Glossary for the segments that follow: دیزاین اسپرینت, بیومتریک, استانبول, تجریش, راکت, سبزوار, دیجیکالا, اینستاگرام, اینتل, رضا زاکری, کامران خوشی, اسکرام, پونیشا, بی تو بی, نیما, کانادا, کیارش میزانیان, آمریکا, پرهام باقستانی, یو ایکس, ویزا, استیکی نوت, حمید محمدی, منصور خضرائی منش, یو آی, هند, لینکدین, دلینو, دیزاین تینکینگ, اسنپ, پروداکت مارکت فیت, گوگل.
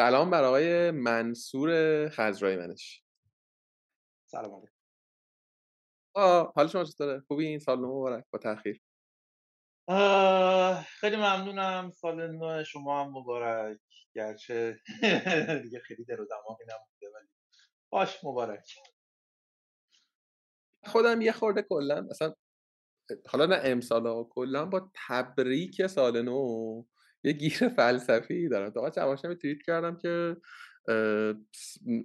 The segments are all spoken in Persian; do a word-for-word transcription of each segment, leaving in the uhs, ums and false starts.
سلام بر آقای منصور خضرائی منش. سلام علیکم. آه حال شما چطوره؟ خوبی؟ این سال نو مبارک با تأخیر. خیلی ممنونم، سال نو شما هم مبارک، گرچه دیگه خیلی در و دماغی نمونده ولی باش مبارک. خودم یه خورده کلا اصلا حالا نه امسالا کلا با تبریک سال نو یه گیر فلسفی دارم. تا چواشم توییت کردم که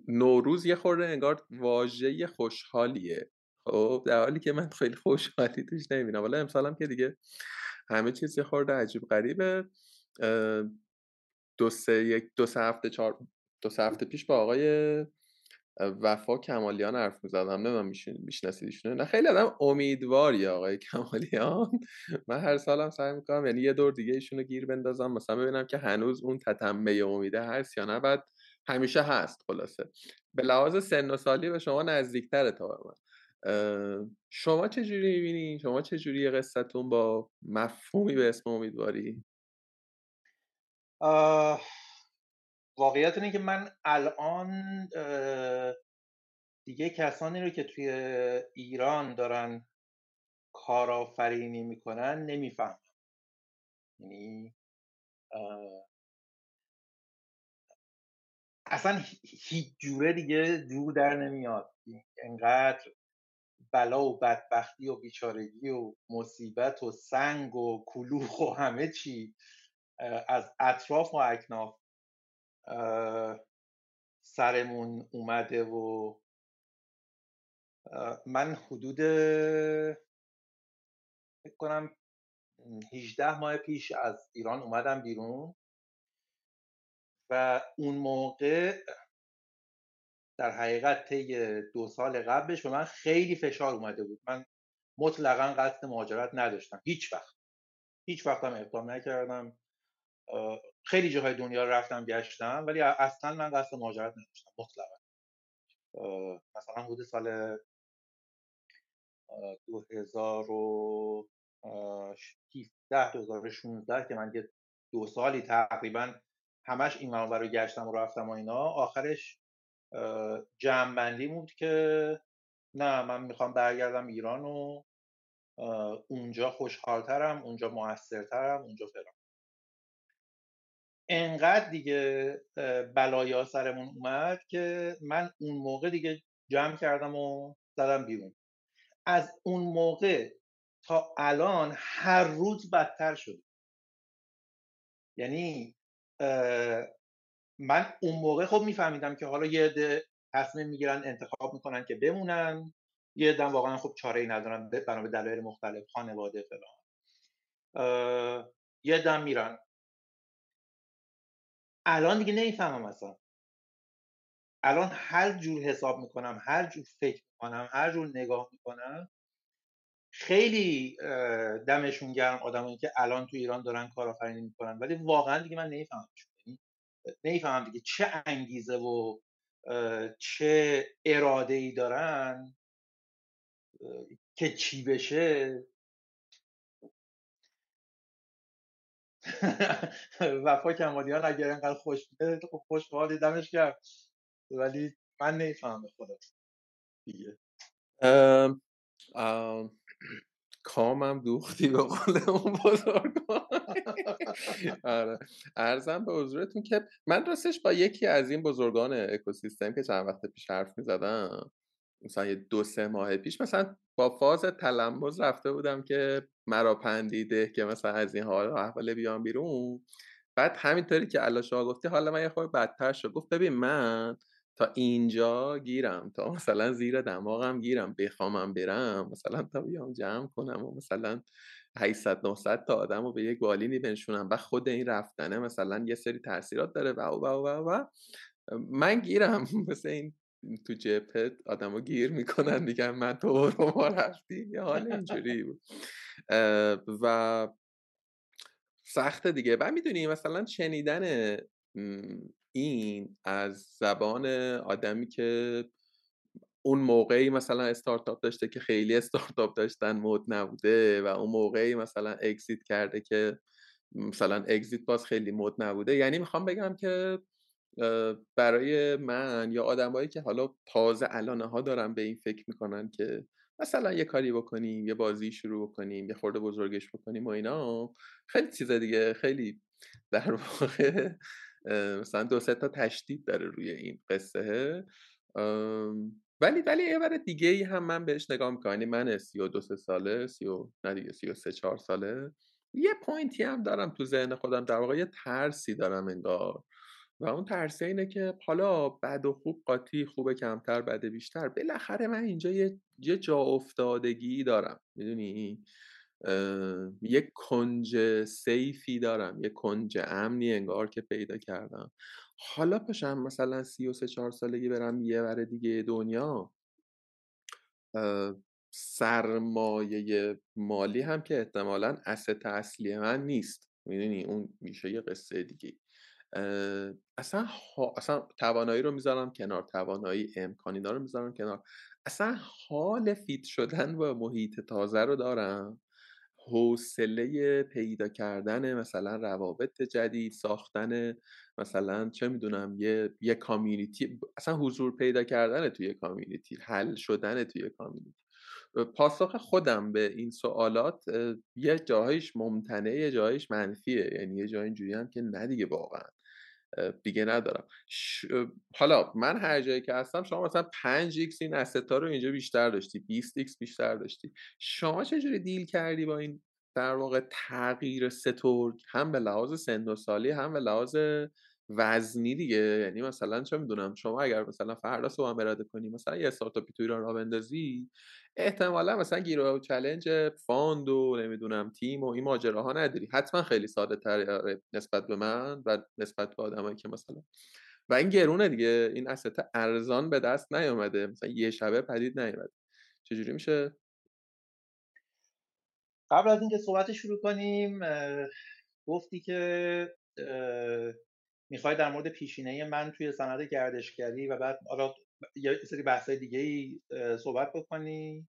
نوروز یه خورده انگار واژه خوشحالیه، خب در حالی که من خیلی خوشحالی توش نمیبینم. والا امسالم که دیگه همه چیز یه خورده عجیب غریبه. دو سه یک دو سه هفته چهار دو سه هفته پیش با آقای وفا کمالیان حرف می‌زدم، نمی‌دونم می‌شناسیدشون نه. خیلی آدم امیدواری آقای کمالیان. من هر سالم سعی می‌کنم یعنی یه دور دیگه ایشونو گیر بندازم، مثلا ببینم که هنوز اون تتمه امیده هست یا نه. بعد همیشه هست. خلاصه به لحاظ سن و سالی به شما نزدیک‌تره تا من. شما چه جوری می‌بینی؟ شما چه جوری قصه‌تون با مفهومی به اسم امیدواری؟ آه... واقعیت اینه که من الان دیگه کسانی رو که توی ایران دارن کارآفرینی میکنن نمیفهمم. یعنی اصلا هیچ جوره دیگه جور در نمیاد. انقدر بلا و بدبختی و بیچارگی و مصیبت و سنگ و کلوخ و همه چی از اطراف و اکناف سرمون اومده و من حدود فکر کنم هجده ماه پیش از ایران اومدم بیرون و اون موقع در حقیقت طی دو سال قبلش به من خیلی فشار اومده بود. من مطلقاً قصد مهاجرت نداشتم، هیچ وقت هیچ وقت هم اقدام نکردم. خیلی جاهای دنیا رفتم گشتم ولی اصلا من قصد مهاجرت نداشتم مطلقا. مثلا حدود سال دو هزار و هفده دو هزار و شانزده که من یه دو سالی تقریبا همش این منابع رو گشتم و رفتم و اینا، آخرش جمع‌بندی بود که نه من میخوام برگردم ایران و اونجا خوشحالترم، اونجا موثرترم، اونجا فلان. انقدر دیگه بلایا سرمون اومد که من اون موقع دیگه جمع کردم و زدم بیرون. از اون موقع تا الان هر روز بدتر شد. یعنی من اون موقع خب میفهمیدم که حالا یه عده تصمیم میگیرن انتخاب میکنن که بمونن، یه عده واقعا خب چاره‌ای ندارن بنا به دلایل مختلف، خانواده فلان، یه عده میرن. الان دیگه نمیفهمم اصلا. الان هر جور حساب میکنم، هر جور فکر میکنم، هر جور نگاه میکنم، خیلی دمشون گرم آدمایی که الان تو ایران دارن کارآفرینی میکنن ولی واقعا دیگه من نمیفهمم. نمیفهمم دیگه چه انگیزه و چه اراده ای دارن که چی بشه. وفا کمالیان اگر اینقدر خوش خوش باحال دمش کرد ولی من نمیفهمم خودم دیگه. ام ام کامم دوختی به قول اون بزرگوار. آره عرضم به حضورتون که من راستش با یکی از این بزرگان اکوسیستم که چند وقت پیش حرف می‌زدم، مثلا یه دو سه ماه پیش مثلا با فاز تلمبوز رفته بودم که مرا پندیده که مثلا از این حال و احوال بیام بیرون. بعد همینطوری که الا شما گفتی حالا من یه خورده بدتر شد. گفت ببین من تا اینجا گیرم، تا مثلا زیر دماغم گیرم، بخوامم برم مثلا تا بیام جمع کنم و مثلا هشتصد نهصد تا آدم رو به یک بالینی بنشونم و خود این رفتنه مثلا یه سری تاثیرات داره و و و و من گیرم. مثلا این تو جبهت آدمو گیر میکنن میگن من تو رو ما رفتی، یه حال اینجوری بود و سخت دیگه. بعد میدونی مثلا شنیدن این از زبان آدمی که اون موقعی مثلا استارتاپ داشته که خیلی استارتاپ داشتن مد نبوده و اون موقعی مثلا اگزیت کرده که مثلا اگزیت باز خیلی مد نبوده، یعنی میخوام بگم که برای من یا آدمایی که حالا تازه الانها دارن به این فکر میکنن که مثلا یه کاری بکنیم، یه بازی شروع بکنیم، یه خورده بزرگش بکنیم و اینا، خیلی چیز دیگه، خیلی در واقع مثلا دو سه تا تشدید داره روی این قصه. ولی ولی یه بار دیگه ای هم من بهش نگاه میکنم. من سی و دو ساله، سی و نه دیگه سی و سه چهار ساله، یه پوینتی هم دارم تو ذهن خودم، در واقع یه ترسی دارم انگار، و اون ترسه اینه که حالا بد و خوب قاطی، خوب کمتر بد بیشتر، بالاخره من اینجا یه, یه جا افتادگی دارم، میدونی، یه کنج سیفی دارم، یه کنج امنی انگار که پیدا کردم. حالا پشم مثلا سی و سه چهار سالگی برم یه ور دیگه دنیا، سرمایه مالی هم که احتمالاً asset اصلی من نیست، میدونی، اون میشه یه قصه دیگه. اصلا ها... اصلا توانایی رو میذارم کنار، توانایی امکانی دارم میذارم کنار، اصلا حال فیت شدن با محیط تازه رو دارم، حوصله پیدا کردن مثلا روابط جدید، ساختن مثلا چه میدونم یه یه کامیونیتی، اصلا حضور پیدا کردن توی کامیونیتی، حل شدن توی کامیونیتی. پاسخ خودم به این سوالات یه جاهایش ممتنعه، یه جاهایش منفیه، یعنی یه جای اینجوری هم که نه دیگه واقعا دیگه ندارم. ش... حالا من هر جایی که هستم، شما مثلا پنج ایکس این استا رو اینجا بیشتر داشتی، بیست ایکس بیشتر داشتی، شما چجوری دیل کردی با این در واقع تغییر سترگ، هم به لحاظ سن و سالی هم به لحاظ وزنی دیگه؟ یعنی مثلا چه میدونم، شما اگر مثلا فردا صبح اراده کنی مثلا یه استارتاپی تو ایران راه بندازی، احتمالاً مثلا گیرو چالش فاند و نمیدونم تیم و این ماجراها نداری، حتما خیلی ساده تر نسبت به من و نسبت به آدمایی که مثلا، و این گرونه دیگه، این asset ارزان به دست نیومده، مثلا یه شبه پدید نیومده. چجوری میشه؟ قبل از اینکه صحبت شروع کنیم، گفتی که میخوای در مورد پیشینه من توی صنعت گردشگری و بعد یه سری بحثای دیگه ای صحبت بکنی،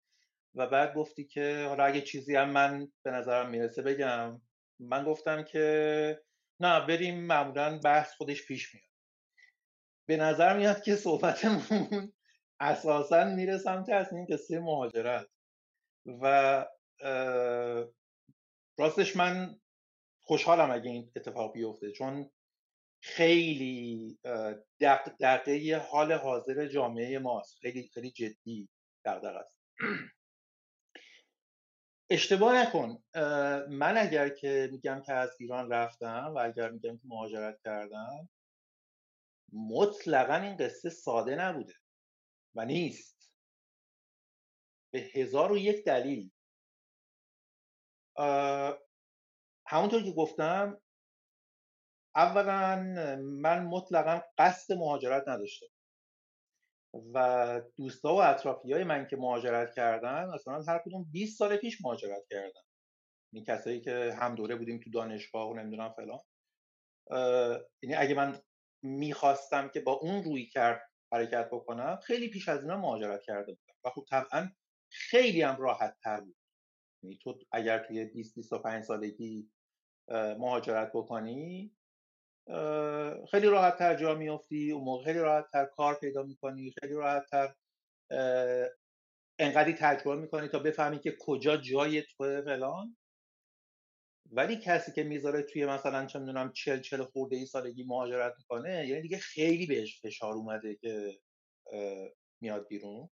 و بعد گفتی که حالا اگه چیزی هم من به نظرم میرسه بگم. من گفتم که نه بریم، معمولا بحث خودش پیش میاد. به نظر میاد که صحبتمون اساسا میره سمت از این قصه مهاجرت، و راستش من خوشحالم اگه این اتفاق بیفته، چون خیلی دغدغه حال حاضر جامعه ماست، خیلی خیلی جدی دغدغه است. اشتباه نکن، من اگر که میگم که از ایران رفتم و اگر میگم که مهاجرت کردم، مطلقا این قصه ساده نبوده و نیست، به هزار و یک دلیل. همونطور که گفتم، اولا من مطلقا قصد مهاجرت نداشتم و دوستا و اطرافیای من که مهاجرت کردن مثلا هر کدوم بیست سال پیش مهاجرت کردن، این کسایی که هم دوره بودیم تو دانشگاه و نمیدونم فلان. یعنی اگه من میخواستم که با اون روی کرد حرکت بکنم، خیلی پیش از اینا مهاجرت کرده بودم و خب طبعا خیلی هم راحت تر بود. یعنی تو اگر توی بیست بیست و پنج سالگی مهاجرت بکنی، خیلی راحت تر جا میافتی، اون موقع خیلی راحت تر کار پیدا میکنی، خیلی راحت تر انقدری تجربه میکنی تا بفهمی که کجا جای توه فلان. ولی کسی که میذاره توی مثلا چه میدونم چل چل خورده ای سالگی مهاجرت میکنه، یعنی دیگه خیلی بهش فشار اومده که میاد بیرون،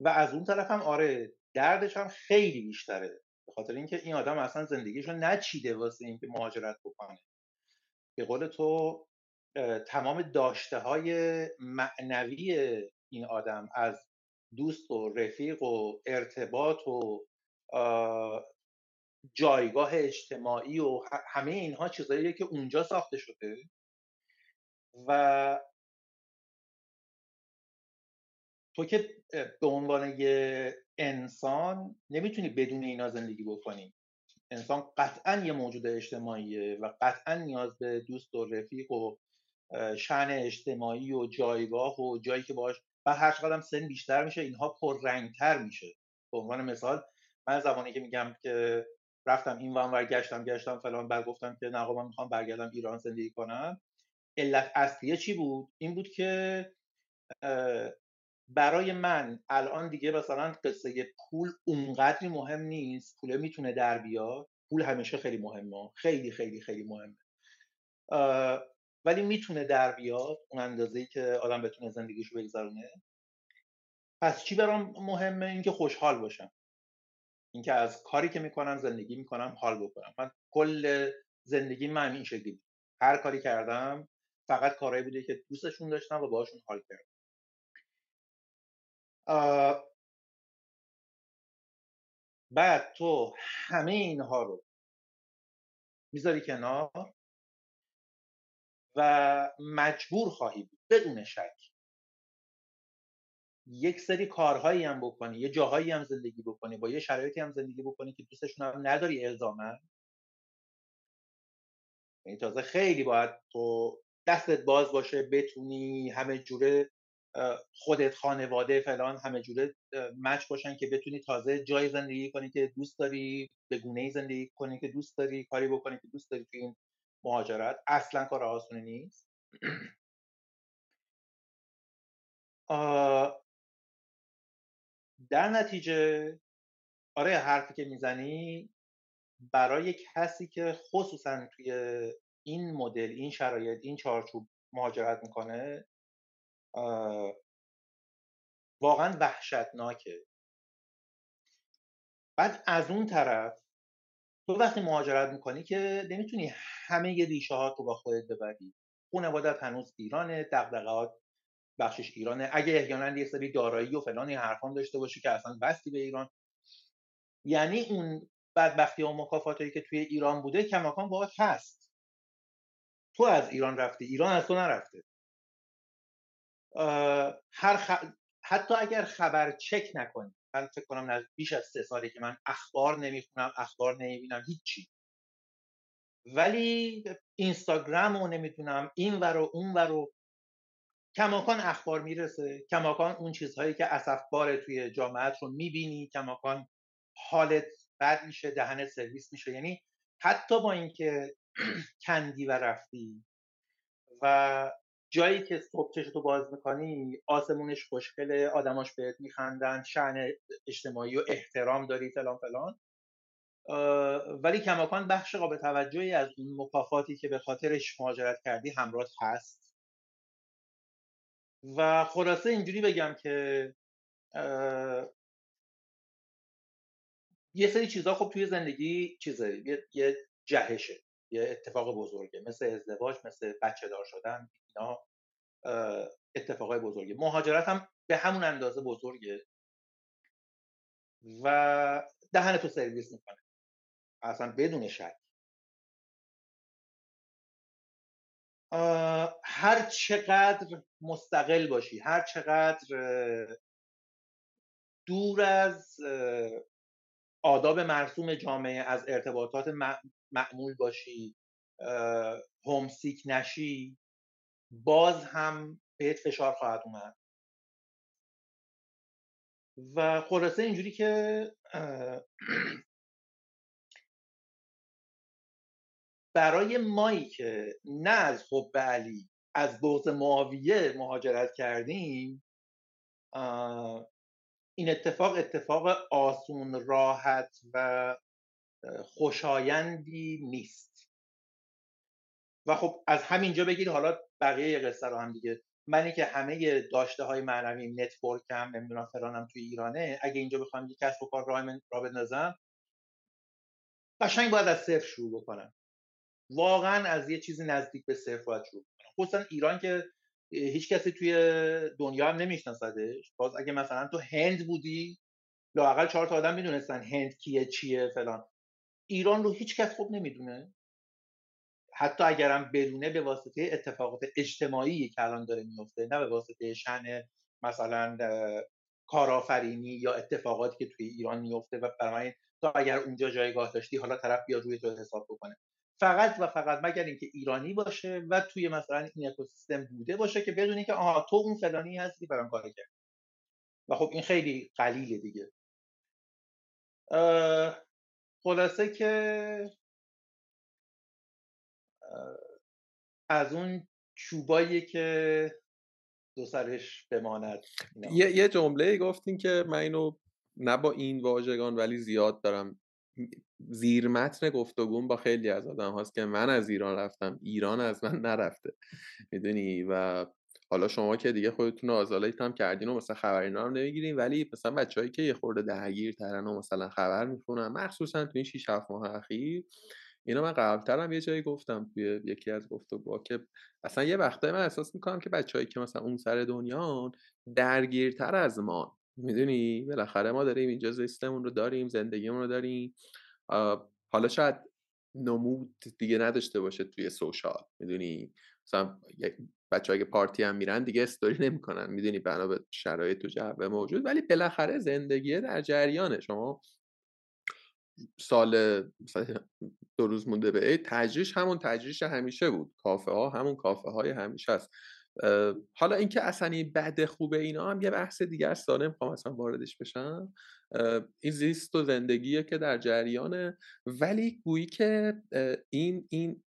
و از اون طرف هم آره دردش هم خیلی بیشتره، به خاطر اینکه این آدم اصلا زندگیشو نچیده واسه اینکه مهاجرت بکنه. به قول تو تمام داشته‌های معنوی این آدم، از دوست و رفیق و ارتباط و جایگاه اجتماعی و همه اینها، چیزاییه که اونجا ساخته شده و تو که به عنوان یه انسان نمیتونی بدون اینا زندگی بکنی. انسان قطعاً یه موجود اجتماعیه و قطعاً نیاز به دوست و رفیق و شأن اجتماعی و جایگاه و جایی که باش، و هر چقدرم سن بیشتر میشه اینها پررنگتر میشه. به عنوان مثال، من زمانی که میگم که رفتم این ور گشتم گشتم فلان، بعد گفتم که نه آقا من میخوام برگردم ایران زندگی کنم، علت اصلیه چی بود؟ این بود که برای من الان دیگه مثلا قصه پول اونقدری مهم نیست، پول میتونه در بیاد، پول همیشه خیلی مهمه، خیلی خیلی خیلی مهمه، ولی میتونه در بیاد اون اندازه‌ای که آدم بتونه زندگیشو بگذرونه. پس چی برام مهمه؟ اینکه خوشحال باشم، اینکه از کاری که میکنم زندگی میکنم حال بکنم. من کل زندگی من این شکلی بود، هر کاری کردم فقط کارهایی بوده که دوستشون داشتم و باهاشون حال کردم. بعد تو همه اینها رو میذاری کنار و مجبور خواهی بود بدون شک یک سری کارهایی هم بکنی، یه جاهایی هم زندگی بکنی، با یه شرایطی هم زندگی بکنی که دوستشون هم نداری الزاماً. این تازه خیلی باید تو دستت باز باشه، بتونی همه جوره خودت، خانواده، فلان، همه جوره مچ باشن که بتونی تازه جای زندگی کنی که دوست داری، به گونه‌ای زندگی کنی که دوست داری، کاری بکنی که دوست داری. تو این مهاجرت اصلا کار آسونی نیست. در نتیجه آره، حرفی که میزنی برای کسی که خصوصا توی این مدل، این شرایط، این چارچوب مهاجرت میکنه واقعا وحشتناکه. بعد از اون طرف تو وقتی مهاجرت میکنی که نمیتونی همه ی ریشه ها تو با خودت ببری. خانوادت هنوز ایرانه، دغدغه‌هات بخشش ایرانه، اگه احیانا یه سری دارایی و فلان حرفام داشته باشی که اصلا بستی به ایران، یعنی اون بدبختی و مکافاتی که توی ایران بوده کماکان باهات هست. تو از ایران رفتی، ایران از تو نرفته. هر خ... حتی اگر خبر چک نکنی، من فکر کنم نزد بیش از سه سالی که من اخبار نمیخونم، اخبار نمیبینم، هیچی، ولی اینستاگرام رو نمیدونم این ور و اون ور و کماکان اخبار میرسه، کماکان اون چیزهایی که اسفباره توی جامعه رو میبینی، کماکان حالت بد میشه، دهنت سرویس میشه. یعنی حتی با اینکه کندی و رفتی و جایی که صبح چشتو باز میکنی آسمونش خوشگله، آدماش بهت میخندن، شأن اجتماعی و احترام داری، فلان فلان، ولی کماکان بخش قابل توجهی از اون مکافاتی که به خاطرش مهاجرت کردی همراهت هست. و خلاصه اینجوری بگم که یه سری چیزا خب توی زندگی چیزه، یه, یه جهشه، یه اتفاق بزرگه، مثل ازدواج، مثل بچه دار شدن، اینا اتفاقای بزرگه. مهاجرت هم به همون اندازه بزرگه و دهنتو سرویس میکنه اصلا بدون شک. هر چقدر مستقل باشی، هر چقدر دور از آداب مرسوم جامعه، از ارتباطات معمول باشی، هومسیک نشی، باز هم بهت فشار خواهد اومد. و خلاصه اینجوری که برای مایی که نه از حب علی، از بغض معاویه مهاجرت کردیم، این اتفاق اتفاق آسون، راحت و خوشایندی نیست. و خب از همینجا بگیر حالا بقیه قصه رو هم دیگه، منی که همه داشته های معنوی، نتورکم، نمیدونم فرانم توی ایرانه، اگه اینجا بخوام یک کسب و کار را بندازم قشنگ باید از صفر شروع بکنم، واقعا از یه چیزی نزدیک به صفر باید شروع بکنم، خصوصا ایران که هیچ کسی توی دنیا هم نمیشناسدش. باز اگه مثلا تو هند بودی لااقل چهار تا آدم میدونستن هند کیه، چیه، فلان. ایران رو هیچ کس خوب نمیدونه، حتی اگرم بدونه به واسطه اتفاقات اجتماعی که الان داره میفته، نه به واسطه شأن مثلا کارآفرینی یا اتفاقاتی که توی ایران میفته. و برای تو اگر اونجا جایگاه داشتی حالا طرف بیاد روی تو حساب بکنه، فقط و فقط مگر اینکه ایرانی باشه و توی مثلا این اکوسیستم بوده باشه که بدونی که آها تو اون فلانی هستی برام کار کرد. و خب این خیلی قلیله دیگه. خلاصه که از اون چوبایی که دو سرش بماند. یه, یه جمله گفتین که من اینو نه با این واژگان ولی زیاد دارم، زیر متن گفتگوم با خیلی از آدم هاست که من از ایران رفتم، ایران از من نرفته، میدونی. و حالا شما که دیگه خودتون آزالیت هم کردین و مثلا خبرینا هم نمیگیرین، ولی مثلا بچه‌ای که یه خورده درگیر ترن و مثلا خبر میخونن، مخصوصا تو این شش هفت ماه اخیر، اینا من قبل‌ترم یه جایی گفتم توی یکی از گفتگوها که اصلا یه وقتایی من احساس میکنم که بچه‌ای که مثلا اون سر دنیان درگیرتر از ما، میدونی، بالاخره ما داریم اینجا زیستمون رو داریم، زندگیمون رو داریم، حالا شاید نمود دیگه نداشته باشه توی سوشال، میدونی، مثلا بچه‌ها که پارتی هم میرن دیگه استوری نمیکنن، میدونی، بنا به شرایط تو جعبه موجود، ولی بالاخره زندگی در جریانه. شما سال دو روز مونده به عید، تجریش همون تجریش همیشه بود، کافه ها همون کافه های همیشه است. حالا اینکه اصلا این بد خوبه اینا هم یه بحث دیگه است، ساله میخوام اصلا واردش بشم. این زیست و زندگیه که در جریانه، ولی گویی که این این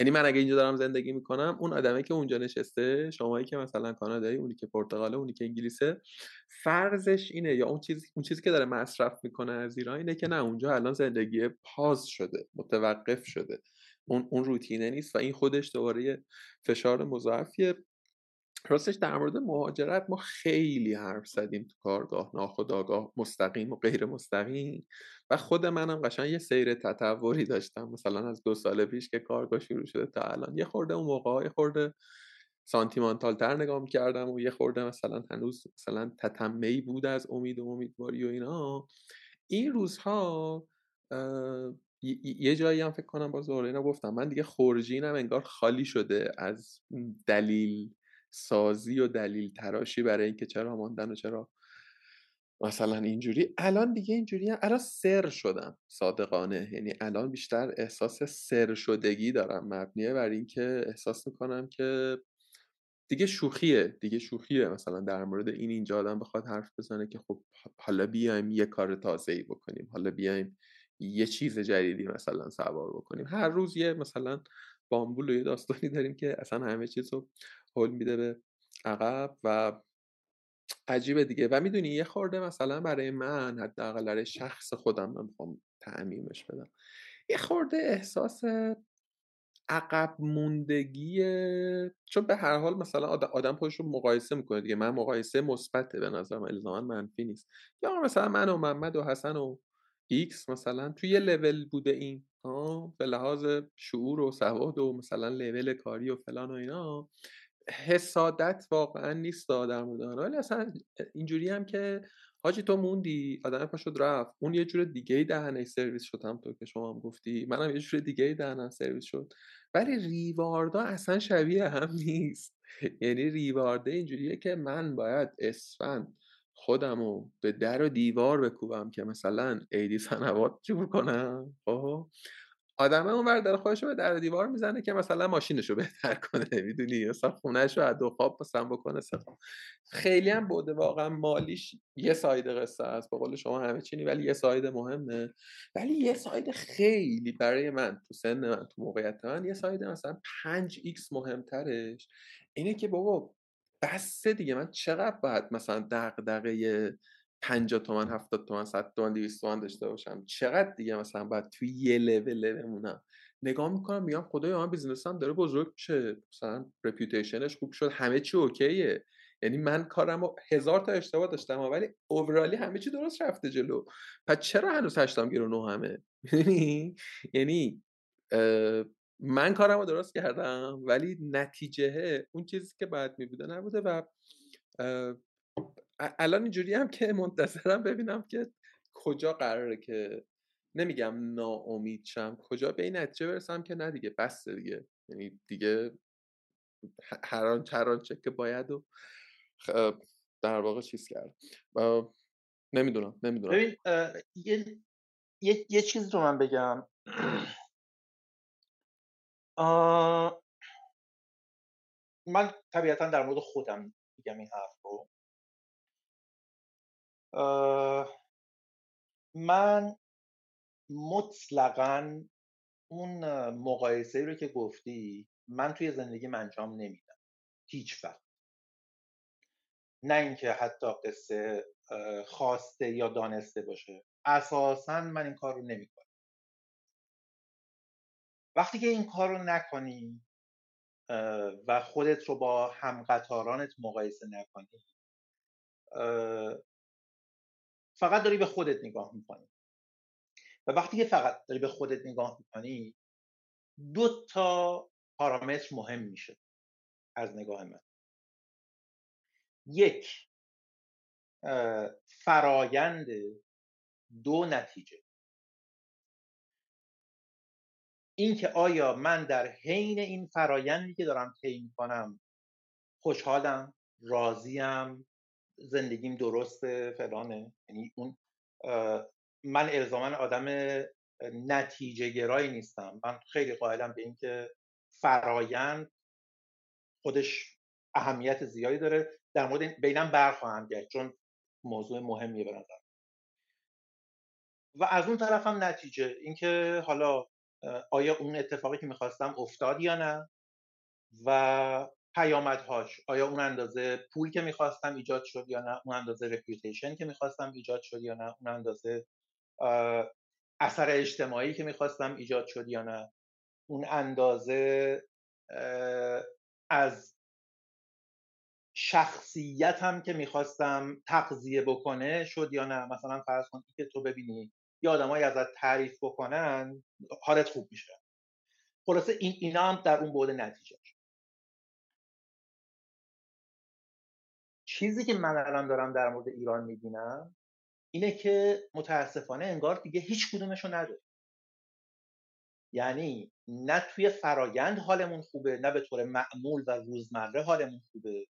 یعنی من اگه اینجا دارم زندگی میکنم، اون آدمی که اونجا نشسته، شمایی که مثلا کانادایی، اونی که پرتغاله، اونی که انگلیسه، فرضش اینه یا اون چیزی اون چیزی که داره مصرف میکنه از ایران اینه که نه، اونجا الان زندگی پاز شده، متوقف شده، اون اون روتینه نیست و این خودش دوباره فشار مضاعفیه. راستش در مورد مهاجرت ما خیلی حرف زدیم تو کارگاه، ناخودآگاه، مستقیم و غیر مستقیم، و خود منم قشنگ یه سیر تطوری داشتم، مثلا از دو سال پیش که کارگاه شروع شده تا الان. یه خورده اون موقع‌ها یه خورده سانتیمانتال تر نگاه می‌کردم و یه خورده مثلا هنوز مثلا تتمه‌ای بود از امید و امیدواری و اینا. این روزها یه جایی هم فکر کنم باز دوباره اینا گفتم، من دیگه خورجینم انگار خالی شده از دلیل سازی و دلیل تراشی برای اینکه چرا ماندن و چرا مثلا اینجوری. الان دیگه اینجوری هم. الان سر شدم صادقانه، یعنی الان بیشتر احساس سر شدگی دارم، مبنیه بر اینکه احساس میکنم که دیگه شوخیه دیگه شوخیه مثلا در مورد این اینجا آدم بخواد حرف بزنه که خب حالا بیایم یه کار تازه‌ای بکنیم، حالا بیایم یه چیز جدیدی مثلا سوار بکنیم. هر روز یه مثلا بامبول و یه داستانی داریم که اصلا همه چیز رو هول میده به عقب و عجیبه دیگه. و میدونی یه خورده مثلا برای من، حداقل برای شخص خودم، من میخوام تعمیمش بدم، یه خورده احساس عقب موندگیه، چون به هر حال مثلا آدم خودش رو مقایسه میکنه دیگه. من مقایسه مثبته به نظرم، الزاماً منفی نیست. یا مثلا من و محمد و حسن و ایکس مثلا توی یه لول بوده این ها به لحاظ شعور و سواد و مثلا لول کاری و فلان و اینا، حسادت واقعا نیست در مورد اون، ولی اصلا اینجوری هم که حاجی تو موندی، آدم پاشد رفت، اون یه جور دیگه دهنه سرویس شد، هم تو که شما هم گفتی، منم یه جور دیگه دهنم سرویس شد، ولی ریواردا اصلا شبیه هم نیست. یعنی ریوارده اینجوریه که من باید اسفند خودمو به در و دیوار بکوبم که مثلا ایدی سنوات جور کنم. خب آدمه اونور در خودشو به در و دیوار میزنه که مثلا ماشینشو بهتر کنه، میدونی، مثلا خونهشو حد و خواب مثلا بکنه. خیلی هم بوده واقعا مالیش یه ساید قصه است، به قول شما همه چینی، ولی یه ساید مهمه. ولی یه ساید خیلی برای من تو سن من، تو موقعیت من، یه ساید مثلا پنج ایکس مهمترش اینه که بابا بس دیگه، من چقدر باید مثلا دغدغه پنجاه تومن، هفتاد تومن، صد تومن، دویست تومن داشته باشم؟ چقدر دیگه مثلا باید توی یه لول بمونم؟ نگاه میکنم میگم خدایا من بیزنسم داره بزرگ میشه، مثلا رپیوتیشنش خوب شد، همه چی اوکیه. یعنی من کارمو هزار تا اشتباه داشتم ولی اوورالی همه چی درست رفته جلو، پس چرا هنوز هشتم گیر و نهم همه؟ یعنی من کارم رو درست کردم ولی نتیجه اون چیزی که باید میبوده نبوده. و الان اینجوری هم که منتظرم ببینم که کجا قراره که نمیگم ناامید شم، کجا به این نتیجه برسم که نه دیگه بس دیگه، یعنی دیگه هر آن چه هر آن چه که باید و در واقع چیز کرد. نمیدونم نمیدونم ببین یه،, یه،, یه چیز رو من بگم. آه... من طبیعتا در مورد خودم میگم این حرف رو. آه... من مطلقاً اون مقایسه‌ای رو که گفتی من توی زندگیم انجام نمیدم هیچ وقت. نه اینکه حتی قصه خواسته یا دانسته باشه، اساساً من این کار رو نمی کنم. وقتی که این کار رو نکنی و خودت رو با همقطارانت مقایسه نکنی، فقط داری به خودت نگاه میکنی. و وقتی که فقط داری به خودت نگاه میکنی، دو تا پارامتر مهم میشه از نگاه من. یک، فرایند. دو، نتیجه. این که آیا من در حین این فرایندی که دارم طی می‌کنم خوشحالم، راضیم، زندگیم درسته، فلانه. یعنی اون من الزاماً آدم نتیجه گرایی نیستم. من خیلی قائلم به این که فرایند خودش اهمیت زیادی داره. در مورد بینم برخواهم گشت چون موضوع مهمیه به نظر. و از اون طرف هم نتیجه، اینکه حالا آیا اون اتفاقی که میخواستم افتاد یا نه و پیامدهاش، آیا اون اندازه پول که میخواستم ایجاد شد یا نه، اون اندازه رپیوتیشن که میخواستم ایجاد شد یا نه، اون اندازه اثر اجتماعی که میخواستم ایجاد شد یا نه، اون اندازه از شخصیتم که میخواستم تغذیه بکنه شد یا نه. مثلا فرض کن که تو ببینی یه آدمایی ازت تعریف بکنن حالت خوب میشه. خلاصه این اینا هم در اون بعد نتیجه شد. چیزی که من الان دارم در مورد ایران میبینم اینه که متاسفانه انگار دیگه هیچ کدومشو نداره. یعنی نه توی فرایند حالمون خوبه، نه به طور معمول و روزمره حالمون خوبه.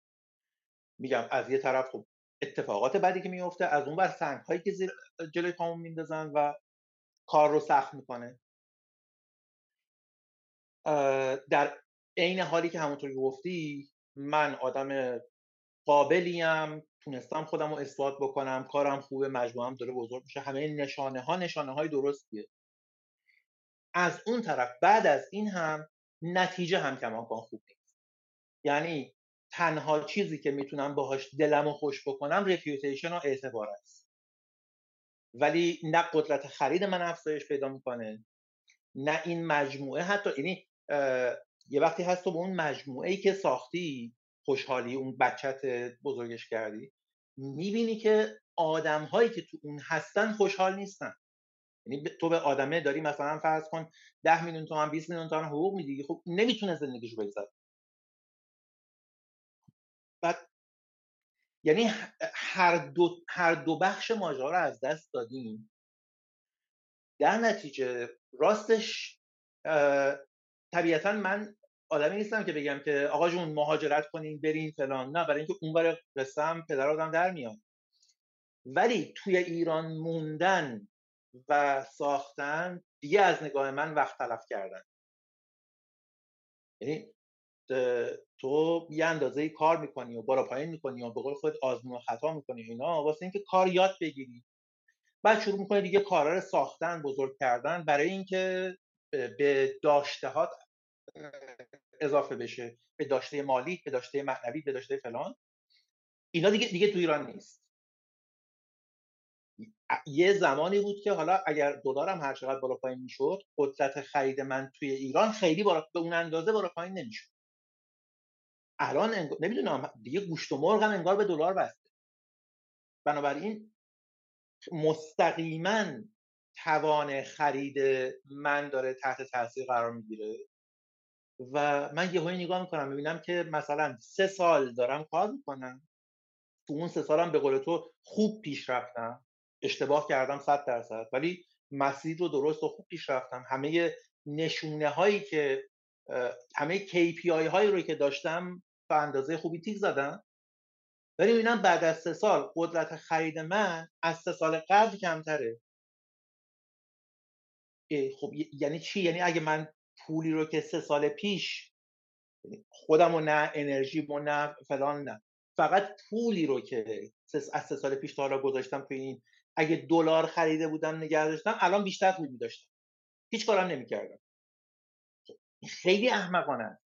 میگم از یه طرف خب اتفاقات بدی که میفته، از اون ور سنگ‌هایی که زیر جلوی پامون میندازن و کار رو سخت میکنه. در عین حالی که همونطوری گفتی من آدم قابلیم، تونستم خودم رو اثبات بکنم، کارم خوبه، مجموعم داره بزرگ میشه، همه این نشانه ها نشانه های درستیه. از اون طرف بعد از این هم نتیجه هم کماکان خوب نیست. یعنی تنها چیزی که میتونم باهاش دلمو خوش بکنم رپیوتیشن و اعتبار است، ولی نه قدرت خرید من افزایش پیدا میکنه، نه این مجموعه حتی. یعنی یه وقتی هست تو به اون مجموعه‌ای که ساختی خوشحالی، اون بچت بزرگش کردی، میبینی که آدم‌هایی که تو اون هستن خوشحال نیستن. یعنی تو به آدمه داری مثلا فرض کن ده میلیون تومن بیست میلیون تومن حقوق میدی، خب نمیتونه زندگیشو بگذره. بعد یعنی هر دو هر دو بخش ماجرا رو از دست دادیم. در نتیجه راستش طبیعتاً من آدمی نیستم که بگم که آقا جون مهاجرت کنین برین فلان، نه، برای اینکه اونور قصه هم پدر آدم در میاد. ولی توی ایران موندن و ساختن دیگه از نگاه من وقت تلف کردن. یعنی تو یه اندازه‌ای کار میکنی و بالا پایین میکنی و به قول خودت آزمون و خطا میکنی اینا، واسه اینکه کار یاد بگیری. بعد شروع میکنی دیگه کارا رو ساختن، بزرگ کردن، برای اینکه به داشتهات اضافه بشه، به داشته مالی، به داشته معنوی، به داشته فلان. اینا دیگه دیگه تو ایران نیست. یه زمانی بود که حالا اگر دلارم هر چقدر بالا پایین میشد، قدرت خرید من توی ایران خیلی بالا به اون اندازه بالا پایین نمیشد. الان انگار نمیدونم دیگه گوشت و مرغم انگار به دلار بسته. بنابراین مستقیما توان خرید من داره تحت تاثیر قرار میگیره و من یهو نگاه میکنم میبینم که مثلا سه سال دارم کار میکنم، تو اون سه سالم به قول تو خوب پیش رفتم، اشتباه کردم صد درصد، ولی مسیر رو درست و خوب پیش رفتم. همه نشونه هایی که همه کیپی آی هایی رو که داشتم به اندازه خوبی تیک زدم، ولی ببینم بعد از سه سال قدرت خرید من از سه سال قبل کمتره. خب یعنی چی؟ یعنی اگه من پولی رو که سه سال پیش خودم و نه انرژی و نه فلان، نه، فقط پولی رو که از سه سال پیش تا حالا گذاشتم توی این، اگه دلار خریده بودم نگه داشتم الان بیشتر پول می‌داشتم، هیچ کارم نمی‌کردم. خیلی احمقانه.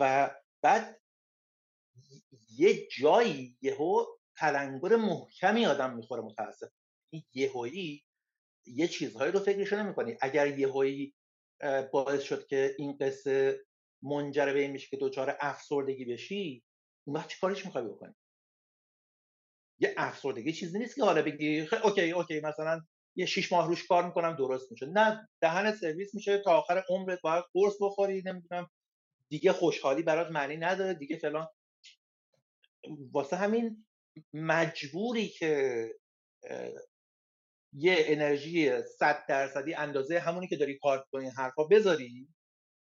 و بعد یه جایی یهو تلنگر محکمی آدم میخوره متاسف. این یهویی یه چیزهایی رو فکرش نمی‌کنی. اگر یهویی باعث شد که این قصه منجر به این میشه که دوچار افسردگی بشی، اون وقت چیکارش می‌خوای بکنی؟ یه افسردگی چیزی نیست که حالا بگی خیلی اوکی اوکی مثلا یه شش ماه روش کار میکنم درست میشه. نه، دهن سرویس میشه، تا آخر عمرت باید قرص بخوری، نمیدونم دیگه خوشحالی برات معنی نداره دیگه فلان. واسه همین مجبوری که یه انرژی صد درصدی اندازه همونی که داری کار می‌کنی حرفا بذاری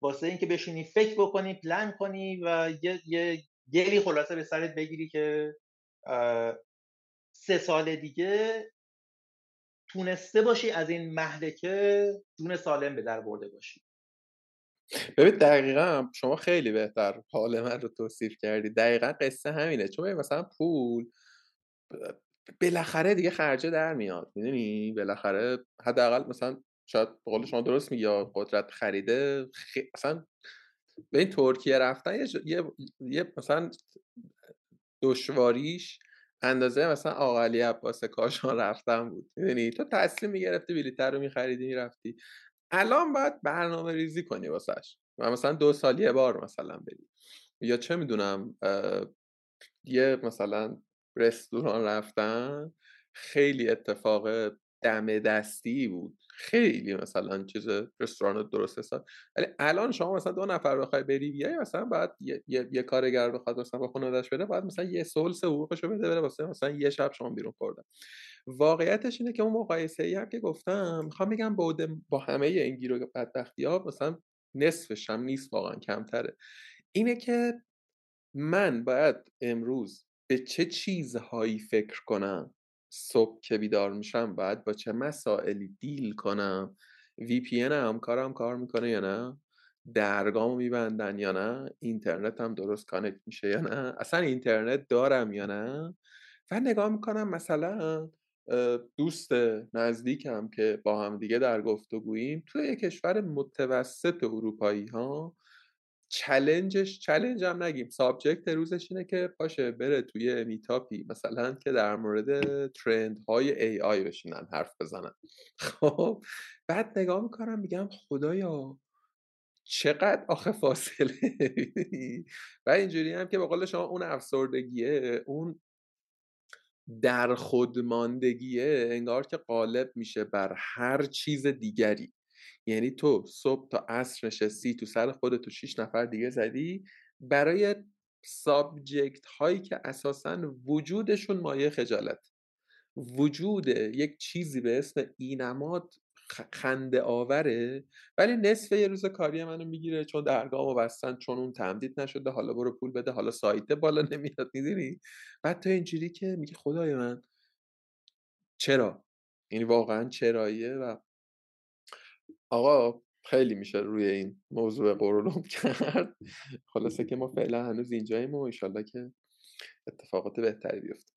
واسه اینکه بشینی فکر بکنی، پلان کنی و یه یه گلی خلاصه به سرت بگیری که سه سال دیگه تونسته باشی از این مهلکه جون سالم به در برده باشی. ببین دقیقاً شما خیلی بهتر حال من رو توصیف کردی. دقیقاً قصه همینه. چون مثلا پول بالاخره دیگه خرجه در میاد، میدونی بالاخره حداقل مثلا شاید قول شما درست میگی یا قدرت خریده خی... مثلا به این ترکیه رفتن یه, ج... یه... یه مثلا دشواریش اندازه مثلا آقاعلی عباس کاشان رفتن بود، میدونی تو تسلیم میگرفتی بلیتر رو میخریدی میرفتی. الان باید برنامه ریزی کنی واسش و مثلا دو سال یه بار مثلا بری یا چه میدونم اه... یه مثلا رستوران رفتن خیلی اتفاق دم دستی بود، خیلی مثلا چیز رستوران درست حساب. ولی الان شما مثلا دو نفر بخوای بری بیای مثلا بعد یه،, یه،, یه کارگر بخواد مثلا با خانواده‌اش بره، بعد مثلا یه سولس حقوقشو بده بره واسه مثلا یه شب شما بیرون خوردن. واقعیتش اینه که اون مقایسه‌ای هم که گفتم میخوام بگم با با همه این گیر و بدبختی‌ها مثلا نصفش هم نیست، واقعا کمتره. اینه که من باید امروز به چه چیزهایی فکر کنم، صبح که بیدار میشم بعد با چه مسائلی دیل کنم، وی پی ان همکارم کار میکنه یا نه، درگامو میبندن یا نه، اینترنتم درست کانکت میشه یا نه، اصلا اینترنت دارم یا نه. و نگاه میکنم مثلا دوست نزدیکم که با هم دیگه در گفتگوییم توی یک کشور متوسط اروپایی ها چالنجش چالنج هم نگیم، سابجکت روزش اینه که پاشه بره توی میتاپی مثلا که در مورد ترندهای ای آی بشینن حرف بزنن. خب بعد نگاه میکنم میگم خدایا چقدر آخه فاصله. و اینجوری هم که به قول شما اون افسردگیه، اون در خودماندگیه انگار که غالب میشه بر هر چیز دیگری. یعنی تو صبح تا عصر نشستی تو سر خودت تو شش نفر دیگه زدی برای سابجکت هایی که اساساً وجودشون مایه خجالت، وجود یک چیزی به اسم اینماد خنده آوره، ولی نصف یه روز کاری منو میگیره چون درگاهمو بستن، چون اون تمدید نشده، حالا برو پول بده، حالا سایت بالا نمیاد، میدونی. بعد تو اینجوری که میگی خدای من چرا، یعنی واقعا چراییه. و آقا خیلی میشه روی این موضوع قرولم کرد. خلاصه که ما فعلا هنوز اینجاییم و انشالله که اتفاقات بهتری بیفته.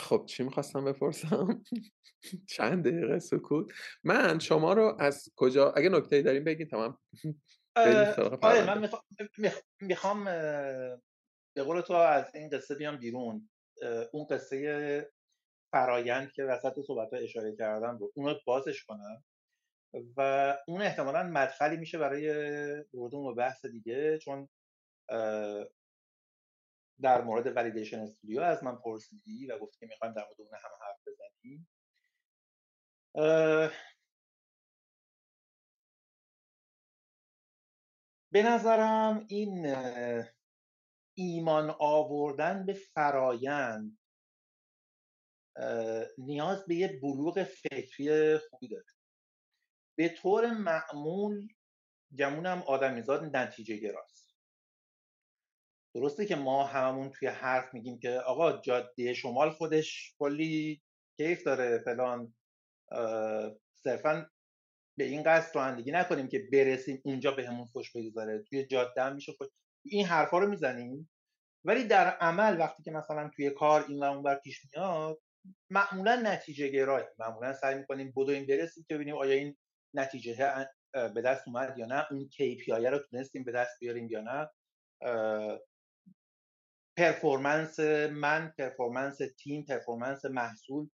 خب چی میخواستم بپرسم؟ چند دقیقه سکوت. من شما رو از کجا، اگه نکته‌ای داریم بگین تمام. آره من میخوام میخوام به قول تو از این قصه بیام بیرون. اون قصه فرایند که وسط صحبت‌ها اشاره کردم رو اونو بازش کنم و اون احتمالاً مدخلی میشه برای ورودم و بحث دیگه، چون در مورد ولیدیشن استودیو از من پرسیدی و گفتی که می‌خوایم در مورد اون هم حرف بزنیم. به نظرم این ایمان آوردن به فرایند نیاز به یه بلوغ فکری خوبی داره. به طور معمول گمونم آدمیزاد نتیجه گراست. درسته که ما هممون توی حرف میگیم که آقا جاده شمال خودش کلی کیف داره فلان، صرفا به این قصد رانندگی نکنیم که برسیم اونجا به همون خوش بگذاره، توی جاده هم میشه خوش، این حرفا رو میزنیم. ولی در عمل وقتی که مثلا توی کار این و اون بر پیش میاد معمولا نتیجه گراییم، معمولا سعی میکنیم بدویم برسیم که ببینیم آیا این نتیجه به دست اومد یا نه، اون کی پی آی رو تونستیم به دست بیاریم یا نه، پرفورمنس من، پرفورمنس تیم، پرفورمنس محصول.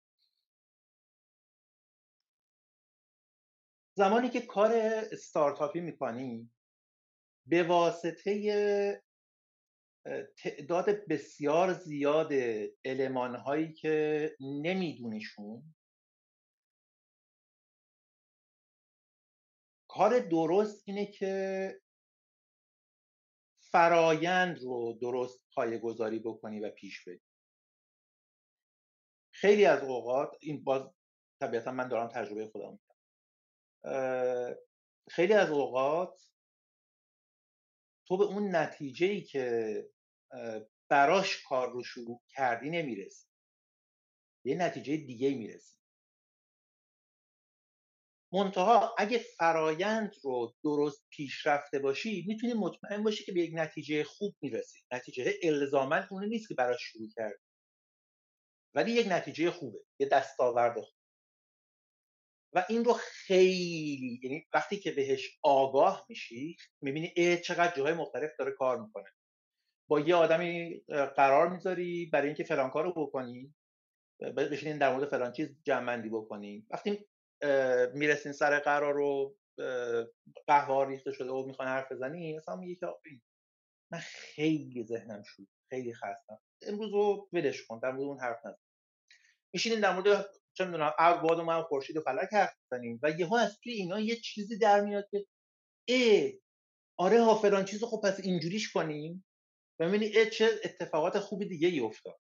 زمانی که کار استارتاپی میکنی به واسطه تعداد بسیار زیاد المان‌هایی که نمیدونیشون، کار درست اینه که فرایند رو درست پایه‌گذاری بکنی و پیش بری. خیلی از اوقات این باز طبیعتا من دارم تجربه خودم میگم، خیلی از اوقات تو به اون نتیجه‌ای که براش کار رو شروع کردی نمیرسی، یه نتیجه دیگه میرسی. منتها اگه فرایند رو درست پیش رفته باشی میتونی مطمئن باشی که به یک نتیجه خوب میرسی. نتیجه الزاماً اون نیست که براش شروع کردی، ولی یک نتیجه خوبه، یه دستاورد خوبه. و این رو خیلی، یعنی وقتی که بهش آگاه میشی میبینی اه چقدر جاهای مختلف داره کار میکنه. با یه آدمی قرار میذاری برای اینکه فلان کارو بکنی، بشینین در مورد فلان چیز جمع‌بندی بکنی. وقتی میرسین سر قرار رو قهوه ریخته شده و میخوان حرف بزنی، اصلا میگه که من خیلی ذهنم شد، خیلی خستم، امروز رو ولش کن، امروز اون حرف نزن. میشینین در مورد چه میدونم ابعاد و من خورشید و فلک حرف بزنیم و یهو از توی اینا یه چیزی در میاد که اه آره ها فلان چیزو خب پس اینجوریش کنیم و ببینید چه اتفاقات خوب دیگه ای افتاد.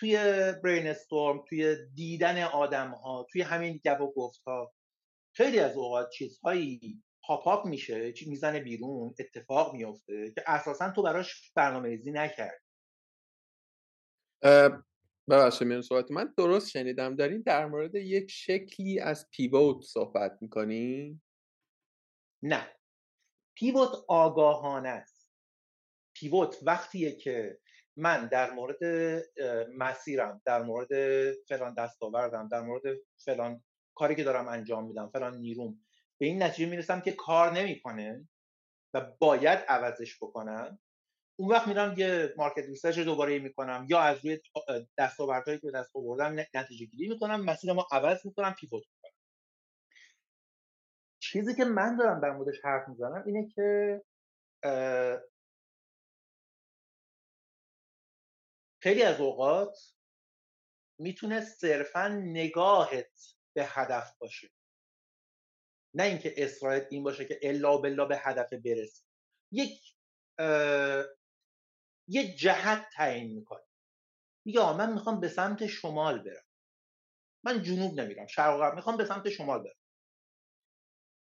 توی برین استورم، توی دیدن آدم‌ها، توی همین گپ و گفت‌ها خیلی از اوقات چیزهایی پاپ اپ میشه، چی میزنه بیرون، اتفاق میفته که اساساً تو براش برنامه‌ریزی نکردی. ببخشید من صحبت من درست شنیدم؟ دارین در مورد یک شکلی از پیوت صحبت میکنین؟ نه، پیوت آگاهانه است. پیوت وقتیه که من در مورد مسیرم، در مورد فلان دستاوردم، در مورد فلان کاری که دارم انجام میدم، فلان نیروم، به این نتیجه میرسم که کار نمیکنه و باید عوضش بکنم. اون وقت میرم یه مارکت ریسرچ دوباره میکنم یا از روی دستاوردهایی که به دست آوردم نتیجه گیری میکنم، مسیرمو عوض میکنم، پیوت میکنم. چیزی که من دارم در موردش حرف میزنم اینه که خیلی از اوقات میتونه صرفاً نگاهت به هدف باشه، نه اینکه اصرارت این باشه که الا بلا به هدف برسی. یک یه جهت تعیین میکنه، میگه آقا من میخوام به سمت شمال برم، من جنوب نمیرم، شرق و غرب، میخوام به سمت شمال برم.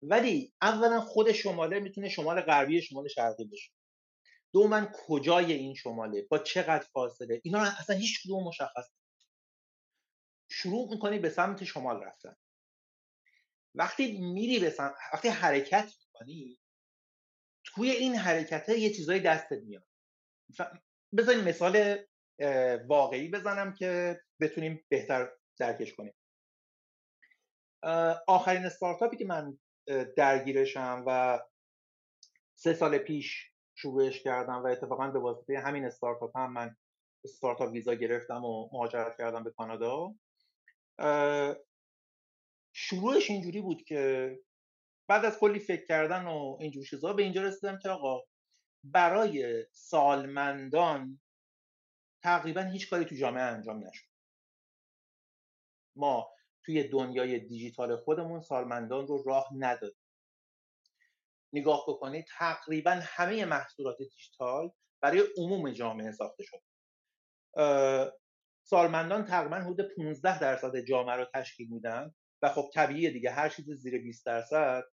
ولی اولا خود شماله میتونه شمال غربی، شمال شرقی باشه. دوما کجای این شماله، با چقدر فاصله، اینا اصلا هیچ کدوم مشخص نیست. شروع میکنی به سمت شمال رفتن. وقتی میری به سمت، وقتی حرکت میکنی، توی این حرکته یه چیزای دستت میاد. بزنیم مثال واقعی بزنم که بتونیم بهتر درکش کنیم. آخرین استارتاپی که من درگیرشم و سه سال پیش شروعش کردم و اتفاقا به واسطه همین استارتاپ هم من استارتاپ ویزا گرفتم و مهاجرت کردم به کانادا، شروعش اینجوری بود که بعد از کلی فکر کردن و اینجور چیزا به اینجا رسیدم که آقا برای سالمندان تقریبا هیچ کاری تو جامعه انجام نشد. ما توی دنیای دیجیتال خودمون سالمندان رو راه ندادیم. نگاه بکنید تقریبا همه محصولات دیجیتال برای عموم جامعه ساخته شد. سالمندان تقریبا حدود پانزده درصد جامعه رو تشکیل میدن و خب طبیعیه دیگه، هر چیز زیر بیست درصد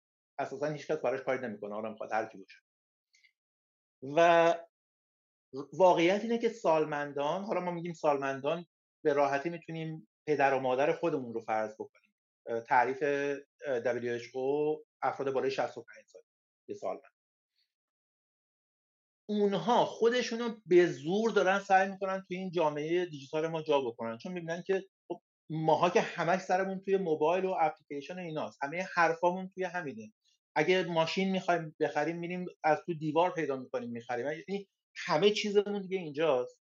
اساسا هیچ کس براش کاری نمیکنه، آره میخواد هر کی باشه. و واقعیت اینه که سالمندان، حالا ما میگیم سالمندان، به راحتی میتونیم پدر و مادر خودمون رو فرض بکنیم. تعریف دبلیو اچ او افراد بالای شصت و پنج سال یه سالمند. اونها خودشونو به زور دارن سعی میکنن توی این جامعه دیجیتال ما جا بکنن، چون میبینن که ماها که همش سرمون توی موبایل و اپلیکیشن و ایناست، همه حرفامون توی همینه. اگه ماشین میخوایم بخریم میریم از تو دیوار پیدا میکنیم میخریم، یعنی همه چیزمون دیگه اینجاست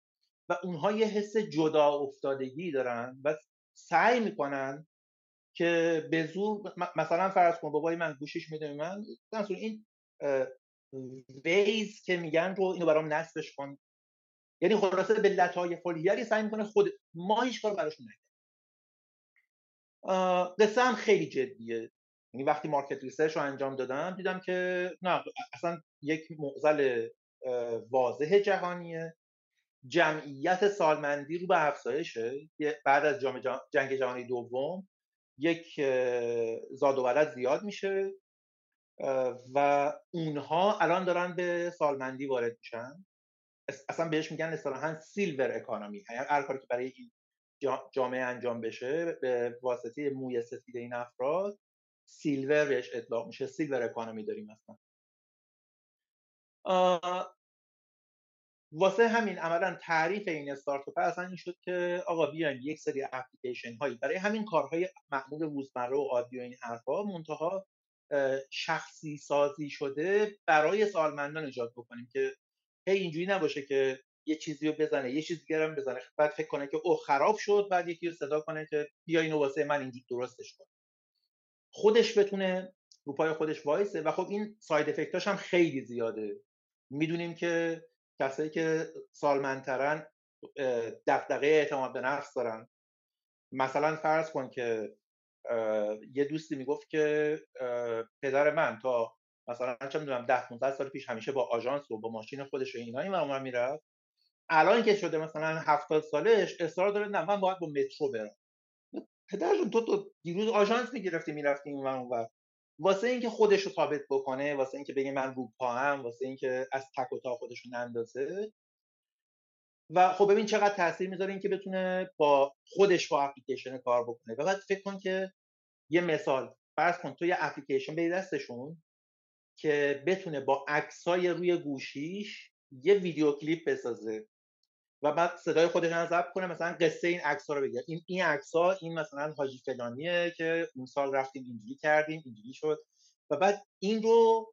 و اونها یه حس جدا افتادگی دارن و سعی میکنن که به زور، مثلا فرض کن بابای من گوشش میده من مثلا این ویز که میگن رو اینو برام نصبش کن، یعنی خلاصه به لطایف الهیاری سعی میکنه خود ما هیچ کار براش نکنیم. قصه هم خیلی جدیه، یعنی وقتی مارکت ریسرچ رو انجام دادم دیدم که نه، اصلا یک معضل واضح جهانیه. جمعیت سالمندی رو به افزایشه، بعد از جنگ جهانی دوم یک زاد و ولد زیاد میشه و اونها الان دارن به سالمندی وارد میشن، اصلا بهش میگن اصطلاحاً سیلور اکانومی، یعنی هر کاری که برای این جامعه انجام بشه به واسطه موی سفید این افراد سیلور بهش اطلاق میشه، سیلور اکانومی داریم اصلا. واسه همین عملاً تعریف این استارتاپ اصلا این شد که آقا بیاین یک سری اپلیکیشن هایی برای همین کارهای معمول روزمره و عادی و این حرفا منتها شخصی سازی شده برای سالمندان ایجاد بکنیم که هی اینجوری نباشه که یه چیزی رو بزنه یه چیز دیگه هم بزنه بعد فکر کنه که اوه خراب شد، بعد یکی رو صدا کنه که بیا اینو واسه من اینجوری درستش کن، خودش بتونه رو پای خودش وایسه. و خب این ساید افکتاش هم خیلی زیاده، میدونیم که کسایی که سالمندترن دغدغه اعتماد به نفس دارن. مثلا فرض کن که یه دوستی میگفت که پدر من تا مثلا چه میدونم ده پانزده سال پیش همیشه با آژانس و با ماشین خودش و اینا این ورا میرفت، الان که شده مثلا هفتاد سالش اصرار داره نه من باید با مترو برم. پدرشون تو تو دیروز آژانس میگرفتی میرفتی این ور اون ور، واسه اینکه خودش رو ثابت بکنه، واسه اینکه بگه من رو پاهم، واسه اینکه از تک و تا خودش رو نندازه. و خب ببین چقدر تاثیر میذاره اینکه بتونه با خودش با اپلیکیشن کار بکنه. و بعد فکر کن که یه مثال فرض کن تو یه اپلیکیشن به دستشون که بتونه با عکسای روی گوشیش یه ویدیو کلیپ بسازه و بعد صدای خودش رو ضبط کنه، مثلا قصه این عکس‌ها رو بگه، این این عکس‌ها این مثلا حاجی فلانیه که اون سال رفتیم اینجوری کردیم اینجوری شد، و بعد این رو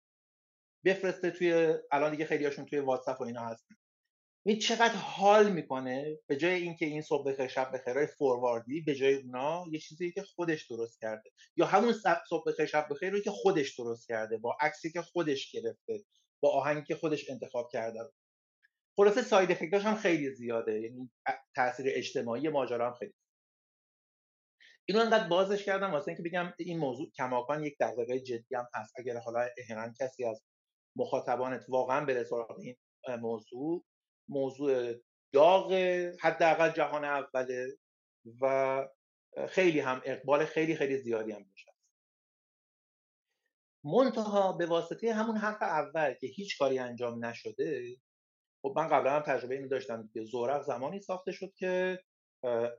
بفرسته توی الان دیگه خیلی‌هاشون توی واتساپ و اینا هستن. این چقدر حال میکنه، به جای اینکه این صبح بخیر شب بخیر فورواردی، به جای اونا یه چیزی که خودش درست کرده یا همون صبح بخیر شب بخیر رو که خودش درست کرده با عکسی که خودش گرفته با آهنگی که خودش انتخاب کرده. خلاصه ساید افکتاش هم خیلی زیاده، یعنی تاثیر اجتماعی ماجرا هم خیلی. اینو انقدر بازش کردم واسه اینکه بگم این موضوع کماکان یک دغدغه جدی هم هست. اگر حالا احیانا کسی از مخاطبانت واقعا بره سراغ این موضوع، موضوع داغ حداقل جهان اوله و خیلی هم اقبال خیلی خیلی زیادی هم بشه. منتها به واسطه همون حرف اول که هیچ کاری انجام نشده، خب من قبلا هم تجربه اینو داشتم که زورق زمانی ساخته شد که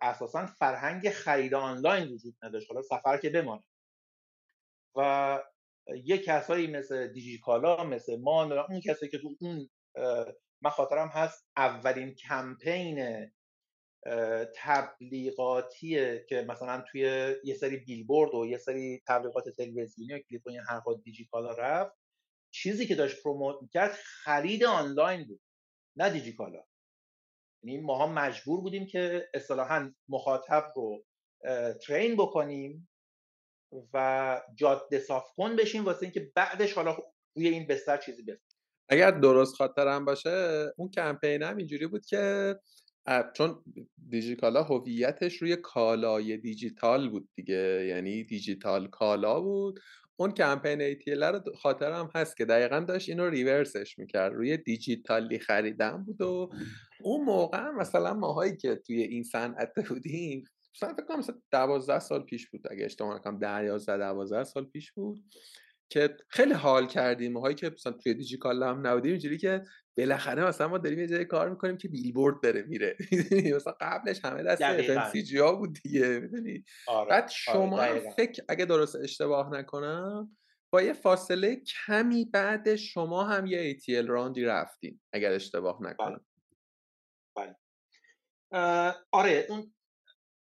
اساساً فرهنگ خرید آنلاین وجود نداشت، حالا سفر که بمانه، و یه کسایی مثل دیجیکالا مثل ما، اون کسایی که تو اون من خاطرم هست اولین کمپین تبلیغاتیه که مثلا توی یه سری بیلبورد و یه سری تبلیغات تلویزیونی و کلیپ و این حرفا دیجیکالا رفت، چیزی که داشت پروموت میکرد خرید آنلاین بود نه دیجیکالا. یعنی ماها مجبور بودیم که اصطلاحاً مخاطب رو ترین بکنیم و جاده صاف کن بشیم واسه اینکه بعدش حالا روی این بستر چیزی بفروشیم. اگر درست خاطرم باشه اون کمپین هم اینجوری بود که چون دیجیکالا هویتش روی کالای دیجیتال بود دیگه، یعنی دیجیتال کالا بود، اون کمپین ایتیل رو خاطرم هست که دقیقا داشت اینو ریورسش میکرد، روی دیجیتالی خریدن بود. و اون موقع مثلا ماهایی که توی این صنعت بودیم، مثلا فکر کنم مثلا دوازده سال پیش بود اگه اشتباه نکنم، ده یازده دوازده سال پیش بود که خیلی حال کردیم ماهایی که مثلا توی دیجیکالا هم نبودیم، اینجوری که بالاخره مثلا ما داریم یه جای کار میکنیم که بیلبورد بره میره. مثلا قبلش همه دست اف ام سی جی ها بود دیگه، میدونی. آره، بعد شما آره، فکر اگه درست اشتباه نکنم با یه فاصله کمی بعد شما هم یه ای تی ال راندی رفتین اگر اشتباه نکنم. بله. بله. آره اون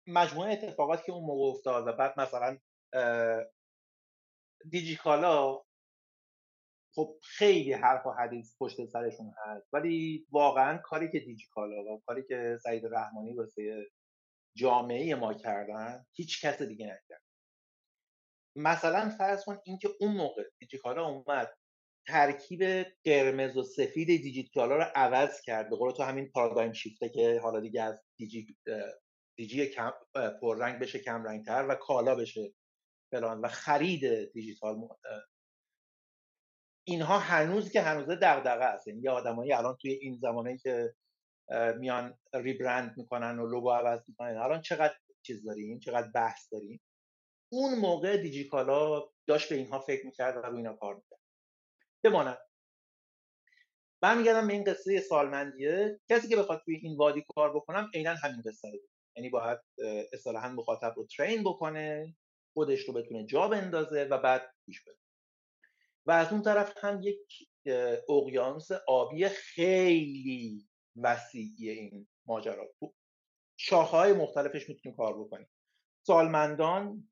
مجموعه اتفاقاتی که اون موقع افتاد و بعد مثلا دیجیکالا خب خیلی حرف و حدیث پشت سرشون هست، ولی واقعا کاری که دیجیکالا و کاری که سعید رحمانی واسه جامعه ما کردن هیچ کس دیگه نکرد. مثلا فرض کن اینکه اون موقع دیجیکالا اومد ترکیب قرمز و سفید دیجیکالا رو عوض کرد، به قول تو همین پارادایم شیفته که حالا دیگه از دیجی دیجی کم پررنگ بشه کم رنگتر و کالا بشه فلان و خرید دیجیتال. اینها هنوز که هنوز دغدغه است. یعنی آدمایی الان توی این زمانه که میان ریبرند میکنن و لوگو عوض میکنن، الان چقدر چیز داریم، چقدر بحث داریم. اون موقع دیجیکالا داشت به اینها فکر میکرد و روی اینا کار میکرد. بماند برمیگردم به این قصه سالمندیه. کسی که بخواد توی این وادی کار بکنم عیناً همین قصه رو، یعنی باید اصطلاحاً مخاطب رو ترین بکنه، خودش رو بتونه جا بندازه و بعد پیش بره. و از اون طرف هم یک اقیانوس آبی خیلی وسیعی این ماجرا، شاخه‌های مختلفش میتونیم کار بکنیم. سالمندان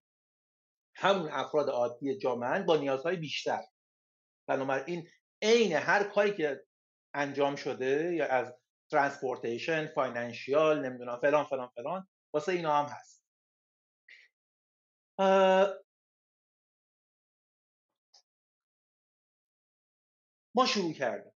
همون افراد عادی جامعه با نیازهای بیشتر، بنابراین عین هر کاری که انجام شده یا از ترانسپورتیشن، فاینانشیال، نمیدونم فلان فلان فلان، واسه اینا هم هست. ما شروع کردیم.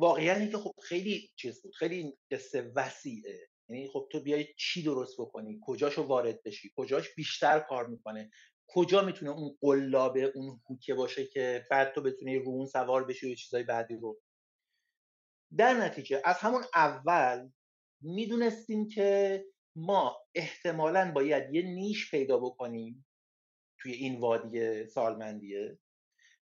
واقعیت این که خب خیلی چیز بود، خیلی قصه وسیعه. یعنی خب تو بیای چی درست بکنی، کجاشو وارد بشی، کجاش بیشتر کار میکنه، کجا میتونه اون قلابه، اون هوکه باشه که بعد تو بتونی رو اون سوار بشی و چیزای بعدی رو. در نتیجه از همون اول میدونستیم که ما احتمالاً باید یه نیش پیدا بکنیم توی این وادی سالمندیه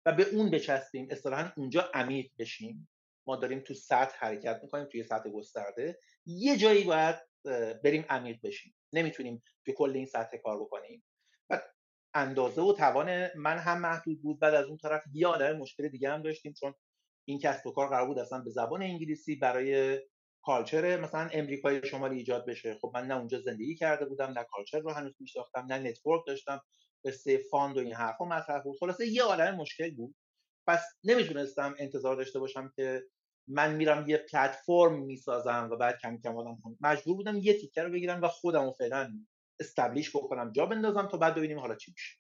و به اون بچسبیم، اصطلاحاً اونجا عمیق بشیم. ما داریم تو سطح حرکت میکنیم، توی سطح گسترده، یه جایی باید بریم عمیق بشیم. نمیتونیم تو کل این سطح کار بکنیم. و اندازه و توان من هم محدود بود. بعد از اون طرف یه عالمه مشکل دیگه هم داشتیم، چون این کسب و کار قرار بود اصلا به زبان انگلیسی برای کالچر مثلا امریکای شمالی ایجاد بشه. خب من نه اونجا زندگی کرده بودم، نه کالچر رو هنوز میشناختم، نه نتورک داشتم، قصه فاند و این حرفا مطرح بود. خلاصه یه عالمه مشکل بود. پس نمیتونستم انتظار داشته باشم که من میرم یه پلتفرم میسازم و بعد کم کم آدم کنم. مجبور بودم یه تیکه رو بگیرم و خودم رو فعلا استبلیش بکنم، جا بندازم تا بعد ببینیم حالا چی میشه.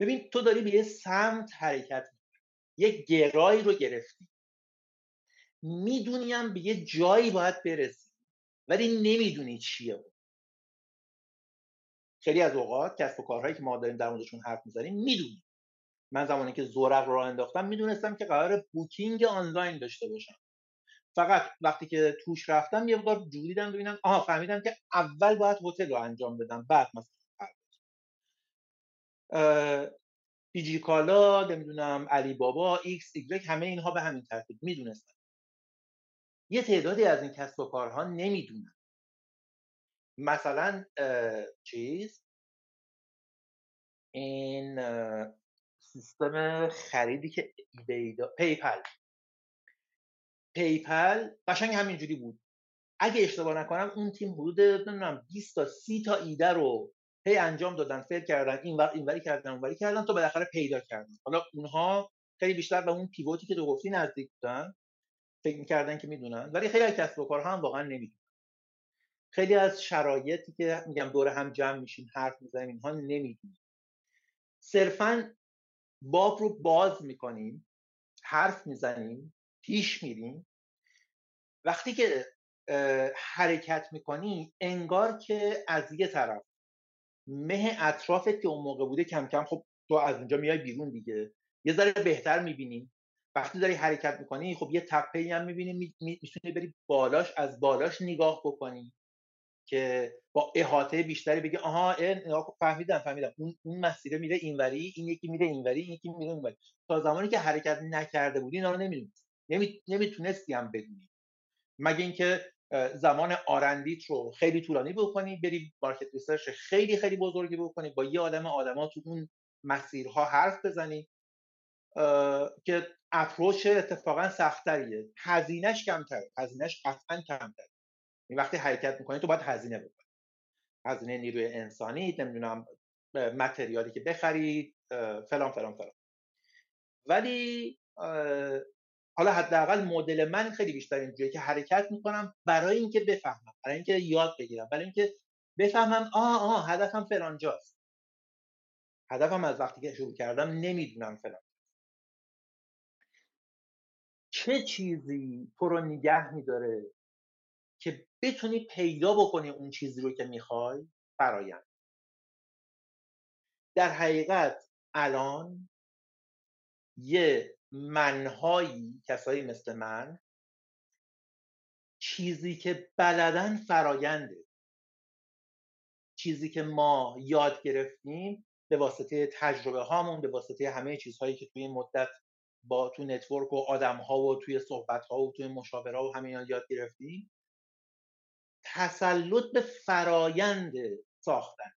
ببین تو داری به یه سمت حرکت میکنی، یه گرایی رو گرفتی، میدونیم به یه جایی باید برسی ولی نمیدونی چیه بود. خیلی از اوقات کسب و کارهایی که ما داریم در موردشون حرف میزنیم میدونیم. من زمانی که زورق راه انداختم میدونستم که قرار بوکینگ آنلاین داشته باشم. فقط وقتی که توش رفتم یه بار جوریدم ببینم، آها فهمیدم که اول باید هتل رو انجام بدم، بعد مثلا دیجیکالا، نمیدونم علی بابا، ایکس، ایگرگ، همه اینها به همین ترتیب میدونستم. یه تعدادی از این کسب و کارها نمیدونن. مثلا چیز این سیستم خریدی که ایبی دا... پیپل پیپل قشنگ همینجوری بود. اگه اشتباه نکنم اون تیم حدود نمیدونم بیست تا سی تا ایده رو هی انجام دادن، فیل کردن، این ور اینوری کردن، اونوری کردن تا بالاخره پیدا کردن. حالا اونها خیلی بیشتر به اون پیوتی که تو گفتی نزدیک بودن، فکر می‌کردن که میدونن، ولی خیلی از کسب و کارها هم واقعا نمیدونن. خیلی از شرایطی که میگم دور هم جمع میشین حرف میزنیم اینها نمیدونن. صرفاً باب رو باز میکنیم، حرف میزنیم، پیش میریم. وقتی که حرکت میکنی انگار که از یه طرف مه اطرافت که اون موقع بوده کم کم خب تو از اونجا میای بیرون دیگه، یه ذره بهتر میبینی. وقتی داری حرکت میکنی خب یه تپه‌ای هم میبینی، میتونی بری بالاش، از بالاش نگاه بکنی که با احاطه بیشتری بگی آها اه فهمیدم فهمیدم اون اون مسیر میره اینوری، این یکی میره اینوری، این یکی میره اونوری. تا زمانی که حرکت نکرده بودی اینا رو نمی‌دونی، نمیتونستی هم بدونی، مگه اینکه زمان آرندیت رو خیلی طولانی بکنی، بری مارکت ریسرچ خیلی خیلی بزرگی بکنی، با یه عالمه آدما تو اون مسیرها حرف بزنی. که اپروچ اتفاقا سخت‌تریه، هزینهش کمتره، هزینهش قطعا کمتره. این وقتی حرکت میکنی تو باید هزینه بکنی، هزینه نیروی انسانی، نمیدونم متریالی که بخرید، فلان فلان فلان. ولی حالا حداقل مدل من خیلی بیشتر اینجوریه که حرکت میکنم برای اینکه بفهمم، برای اینکه یاد بگیرم، برای اینکه بفهمم آه آه هدفم فلانجاست، هدفم از وقتی که شروع کردم نمیدونم فلان چه چیزی تو رو نگه میداره که بتونی پیدا بکنی اون چیزی رو که میخوای. فرایند در حقیقت الان یه منهایی، کسایی مثل من، چیزی که بلدن فراینده، چیزی که ما یاد گرفتیم به واسطه تجربه هامون، به واسطه همه چیزهایی که توی این مدت با تو نتورک و آدم ها و توی صحبت ها و توی مشاوره ها و همینا یاد گرفتیم، تسلط به فرایند ساختن.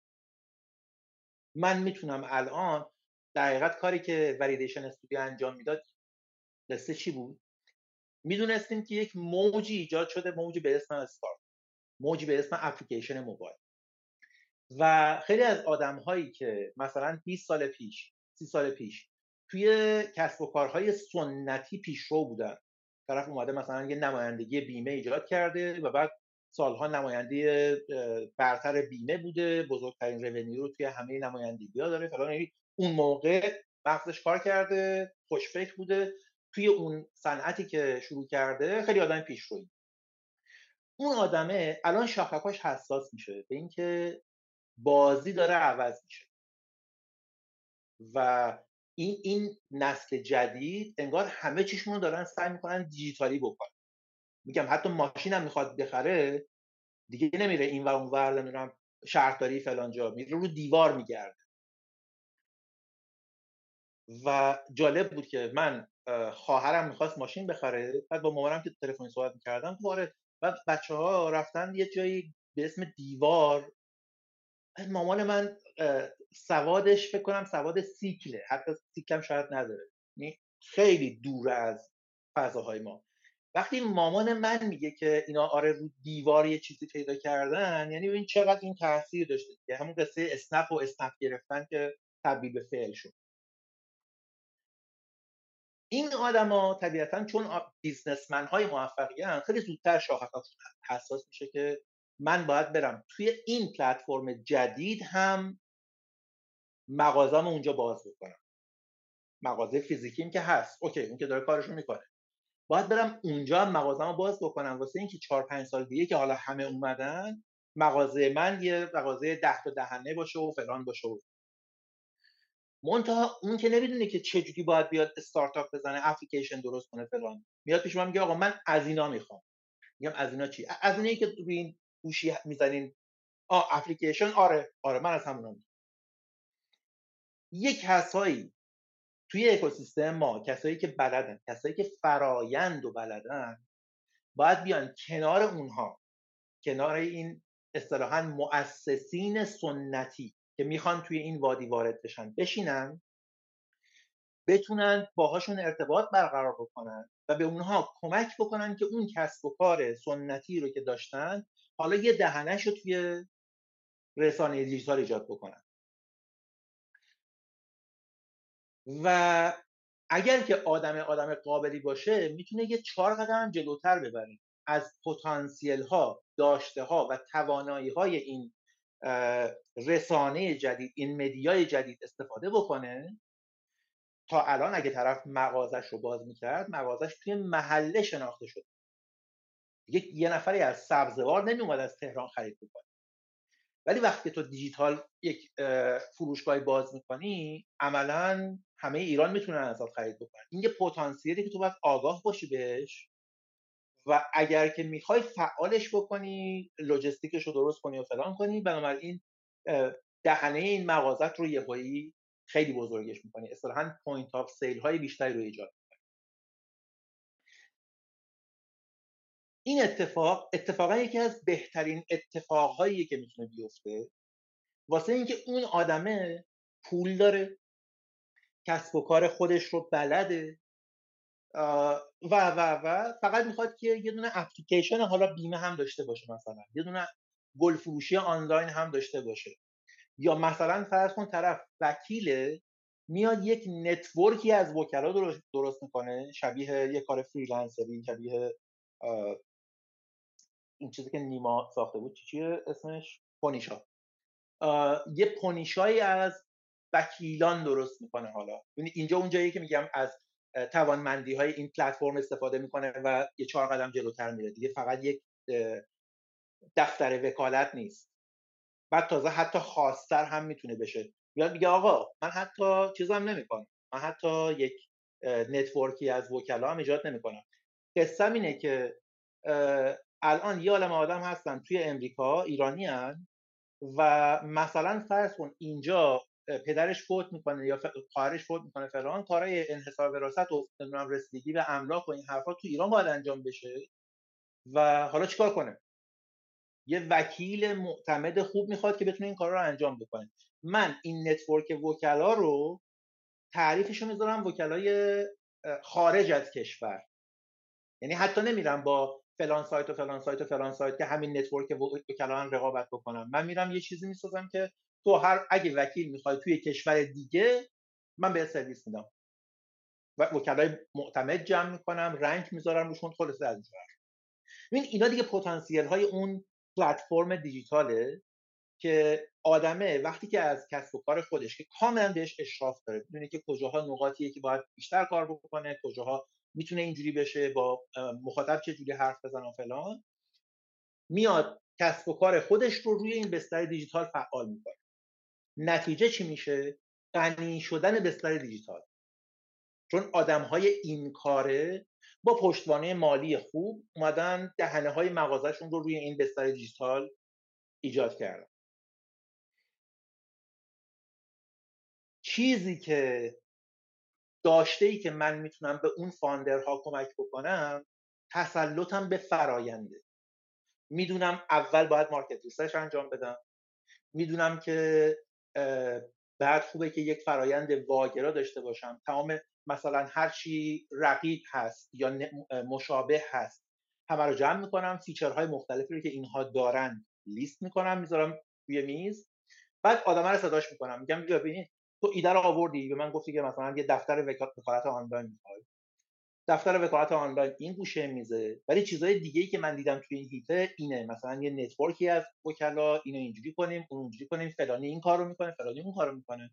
من میتونم الان در حقیقت کاری که ولیدیشن استودیو انجام میداد دسته چی بود؟ میدونستیم که یک موجی ایجاد شده، موجی به اسم استارت، موجی به اسم اپلیکیشن موبایل، و خیلی از آدم هایی که مثلا بیست سال پیش، سی سال پیش توی کسب و کارهای سنتی پیشرو بودن، طرف اومده مثلا یه نمایندگی بیمه ایجاد کرده و بعد سالها نماینده برتر بیمه بوده، بزرگترین رونیو رو توی همه نمایندگی‌ها داره فلان، اون موقع مغزش کار کرده، خوشفکر بوده، توی اون صنعتی که شروع کرده خیلی آدم پیشرویه. اون آدمه الان شاخکاش حساس میشه به اینکه بازی داره عوض میشه و این این نسل جدید انگار همه چیشون رو دارن سعی میکنن دیجیتالی بکنن. میگم حتی ماشین هم میخواد بخره دیگه، نمیره این و اون ور نمیرم شهرداری فلان جا، میره رو دیوار میگرده. و جالب بود که من خواهرم میخواست ماشین بخره، بعد با مامانم که تلفنی صحبت میکردم واره، بعد بچه ها رفتن یه جایی به اسم دیوار. مامان من سوادش فکر کنم سواد سیکله، حتی سیکلم شاید نداره، خیلی دور از فضاهای ما. وقتی مامان من میگه که اینا آره رو دیوار یه چیزی پیدا کردن، یعنی این چقدر این تاثیر داشته دیگه. همون قصه اسنپ و اسنپ گرفتن که تبدیل به فعل شد. این آدما طبیعتاً چون بیزنسمن های موفقی هستن، خیلی زودتر شاخکاشون حساس میشه که من باید برم توی این پلتفرم جدید هم مغازه‌مو اونجا باز بکنم. مغازه فیزیکیم که هست، اوکی، اون که داره کارشو میکنه، باید برم اونجا هم مغازه‌مو باز بکنم، واسه اینکه چهار پنج سال دیگه که حالا همه اومدن، مغازه من یه مغازه ده تا دهنه باشه و فلان باشه. منتها اون که نمیدونه که چجوری باید بیاد استارتاپ بزنه، اپلیکیشن درست کنه فلان، میاد پیش من میگه آقا من از اینا میخوام. میگم از اینا چی؟ از اینایی که تو این گوشی میزنین. آ اپلیکیشن، آره آره من از همونا میگم. یک کسایی توی اکوسیستم ما، کسایی که بلدن، کسایی که فرایند و بلدن، باید بیان کنار اونها، کنار این اصطلاحاً مؤسسین سنتی که میخوان توی این وادی وارد بشن، بشینن، بتونن باهاشون ارتباط برقرار بکنن و به اونها کمک بکنن که اون کسب و کار سنتی رو که داشتن حالا یه دهنش رو توی رسانه دیجیتال ایجاد بکنن. و اگر که آدم آدم قابلی باشه، میتونه یه چهار قدم جلوتر ببره، از پتانسیل ها، داشته ها و توانایی های این رسانه جدید، این مدیای جدید استفاده بکنه. تا الان اگه طرف مغازش رو باز میکرد، مغازش توی محله شناخته شد، یک یه نفری از سبزوار نمی اومد از تهران خرید بکنه. ولی وقتی تو دیجیتال یک فروشگاهی باز میکنی، عملا همه ایران میتونن ازت خرید بکنن. این یه پتانسیلی که تو باید آگاه باشی بهش و اگر که میخوای فعالش بکنی، لوجستیکش رو درست کنی و فلان کنی. بنابراین دهنه این مغازت رو یه هایی خیلی بزرگش میکنی، اصطلاحاً پوینت آف سیل های بیشتری رو ایجاد میکنی. این اتفاق اتفاقا یکی از بهترین اتفاقهایی که میتونه بیفته، واسه اینکه اون آدمه پول داره، کسب و کار خودش رو بلده و و و فقط میخواد که یه دونه اپلیکیشن حالا بیمه هم داشته باشه، مثلا یه دونه گل فروشی آنلاین هم داشته باشه، یا مثلا فرض کن طرف وکیله میاد یک نتورکی از وکلا درست, درست میکنه، شبیه یک کار فریلنسری، شبیه این چیزی که نیما ساخته بود، چی چیه اسمش؟ پونیشا. یه پونیشایی از وکیلان درست میکنه. حالا اینجا اونجایی که میگم از توانمندی های این پلتفرم استفاده میکنه و یه چهار قدم جلوتر میره دیگه، فقط یک دفتر وکالت نیست، بعد تازه حتی خاصتر هم میتونه بشه، میاد میگه آقا من حتی چیزم نمیکنم، من حتی یک نتورکی از وکلا هم ایجاد نمیکنم. قصه‌م اینه که الان یه عالمه آدم هستن توی امریکا، ایرانی هستن و مثلا فرض کن اینجا پدرش فوت میکنه یا خواهرش فوت میکنه، فلان کارهای انحصار وراثت و رسیدگی و املاک و این حرفا تو ایران باید انجام بشه و حالا چیکار کنه؟ یه وکیل معتمد خوب میخواد که بتونه این کارا رو انجام بکنه. من این نتورک وکلا رو تعریفشو میذارم وکلای خارج از کشور، یعنی حتی نمیرم با فلان سایت و فلان سایت و فلان سایت که همین نتورک وکلا هم رقابت بکنم، من میرم یه چیزی میسازم که تو هر اگه وکیل میخوای توی کشور دیگه من به سرویس میدم و وکلای معتمد جمع میکنم، رنگ میذارم روشون، خلاصه از اینجور. ببین اینا دیگه پتانسیل های اون پلتفرم دیجیتاله که آدمه وقتی که از کسب و کار خودش که کاملا بهش اشراف داره، میدونه که کجاها نقاطیه که باید بیشتر کار بکنه، کجاها میتونه اینجوری بشه، با مخاطب چه جوری حرف بزنه فلان، میاد کسب و کار خودش رو روی این بستر دیجیتال فعال میکنه. نتیجه چی میشه؟ غنی شدن بستر دیجیتال، چون آدم‌های این کاره با پشتوانه مالی خوب اومدن دهنه‌های مغازه‌شون رو روی این بستر دیجیتال ایجاد کردن. چیزی که داشته‌ای که من میتونم به اون فاندرها کمک بکنم تسلطم به فراینده. میدونم اول باید مارکت ریسرچ انجام بدم، میدونم که بعد خوبه که یک فرایند واگرا داشته باشم، تمام مثلا هر چی رقیب هست یا مشابه هست همه رو جمع میکنم، فیچرهای مختلفی رو که اینها دارن لیست میکنم، میذارم روی میز، بعد آدم رو صداش میکنم، میگم ببین تو ایده رو آوردی به من گفتی که مثلا یه دفتر وکالت آنلاین میخوای، دفتر وکالت آنلاین این گوشه میزه، ولی چیزهای دیگه‌ای که من دیدم توی این هیته اینه، مثلا یه نتورکی از وکلا، اینو اینجوری کنیم، اون اونجوری کنیم، فلانی این کارو میکنه، فلانی اون کارو میکنه،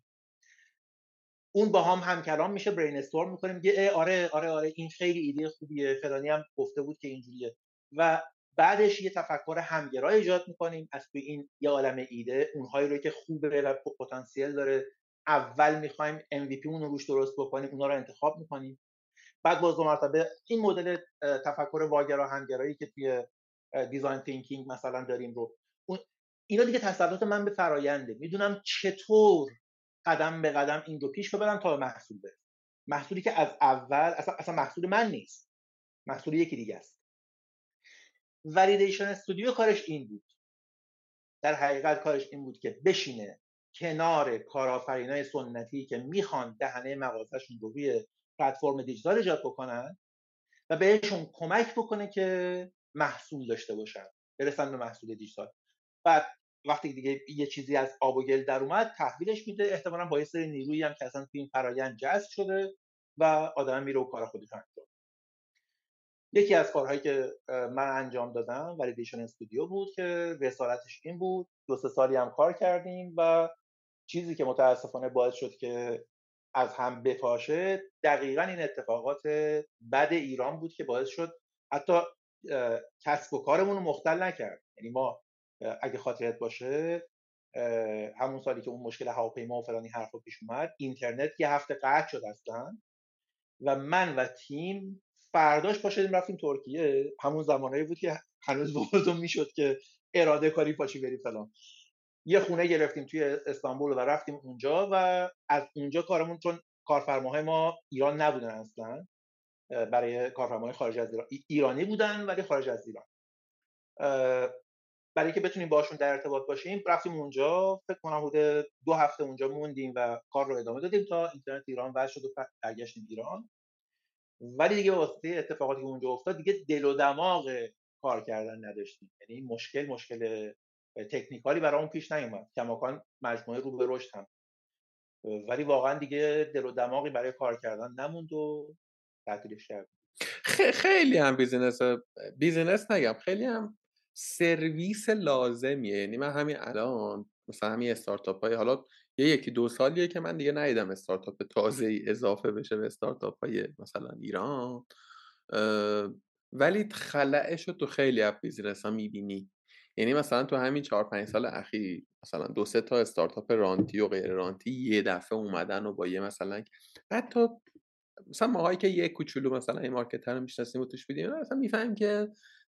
اون با هم هم کلام میشه، برین استورم میکنیم، میگه آره آره آره این خیلی ایده خوبیه، فلانی هم گفته بود که اینجوریه، و بعدش یه تفکر همگرای ایجاد میکنیم از توی این یه عالمه ایده، اونهایی رو که خوبه و پتانسیل داره اول میخوایم ام وی پی اون رو روش درست بکنیم، اونا رو انتخاب میکنیم، بعد باز دو مرتبه این مدل تفکر واگرا همگرایی که توی دیزاین تینکینگ مثلا داریم رو، اینا دیگه تسلط من به فراینده، میدونم چطور قدم به قدم این رو پیش ببرم تا محصول برسه، محصولی که از اول اصلا اصلا محصول من نیست، محصول یکی دیگه است. ولیدیشن استودیو کارش این بود، در حقیقت کارش این بود که بشینه کنار کارآفرینای سنتی که میخوان دهنه مغازه‌شون رو روی پلتفرم دیجیتال ایجاد بکنن و بهشون کمک بکنه که محصول داشته باشن، برسن به محصول دیجیتال. بعد وقتی دیگه یه چیزی از آب و گل در اومد تحویلش میده، احتمالاً با یه سری نیرویی هم که اصلا تو این فرآیند جذب شده و آدم میره و کار خودش انجام میده. یکی از کارهایی که من انجام دادم ولیدیشن استودیو بود که رسالتش این بود. دو سه سالی هم کار کردیم و چیزی که متاسفانه باعث شد که از هم بپاشه دقیقاً این اتفاقات بد ایران بود که باعث شد حتی کسب و کارمون رو مختل نکرد. یعنی ما اگه خاطرت باشه همون سالی که اون مشکل هواپیما و فلانی حرفا پیش اومد، اینترنت یه هفته قطع شد اصلا و من و تیم فرداش پا شدیم رفتیم ترکیه. همون زمانهایی بود که هنوز وازم میشد که اراده کاری پاشی بری فلان. یه خونه گرفتیم توی استانبول و رفتیم اونجا و از اونجا کارمون، چون کارفرماهای ما ایران نبودن اصلا، برای کارفرماهای خارج از ایران ایرانی بودن ولی خارج از ایران، برای که بتونیم باشون در ارتباط باشیم رفتیم اونجا، فکر کنم حدود دو هفته اونجا موندیم و کار رو ادامه دادیم تا اینترنت ایران وضع شد و برگشتیم ایران. ولی دیگه به واسطه اتفاقاتی که اونجا افتاد دیگه دل و دماغ کار کردن نداشتیم، یعنی مشکل مشکل تکنیکالی برامون پیش نیومد، کماکان مجموعه رو به رشد هم، ولی واقعا دیگه دل و دماغی برای کار کردن نموند و تعطیلش کردیم. خیلی هم بیزینس بیزینس نگم، خیلی هم سرویس لازمیه، یعنی من همین الان مثلا همین استارتاپ های حالا یه یکی دو سالیه که من دیگه ندیدم استارتاپ تازه‌ای اضافه بشه به استارتاپ های مثلا ایران، ولی خلأش رو تو خیلی از بیزینس‌ها می‌بینی، یعنی مثلا تو همین چهار پنج سال اخیر مثلا دو سه تا استارتاپ رانتی و غیر رانتی یه دفعه اومدن و با یه مثلا حتی مثلا ماهایی که یه کوچولو مثلا این مارکتر رو میشناسیم و توش بودیم مثلا میفهمیم که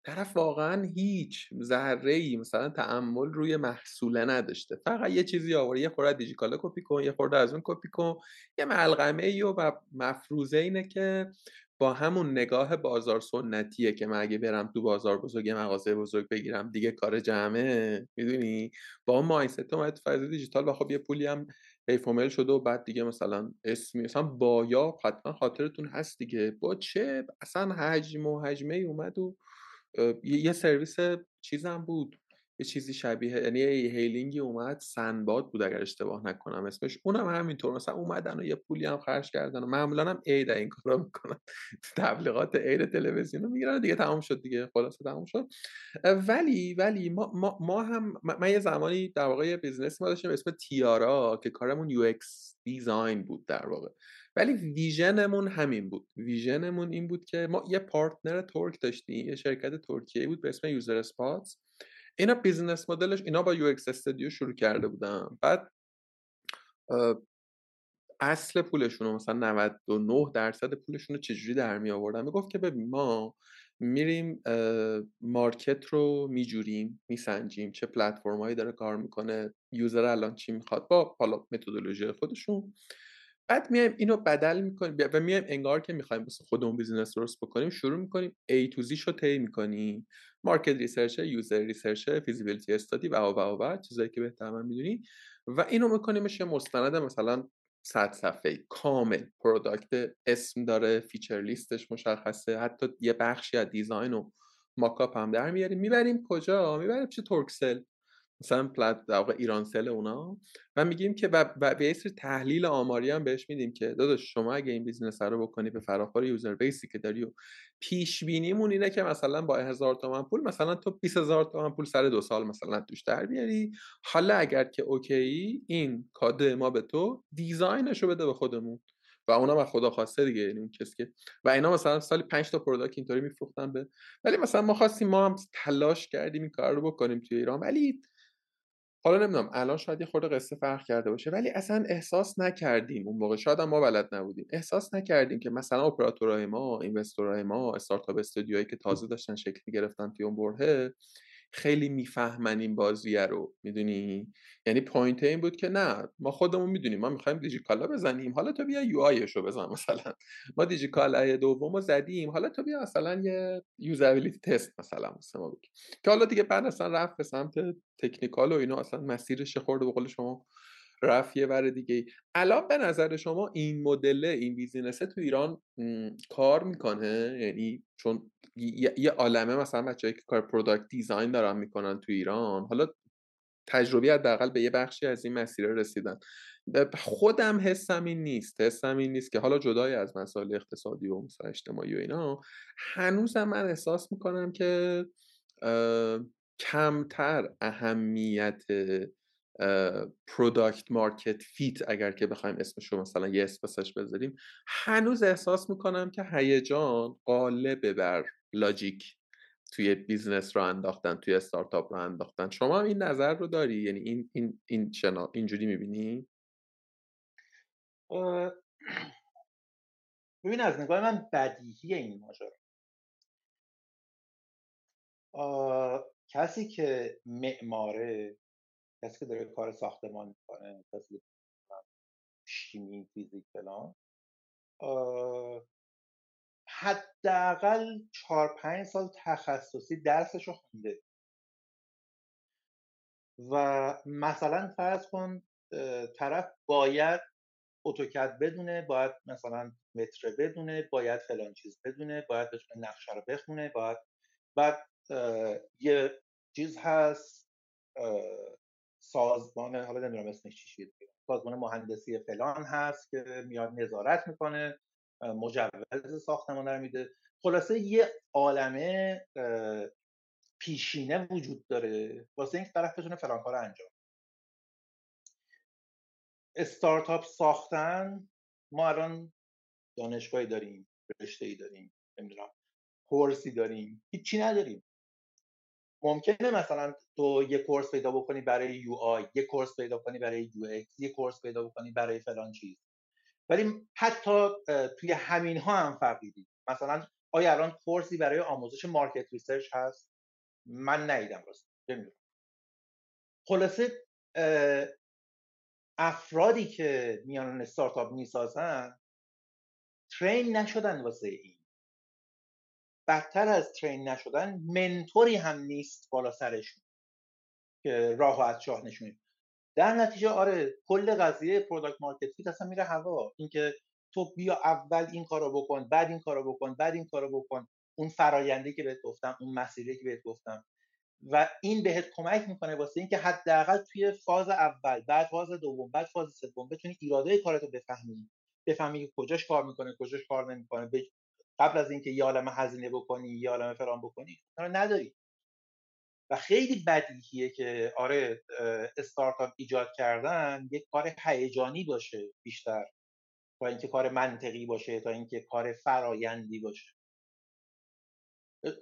طرف واقعا هیچ ذره‌ای مثلا تأمل روی محصوله نداشته، فقط یه چیزی آوری، یه خورده دیجیکالا کپی کن، یه خورده از اون کپی کن، یه ملغمه‌ای و مفروضه اینه که با همون نگاه بازار سنتیه که من اگه برم تو بازار بزرگ مغازه بزرگ بگیرم دیگه کار جمعه، میدونی با اون مایندست اومد فاز دیجیتال و خب یه پولی هم ایفومل شده و بعد دیگه مثلا اسمی مثلا بایا حتما خاطرتون هست دیگه با چه اصلا حجم و حجمه اومد و یه سرویس چیزم بود، یه چیزی شبیه یعنی هیلینگی اومد، سنباد بود اگر اشتباه نکنم اسمش، اونم همینطور مثلا اومدن و یه پولی هم خرج کردن و معمولا هم عید این کارا میکنن تبلیغات عید تلویزیونو میگیرن دیگه، تمام شد دیگه، خلاصه تمام شد. ولی ولی ما ما, ما هم من یه زمانی در واقع بیزنس ما داشتیم اسم تیارا که کارمون یو ایکس دیزاین بود در واقع، ولی ویژنمون همین بود، ویژنمون این بود که ما یه پارتنر ترک داشتیم، یه شرکت ترکیه‌ای بود به اسم یوزر اسپاتس، اینا بیزنس مدلش اینا با یو ایکس استودیو شروع کرده بودن، بعد اصل پولشون رو مثلا نود و نه درصد پولشون رو چجوری در می آوردن، میگفت که ببین ما میریم مارکت رو میجوریم، میسنجیم چه پلتفرم هایی داره کار میکنه، یوزر الان چی میخواد با حالا متدولوژی خودشون، بعد میایم اینو بدل میکنیم و میایم انگار که میخوایم بس خودمون بیزینس درست بکنیم، شروع میکنیم A to Z رو طی میکنیم، مارکت ریسرچ، یوزر ریسرچ، فیزیبیلیتی استادی و و و و چیزایی که بهترمن میدونی، و اینو میکنیمش یه مستند مثلا صد صفحه‌ای کامل، پروداکت اسم داره، فیچر لیستش مشخصه، حتی یه بخشی از دیزاین و ماکاپ هم در میاریم، میبریم کجا، میبریم چه ترکسل مثلا پلت در واقع ایرانسل اونا، و میگیم که و به اساس تحلیل آماری هم بهش میدیم که داداش شما اگه این بیزنس رو بکنی به فراخور یوزر بیسی که داری و پیش بینیمون اینه که مثلا با هزار تومان پول مثلا تو بیست هزار تومان پول سر دو سال مثلا توش در بیاری، حالا اگر که اوکی این کاده ما به تو دیزاینش رو بده به خودمون و اونا ما خدا خواسته دیگه، یعنی اون کسی که و اینا مثلا سالی پنج تا پروداکت اینطوری میفروختن به، ولی مثلا ما خواستیم ما هم تلاش کردیم این کار رو بکنیم توی ایران، ولی حالا نمیدونم الان شاید یه خورده قصه فرق کرده باشه، ولی اصلا احساس نکردیم اون موقع، شاید هم ما بلد نبودیم، احساس نکردیم که مثلا اپراتورهای ما، اینوستورهای ما، استارتاپ استودیوهایی که تازه داشتن شکل می‌گرفتن توی اون برهه خیلی میفهمن این بازیه رو، میدونی، یعنی پوینت این بود که نه ما خودمون میدونیم ما می‌خوایم دیجیکالا بزنیم، حالا تو بیا یو آی شو بزن، مثلا ما دیجیکالا دومو زدیم، حالا تو بیا مثلا یه یوزابیلیتی تست مثلا واسه ما بگی، که حالا دیگه بعد اصلا رفت به سمت تکنیکال و اینا، اصلا مسیرش خورد به قول شما رفت یه ور دیگه. الان به نظر شما این مدل این بیزینسه تو ایران م... کار میکنه؟ یعنی چون ی... یه عالمه مثلا بچه‌ای که کار پروداکت دیزاین دارن میکنن تو ایران، حالا تجربی حداقل به یه بخشی از این مسیر رسیدن، خودم حسم این نیست، حسم این نیست که حالا جدای از مسائل اقتصادی و مسائل اجتماعی و اینا، هنوزم من احساس میکنم که اه... کمتر اهمیت پروداکت مارکت فیت اگر که بخوایم اسمشو مثلا یه اسپسش بذاریم، هنوز احساس میکنم که هیجان غالب بر لاجیک توی بیزنس رو انداختن، توی استارتاپ رو انداختن. شما هم این نظر رو داری؟ یعنی این این این شنا اینجوری میبینی؟ ببین از نگاه من بدیهیه این ماجرا، کسی که معماره، کسی که داره کار ساختمان میکنه، کسی که شیمی، فیزیک فلان، حداقل چهار پنج سال تخصصی درسشو خونده، و مثلا فرض کن طرف باید اتوکد بدونه، باید مثلا متر بدونه، باید فلان چیز بدونه، باید بتونه نقشه رو بخونه، باید بعد یه چیز هست سازمان، حالا نمیدونم اسمش چی شد، سازمان مهندسی فلان هست که میاد نظارت میکنه، مجوز ساختمان رو میده. خلاصه یه عالمه پیشینه وجود داره واسه این طرف بتونه فلان کارو انجام. استارتاپ ساختن، ما الان دانشگاهی داریم، رشته‌ای داریم، نمیدونم کورسی داریم، هیچی نداریم. ممکنه مثلا تو یه کورس پیدا بکنی برای یو آی، یه کورس پیدا کنی برای یو ایکس، یه کورس پیدا بکنی برای فلان چیز، ولی حتی توی همین ها هم فقیدی. مثلا آیا الان کورسی برای آموزش مارکت ریسرچ هست؟ من ندیدم راست نمیدونم. خلاصه افرادی که میان استارتاپ میسازن ترین نشدن واسه این، بدتر از ترین نشدن منتوری هم نیست بالا سرشون که راهو از چاه نشونه. در نتیجه آره، کل قضیه پروداکت مارکت فیت اصلا میره هوا. اینکه تو بیا اول این کارو بکن، بعد این کارو بکن، بعد این کارو بکن، اون فرآیندی که بهت گفتم، اون مسیری که بهت گفتم، و این بهت کمک میکنه واسه اینکه حداقل توی فاز اول، بعد فاز دوم، بعد فاز سوم بتونی ایراده کارتو بفهمی، بفهمی کجاش کار میکنه، کجاش کار نمیکنه، قبل از اینکه یه عالمه هزینه بکنی، یه عالمه فلان بکنی، اینا رو نداری. و خیلی بدیهیه که آره استارتاپ ایجاد کردن یک کار هیجانی باشه بیشتر تا اینکه کار منطقی باشه، تا اینکه کار فرایندی باشه.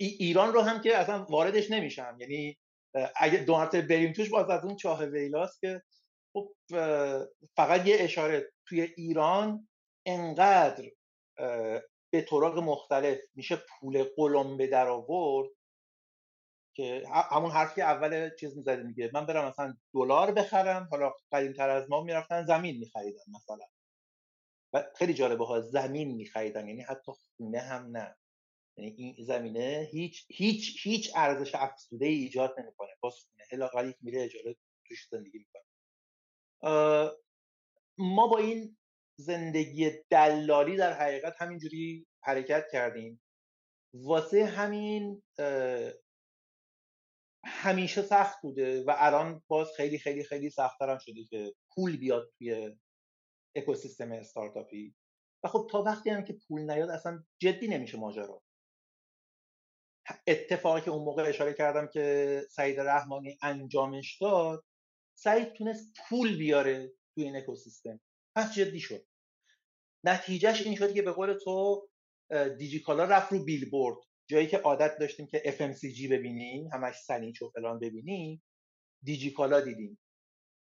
ای ایران رو هم که اصلا واردش نمیشم، یعنی اگه دو مرتبه بریم توش باز از اون چاه ویلاست که خب فقط یه اشاره. توی ایران انقدر به طرق مختلف میشه پول قلم به در آورد که همون حرفی اول چیز میزدیم دیگه، من برم مثلا دلار بخرم، حالا قدیم‌تر از ما میرفتن زمین میخریدن مثلا، و خیلی جالبه ها، زمین میخریدن، یعنی حتی خونه هم نه، یعنی این زمینه هیچ هیچ هیچ ارزش افزوده ایجاد نمیکنه واسه خونه، الا یک میره اجاره توش زندگی میکنه. ما با این زندگی دلالی در حقیقت همینجوری حرکت کردیم، واسه همین همیشه سخت بوده و الان باز خیلی خیلی خیلی سخت‌تر هم شده که پول بیاد توی اکوسیستم استارتاپی. و خب تا وقتی هم که پول نیاد اصلا جدی نمیشه ماجرا. اتفاقی که اون موقع اشاره کردم که سعید رحمانی انجامش داد، سعید تونست پول بیاره توی این اکوسیستم، پس جدی شد. نتیجهش این شد که به قول تو دیجیکالا رفت رو بیلبورد، جایی که عادت داشتیم که اف ام سی جی ببینیم، همش سنیچ و فلان ببینیم، دیجیکالا دیدیم.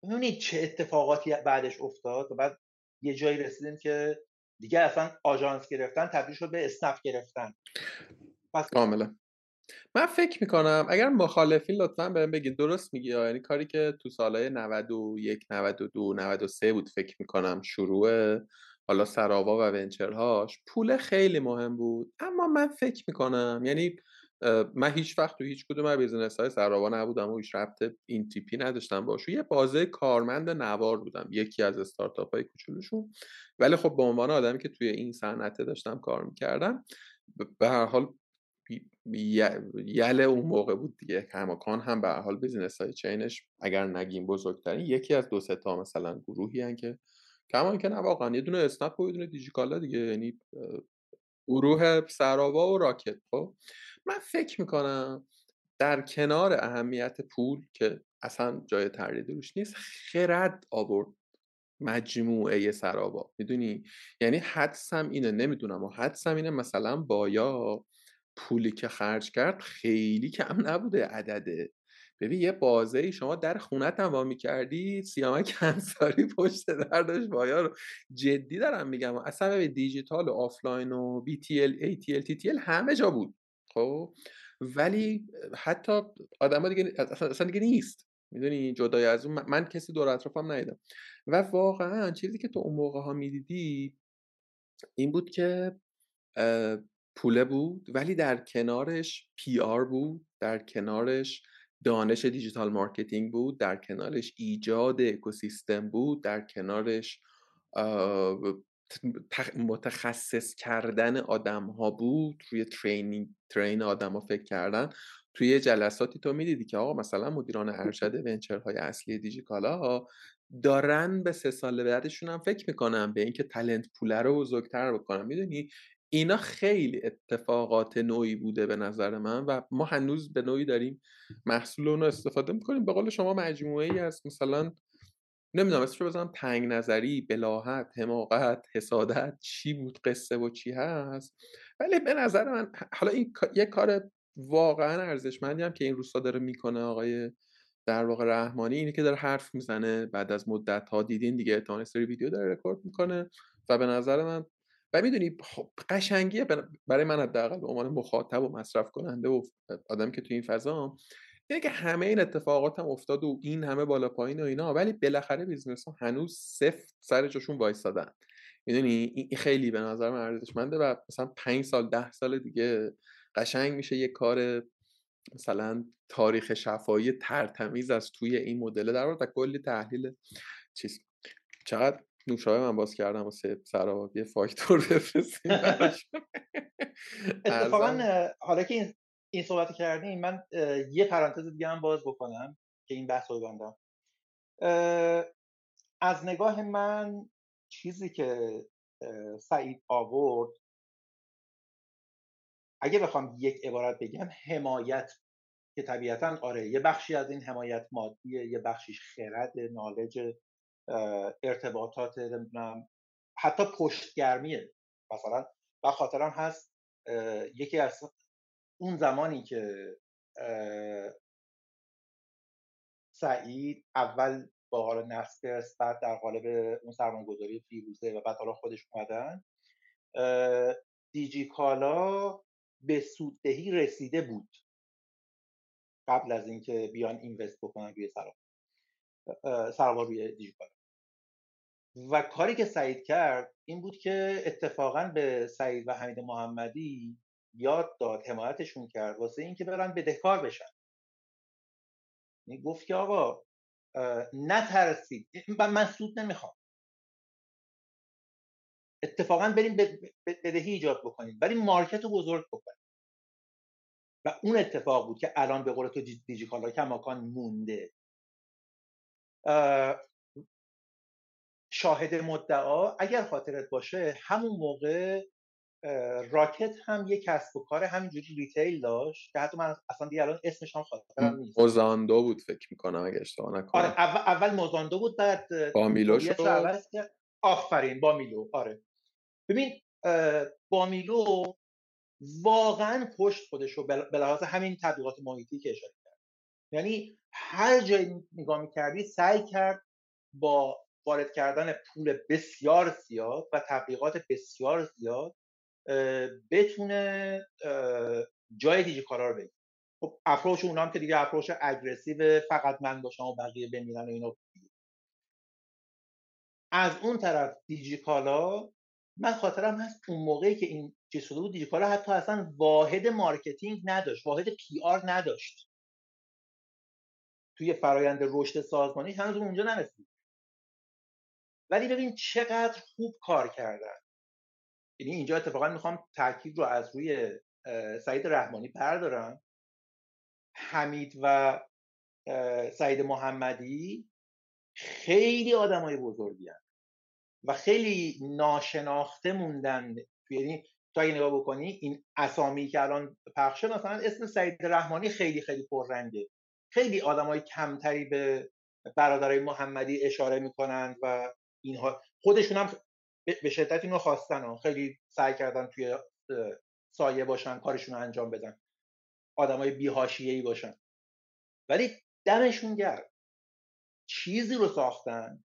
می‌بینید چه اتفاقاتی بعدش افتاد و بعد یه جایی رسیدیم که دیگه اصلا آژانس گرفتن تبدیل شد به اسنپ گرفتن. پس کاملا من فکر میکنم اگر مخالفین لطفاً بهم بگید درست میگی، یعنی کاری که تو سالهای نود و یک نود و دو نود و سه بود فکر میکنم شروع حالا سراوا و ونچرهاش، پول خیلی مهم بود. اما من فکر میکنم، یعنی من هیچ وقت تو هیچ کدوم از بیزنس‌های سراوا نبودم و هیچ ربط این تیپی نداشتم باشه، یه بازه کارمند نوار بودم، یکی از استارتاپ‌های کوچولوشون. ولی خب به عنوان آدمی که توی این صنعت داشتم کار میکردم، به هر حال یله اون موقع بود دیگه، کماکان هم به هر حال بیزنس‌های چینش اگر نگیم بزرگترین، یکی از دو سه تا مثلا گروهی ان که کمان که نه واقعا یه دونه اسنپ و یه دونه دیجیکالا دیگه، یعنی گروه سراوا و راکت. خب من فکر میکنم در کنار اهمیت پول که اصلا جای تردید روش نیست، خرد آورد مجموعه سراوا، میدونی، یعنی حدسم اینه، نمیدونم و حدسم اینه مثلا بایا پولی که خرج کرد خیلی کم نبوده عدده. ببین یه بازه‌ای شما در خونت هم وا می‌کردی، سیامک انصاری پشت در داشت بایا رو، جدی دارم میگم. اصلا ببین دیجیتال و آفلاین و بی تی ال، ای تی ال، تی تی ال همه جا بود، خب ولی حتی آدم‌ها دیگه اصلا دیگه نیست، میدونی، جدای از اون من کسی دور اطرافم ندیدم. و واقعا چیزی که تو اون موقع‌ها می‌دیدی این بود که پوله بود ولی در کنارش پی آر بود، در کنارش دانش دیجیتال مارکتینگ بود، در کنارش ایجاد اکوسیستم بود، در کنارش متخصص کردن آدم ها بود، روی ترینینگ ترین آدم ها فکر کردن. توی جلساتی تو میدیدی که آقا مثلا مدیران ارشد ونچرهای اصلی دیجیکالا ها دارن به سه سال بعدشون هم فکر میکنن، به اینکه تالنت پوله رو بزرگتر بکنن. میدونی اینا خیلی اتفاقات نوعی بوده به نظر من و ما هنوز به نوعی داریم محصول اون رو استفاده میکنیم. به قول شما مجموعه ای از مثلا نمیدونم اسمش بزنم، تنگ نظری، بلاهت، حماقت، حسادت، چی بود قصه و چی هست. ولی به نظر من حالا این یه کار واقعا ارزشمندی هم که این روستا داره میکنه آقای در واقع رحمانی، اینه که داره حرف میزنه بعد از مدت ها، دیدین دیگه احتمالاً سری ویدیو داره رکورد میکنه و به نظر من و میدونی قشنگیه برای من حداقل به عنوان مخاطب و مصرف کننده و آدمی که تو این فضا، یعنی که همه این اتفاقات هم افتاد و این همه بالا پایین و اینا، ولی بالاخره بیزنس ها هنوز سفت سر جاشون وایسادن. میدونی این خیلی به نظر من ارزشمنده و مثلا پنج سال ده سال دیگه قشنگ میشه یه کار مثلا تاریخ شفاهی ترتمیز از توی این مدل در آورد. کلی تحلیل چیز چقدر نوشابه من باز کردم و سه سراب یه فاکتور بفرستیم براش. اتفاقا حالا که این صحبت کردیم من یه پرانتز دیگه هم باز بکنم که این بحث رو ببندم. از نگاه من چیزی که سعید آورد اگه بخوام یک عبارت بگم حمایت، که طبیعتاً آره یه بخشی از این حمایت مادیه، یه بخشیش خرد، نالج، ارتباطات، نمیدونم حتی پشتگرمیه. مثلا و خاطرم هست یکی از اون زمانی که سعید اول با حالا نسکرس بعد در قالب اون سرمایه‌گذاری فیروزه و بعد حالا خودش اومدن، دیجیکالا به سوددهی رسیده بود قبل از اینکه بیان اینوست بکنن روی سربار روی دیجیکالا. و کاری که سعید کرد این بود که اتفاقاً به سعید و حمید محمدی یاد داد، حمایتشون کرد واسه اینکه برن بدهکار بشن. یعنی گفت که آقا نترسید، من سود نمیخوام، اتفاقاً بریم بدهی ایجاد بکنیم، بریم مارکت رو بزرگ بکنیم. و اون اتفاق بود که الان به قول تو دیجیکالا کماکان مونده. شاهد مدعا اگر خاطرت باشه همون موقع راکت هم یک کسب و کار همینجوری ریتیل داشت که حتی من اصلا دیگه الان اسمش هم خاطرم نیست، موزاندو بود فکر میکنم اگه اشتباه نکنم. آره اول, اول موزاندو بود، بعد بامیلو شد. آفرین بامیلو. آره ببین بامیلو واقعا پشت خودش رو به لحاظ همین تبلیغات محیطی که اشاره کرد، یعنی هر جایی نگاه میکردی سعی کرد با وارد کردن پول بسیار زیاد و تبلیغات بسیار زیاد بتونه جای دیجیکالا رو بگیره. خب افروش اونا هم که دیگه افروش اگریسیو فقط من باشم و بقیه بمیرن و اینا. از اون طرف دیجیکالا من خاطرم هست اون موقعی که این چیز شده بود دیجیکالا حتی اصلا واحد مارکتینگ نداشت، واحد پی آر نداشت، توی فرایند رشد سازمانی هنوز اونجا نرسید. ولی ببین چقدر خوب کار کردن. یعنی اینجا اتفاقا میخوام تاکید رو از روی سعید رحمانی بردارم. حمید و سعید محمدی خیلی آدمای بزرگی هستن و خیلی ناشناخته موندن. یعنی تو اگه نگاه بکنی این اسامی که الان پخشه، مثلا اسم سعید رحمانی خیلی خیلی پررنگه، خیلی آدمای کمتری به برادرای محمدی اشاره میکنن و اینها خودشون هم به شدت اینو خواستن و خیلی سعی کردن توی سایه باشن، کارشون رو انجام بدن، آدمای بی حاشیه‌ای باشن. ولی دمشون گرد چیزی رو ساختن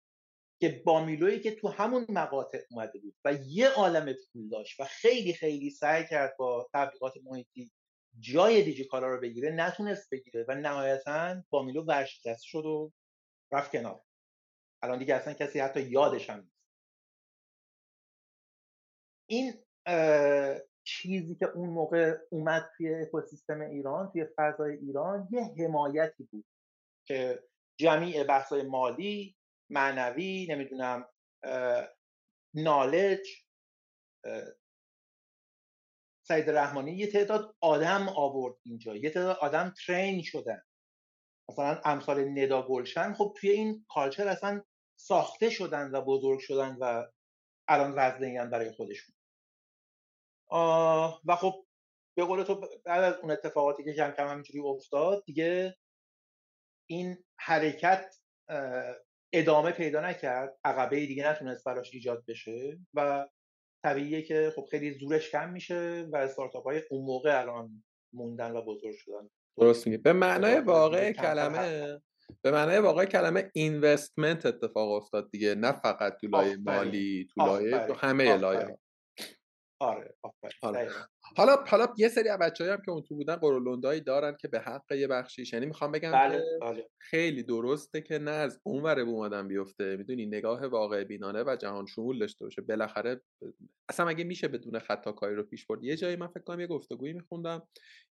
که بامیلویی که تو همون مقاطع اومده بود و یه عالمه پول داشت و خیلی خیلی سعی کرد با تبلیغات محیطی جای دیجیکالا رو بگیره، نتونست بگیره و نهایتاً بامیلو ورشکست شد و رفت کنار. الان دیگه اصلا کسی حتی یادش هم نیست. این چیزی که اون موقع اومد توی اکوسیستم ایران، توی فضای ایران، یه حمایتی بود که جمیع بحث‌های مالی، معنوی، نمیدونم نالج، سعید رحمانی یه تعداد آدم آورد اینجا، یه تعداد آدم ترین شدن. مثلا امثال ندا گلشن خب توی این کالچر اصلا ساخته شدن و بزرگ شدن و الان وزنیان برای خودشون. و خب به قول تو بعد از اون اتفاقاتی که کم کم همینجوری افتاد دیگه این حرکت ادامه پیدا نکرد، عقبه دیگه نتونست براش ایجاد بشه و طبیعیه که خب خیلی زورش کم میشه و استارتاپ های اون موقع الان موندن و بزرگ شدن. درست میگی. به معنای واقع کلمه به معنای واقع کلمه اینوستمنت اتفاق افتاد دیگه، نه فقط تو لایه مالی، تو لایه تو همه لایه‌ها. آره آره. حالا حالا یه سری از بچه‌ای هم که اون تو بودن قرولندایی دارن که به حق یه بخشیش، یعنی میخوام بگم بله، بله. خیلی درسته که نه از اونوره بومادن بیفته، میدونی نگاه واقع بینانه و جهان شمول داشته باشه. بالاخره اصلا اگه میشه بدون خطا کاری رو پیش برد. یه جایی من فکر کنم یه گفتگویی میخوندم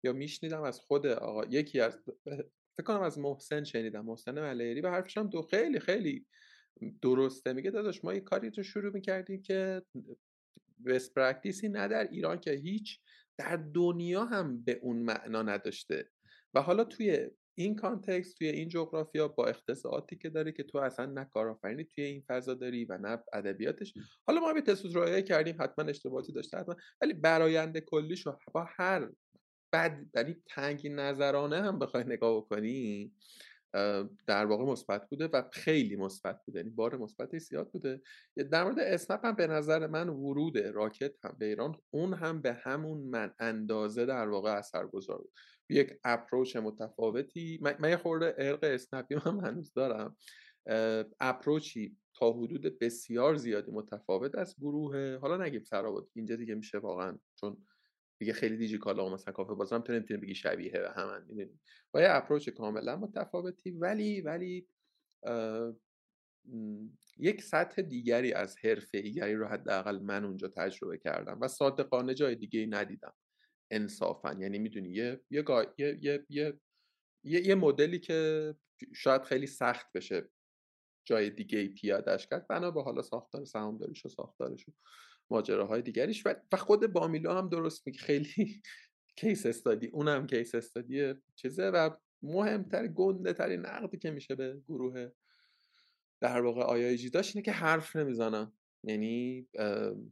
یا میشنیدم از خود آقا یکی از فکر کنم از محسن شنیدم، محسن ملیری، و حرفش هم دو خیلی خیلی درسته. میگه داداش ما یه کاری تو شروع می‌کردیم که بست پرکتیسی نه در ایران که هیچ، در دنیا هم به اون معنا نداشته و حالا توی این کانتکست، توی این جغرافیا، با اختصاصاتی که داره که تو اصلا نه کارآفرینی توی این فضا داری و نه ادبیاتش. حالا ما به تسوز رایه کردیم، حتما اشتباهاتی داشته حتما، ولی براینده کلیش رو با هر بد یعنی تنگی نظرانه هم بخوای نگاه بکنی در واقع مثبت بوده و خیلی مثبت بوده، یعنی بار مثبتش زیاد بوده. در مورد اسنپ هم به نظر من ورود راکت هم به ایران اون هم به همون من اندازه در واقع اثرگذار بود، یک اپروچ متفاوتی. من یه خورده ارق اسنپی من هنوز دارم، اپروچی تا حدود بسیار زیادی متفاوت از گروه، حالا نگیم سرابط اینجا دیگه میشه واقعا، چون دیگه خیلی دیجیکالا و مثلا کافه بازارم تو نمیتونی بگی شبیه به همن، میدونی، با یه اپروچ کاملا متفاوتی ولی ولی یک سطح دیگری از حرفه‌ایگری رو حداقل من اونجا تجربه کردم و صادقانه جای دیگه‌ای ندیدم انصافا. یعنی میدونی یه یه یه یه یه, یه مدلی که شاید خیلی سخت بشه جای دیگه‌ای پیاده‌اش کرد بنا به حالا ساختار سهامداریش و ساختارش ماجراهای دیگریش. و خود بامیلو هم درست میگه، خیلی کیس استادی، اونم کیس استادی چیزه و مهمتر گنده ترین نقدی که میشه به گروه در واقع آیایجی داشت اینه که حرف نمیزنن، یعنی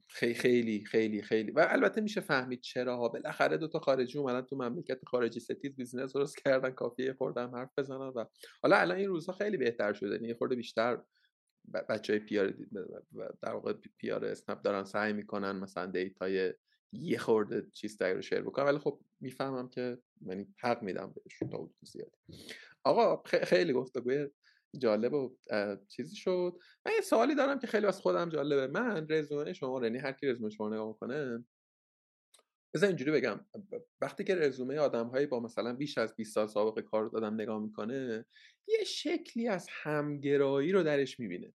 خیلی خیلی خیلی خیلی و البته میشه فهمید چرا ها. بالاخره دوتا خارجی اومدن تو مملکت خارجی ستیز بیزنس درست کردن، کافیه خوردم حرف بزنن و حالا الان این روزها خیلی بهتر شده، یعنی خورده بیشتر بچهای پی آر در واقع پی آر اسنپ دارن سعی میکنن مثلا دیتای یه خورده چیز دیگه رو شیر بکنن، ولی خب میفهمم که یعنی حق میدم بهش تا حدود زیاد. آقا خیلی گفتگوی جالب و چیزی شد. من یه سوالی دارم که خیلی واسه خودم جالبه. من رزومه شما رو، یعنی هر کی رزومه شما رو نگاه کنه، مثلا اینجوری بگم، وقتی که رزومه آدم‌های با مثلا بیش از بیست سال سابقه کار رو آدم نگاه میکنه، یه شکلی از همگرایی رو درش میبینه،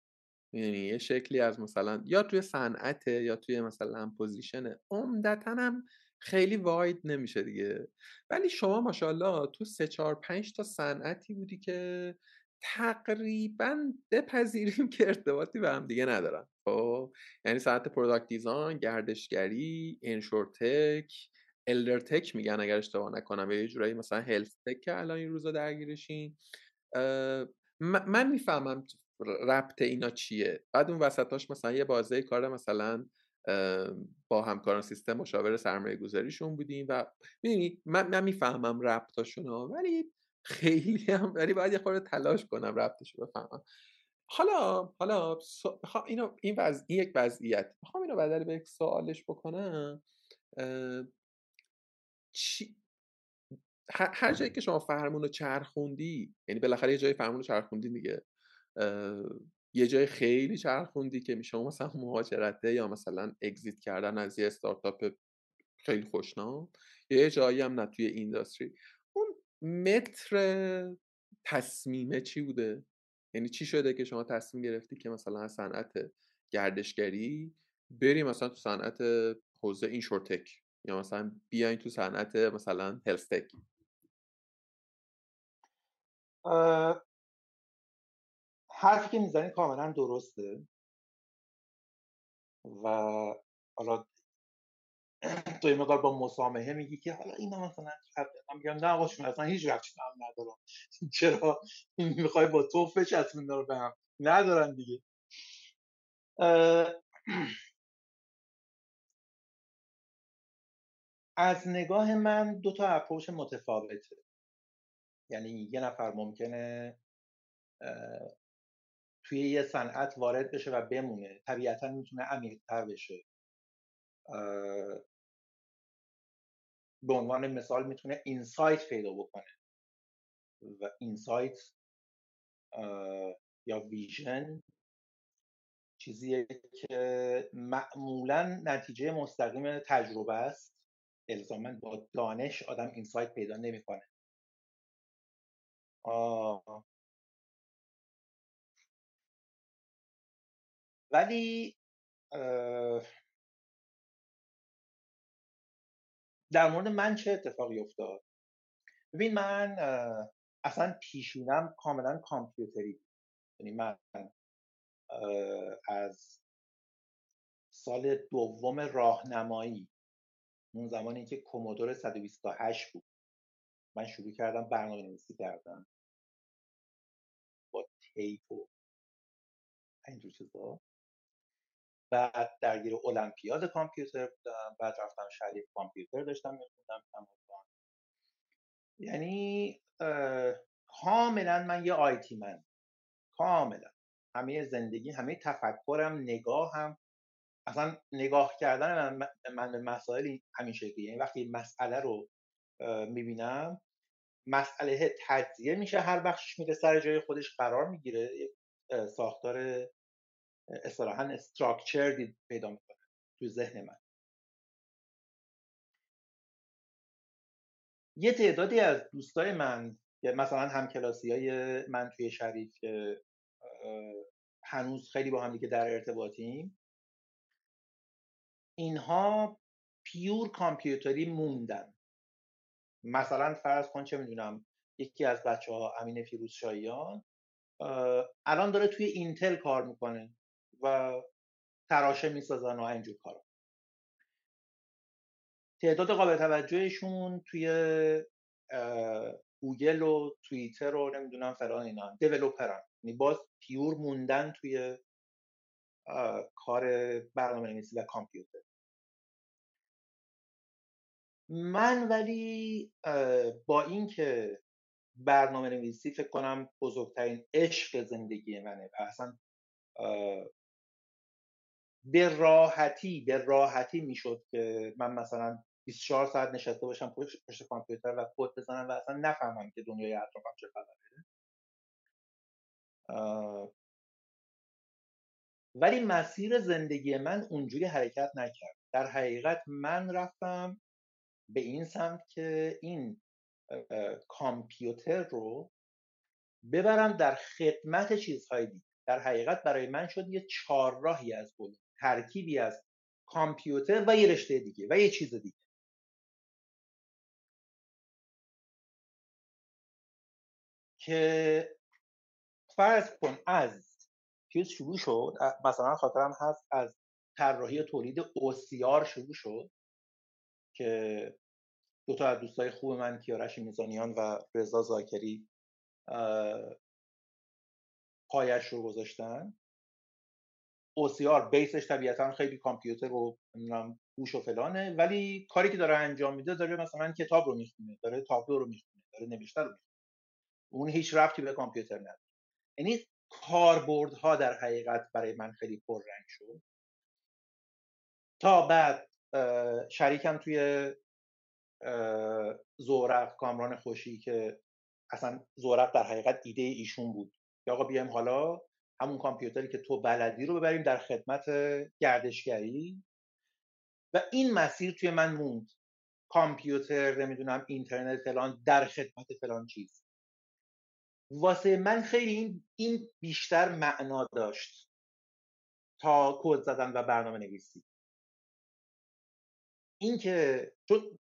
یعنی یه شکلی از مثلا یا توی صنعت یا توی مثلا پوزیشن، عمدتاً هم خیلی واید نمیشه دیگه. ولی شما ماشاءالله تو سه چهار پنج تا صنعتی بودی که تقریباً بپذیریم که ارتباطی به هم دیگه ندارن. خب یعنی ساعت پروداکت دیزاین، گردشگری، انشورتک، الدرتک میگن اگر اشتباه نکنم، یه جورایی مثلا هلث تک که الان این روزا درگیرشین. من میفهمم ربط اینا چیه. بعد اون وسطاش مثلا یه بازه کار مثلا با همکاران سیستم مشاور سرمایه گذاریشون بودیم و میدونی من, من میفهمم ربطاشون ها، ولی خیلی هم ولی باید یه خورده تلاش کنم ربطش رو بفهمم. حالا حالا بخوام اینو این وضع این یک وضعیت میخوام اینو بدل به یک سوالش بکنم. چی هر جایی که شما فرمون رو چرخوندی، یعنی بالاخره یه جای فرمون رو چرخوندی دیگه، یه جای خیلی چرخوندی که میشه مثلا مهاجرته یا مثلا اگزیت کردن از یه استارتاپ خیلی خوشنام، یه جایی هم نه توی اینداستری، اون متر تصمیمه چی بوده؟ یعنی چی شده که شما تصمیم گرفتی که مثلا از صنعت گردشگری بری مثلا تو صنعت حوزه اینشورتک یا مثلا بیاین تو صنعت مثلا هلث تک؟ حرفی که میزنی کاملا درسته و حالا تو این مقدار با مسامحه میگی که حالا اینا مثلا من میگم نه آقاشون اصلا هیچ رفتی به هم ندارم، چرا میخوای با توفش اصلا دارو به هم ندارن دیگه. از نگاه من دو تا اپروچ متفاوته، یعنی یه نفر ممکنه توی یه صنعت وارد بشه و بمونه، طبیعتا میتونه عمیق‌تر بشه. به عنوان مثال میتونه اینسایت پیدا بکنه و اینسایت یا ویژن چیزیه که معمولا نتیجه مستقیم تجربه است، الزاماً با دانش آدم اینسایت پیدا نمیکنه. ولی آه در مورد من چه اتفاقی افتاد؟ ببین من اصلا پیشینم کاملا کامپیوتری، یعنی من از سال دوم راهنمایی، اون زمانی که کومودور صد و بیست و هشت بود، من شروع کردم برنامه‌نویسی کردم با تیپ و اینجور چیزا. بعد درگیر المپیاد کامپیوتر بودم، بعد رفتم شریف کامپیوتر داشتم می‌خوندم تماشا. یعنی کاملا من یه آی تی من، کاملا همه زندگی، همه تفکرم، نگاهم، اصلا نگاه کردن من من به مسائل همین شکلیه. یعنی وقتی مسئله رو می‌بینم، مسئله تجزیه میشه، هر بخشش میره سر جای خودش قرار میگیره، ساختار اصطلاحاً استراکچردی پیدا میکنه تو ذهن من. یه تعدادی از دوستای من، مثلا همکلاسیای من توی شریف که هنوز خیلی با هم دیگه در ارتباطیم، اینها پیور کامپیوتری موندن. مثلا فرض کن چه میدونم یکی از بچه‌ها، امین فیروزشاهیان، الان داره توی اینتل کار میکنه و تراشه میسازن و اینجور کارا. تعداد قابل توجهشون توی گوگل و توییتر و نمیدونم فلان اینا، دیولپرن، یعنی باز پیور موندن توی کار برنامه‌نویسی و کامپیوتر. من ولی با اینکه برنامه‌نویسی فکر کنم بزرگترین عشق زندگی منه و اصلا به راحتی به راحتی میشد که من مثلا بیست و چهار ساعت نشسته باشم پشت, پشت کامپیوتر و کد بزنم و اصلا نفهمم که دنیای اطرافم چه خبره. ولی مسیر زندگی من اونجوری حرکت نکرد. در حقیقت من رفتم به این سمت که این کامپیوتر رو ببرم در خدمت چیزهای دیگه. در حقیقت برای من شد یه چهارراهی از بود، ترکیبی از کامپیوتر و یه رشته دیگه و یه چیز دیگه. که فرض کن از چیز شروع شد، مثلا خاطرم هست از طراحی تولید او سی آر شروع شد که دو تا از دوستای خوب من، کیارش میزانیان و رضا زاکری، پایش رو گذاشتن. او سی آر بیسش طبیعتاً خیلی کامپیوتر و نمیدونم هوش و فلانه، ولی کاری که داره انجام میده، داره مثلا کتاب رو میخونه، داره تابلو رو میخونه، داره نوشته رو میخونه. اون هیچ ربطی به کامپیوتر نداره. یعنی کاربردها در حقیقت برای من خیلی پررنگ شد. تا بعد شریکم توی زورق، کامران خوشی، که اصلا زورق در حقیقت ایده ایشون بود که آقا بیایم حالا همون کامپیوتری که تو بلدی رو ببریم در خدمت گردشگری. و این مسیر توی من موند، کامپیوتر، نمیدونم اینترنت فلان، در خدمت فلان چیز. واسه من خیلی این, این بیشتر معنا داشت تا کد زدن و برنامه نویسی. این که چون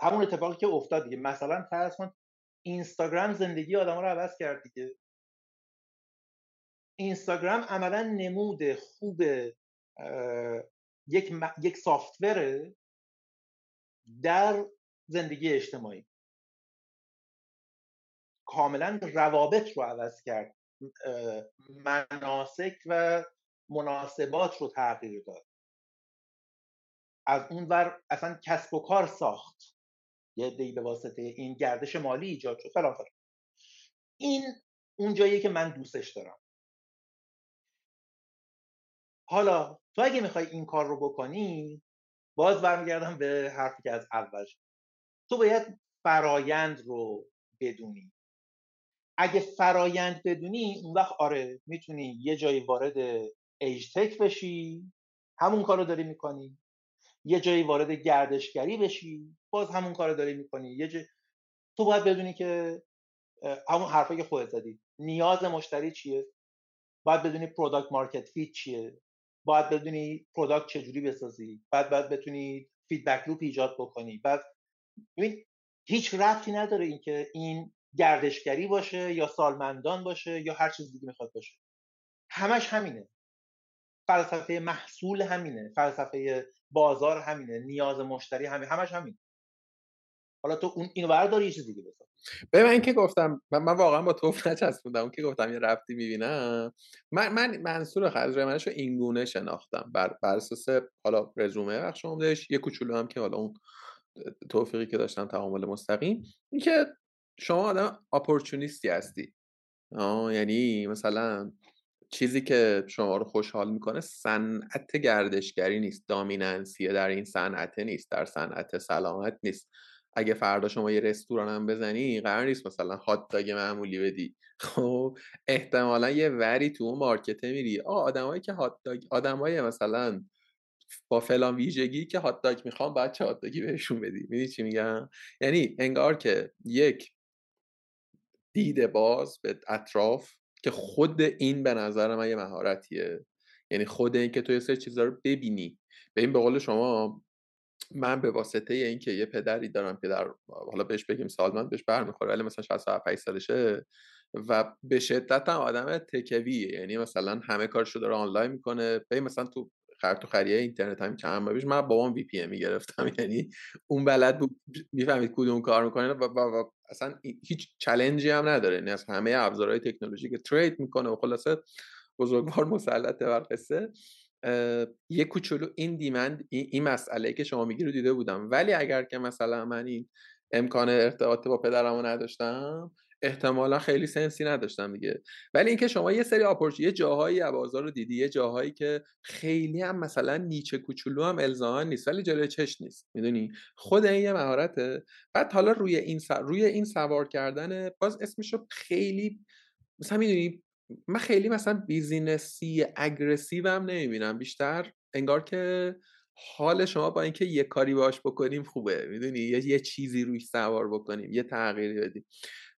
همون اتفاقی که افتاد دیگه، مثلا فرض کن اینستاگرام زندگی آدما رو عوض کرد دیگه. اینستاگرام عملا نمود خوب یک م... یک سافتوره در زندگی اجتماعی، کاملا روابط رو عوض کرد، مناسک و مناسبات رو تغییر داد، از اون ور اصلا کسب و کار ساخت یه دی به واسطه این گردش مالی ایجاد شد فلان فلان. این اون جاییه که من دوستش دارم. حالا تو اگه میخوای این کار رو بکنی، باز برمیگردم به حرفی که از اول شد، تو باید فرایند رو بدونی. اگه فرایند بدونی، اون وقت آره میتونی یه جایی وارد ایج تک بشی، همون کار رو داری میکنی. یه جایی وارد گردشگری بشی، باز همون کار رو داری میکنی. یه جای... تو باید بدونی که همون حرفایی که خودت زدی، نیاز مشتری چیه، باید بدونی پروداکت مارکت فیت چیه، باید بدونی پروداکت چجوری بسازی، بعد باید بتونی فیدبک لوپ ایجاد بکنی. بعد ببین هیچ ربطی نداره اینکه این گردشگری باشه یا سالمندان باشه یا هر چیز دیگه میخواد باشه، همش همینه. فلسفه محصول همینه، فلسفه بازار همینه، نیاز مشتری همینه، همش همینه. حالا تو اون اینو برداری یه چیز دیگه بساز. به من که گفتم من, من واقعا با توف نچسبوندم. اون که گفتم یه ربطی میبینم، من من منصور خضرائی منش رو اینگونه شناختم بر بر اساس حالا رزومه بخشم داشت، یه کوچولو هم که حالا اون توفیقی که داشتم تعامل مستقیم، این که شما آدم اپورتونیستی هستی. آه یعنی مثلا چیزی که شما رو خوشحال میکنه صنعت گردشگری نیست، دامیننسیه در این صنعت نیست، در صنعت سلامت نیست. اگه فردا شما یه رستوران هم بزنی، قرار نیست مثلا هات داگ معمولی بدی. خب احتمالا یه وری تو اون مارکت میری. آ آدمایی که هات داگ، آدمای مثلا با فلان ویژگی که هات داگ میخوام، بچه هات داگی بهشون بدی. میدونی چی میگم؟ یعنی انگار که یک دیده باز به اطراف که خود این به نظر من یه مهارتیه. یعنی خود این که تو یه سری چیزا رو ببینی. ببین به قول شما، من به واسطه این که یه پدری دارم که در حالا بهش بگیم سالمند بهش برمیخوره، ولی مثلا شصت و هفت سالشه و به شدت هم آدم تکویه. یعنی مثلا همه کارشو داره آنلاین میکنه. ببین مثلا تو خرط و خریه اینترنت هم چند بار پیش من بابام وی پی ان میگرفتم، یعنی اون بلد بود، میفهمید کدوم کار میکنه و, و, و اصلا هیچ چالنجی هم نداره. یعنی از همه ابزارهای تکنولوژی که ترید میکنه و خلاصه بزرگوار مسلطه بر قصه. یه کوچولو این دیمند این, این مسئله که شما میگی رو دیده بودم، ولی اگر که مثلا من این امکان ارتباط با پدرمو نداشتم، احتمالا خیلی سنسی نداشتم دیگه. ولی اینکه شما یه سری اپورچ، یه جاهایی بازار رو دیدی، یه جاهایی که خیلی هم مثلا نیچه کوچولو هم الزاما نیست، ولی جلوی چش نیست. میدونی خود این یه مهارته. بعد حالا روی این س... روی این سوار کردن، باز اسمشو خیلی مثلا میدونی، من خیلی مثلا بیزینسی اگریسیو هم نمیبینم، بیشتر انگار که حال شما با اینکه یه کاری باش بکنیم خوبه، میدونی یه،, یه چیزی روی سوار بکنیم، یه تغییری بدیم.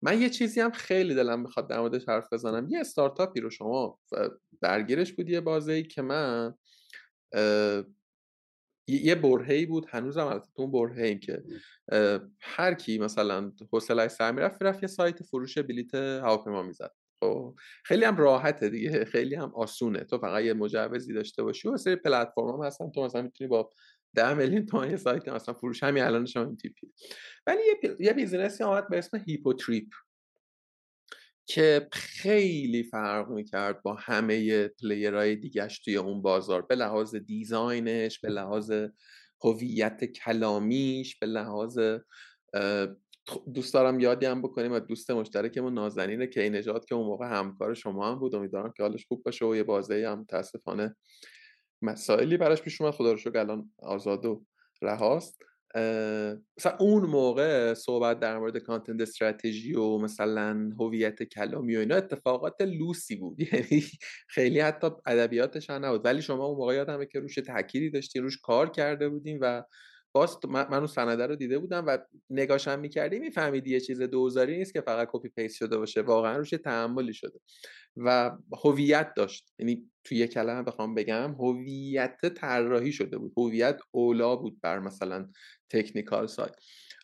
من یه چیزی هم خیلی دلم میخواد در موردش حرف بزنم. یه استارتاپی رو شما درگیرش بودی، یه بازه‌ای که من یه برهه‌ای بود، هنوزم البته تو اون برهه‌ایم که هر کی مثلا حوصله‌اش سر میرفت رفت یه سایت فروش بلیت هواپیما میزد. خب خیلی هم راحته دیگه، خیلی هم آسونه. تو فقط یه مجوزی داشته باشی و سری پلتفرم‌ها هستن، تو مثلا میتونی با ده میلیون تومانی سایت مثلا فروش همین الان شما این تیپی. ولی یه یه بیزنسی اومد به اسم هیپوتریپ که خیلی فرق میکرد با همه پلیرهای دیگه‌اش توی اون بازار، به لحاظ دیزاینش، به لحاظ هویت کلامیش، به لحاظ دوست دارم یادیم بکنیم و دوست مشترکمون نازنینه که این نجات که اون موقع همکار شما هم بود، امیدوارم که حالش خوب باشه و یه بازی هم متاسفانه مسائلی براش پیش اومد، خدا رو شکر الان آزاد و رهاست. مثلا اون موقع صحبت در مورد کانتنت استراتژی و مثلا هویت کلامی و اینا اتفاقات لوسی بود، یعنی خیلی حتی ادبیاتش هم نبود. ولی شما اون موقع یادمه که روش تحکیری داشتین، روش کار کرده بودین و باست من اون سنده رو دیده بودم و نگاشم میکردی میفهمیدی یه چیز دوزاری نیست که فقط کپی پیست شده باشه، واقعا روش تعاملی شده و هویت داشت. یعنی توی یه کلمه بخوام بگم هویت طراحی شده بود، هویت اولا بود بر مثلا تکنیکال سایت.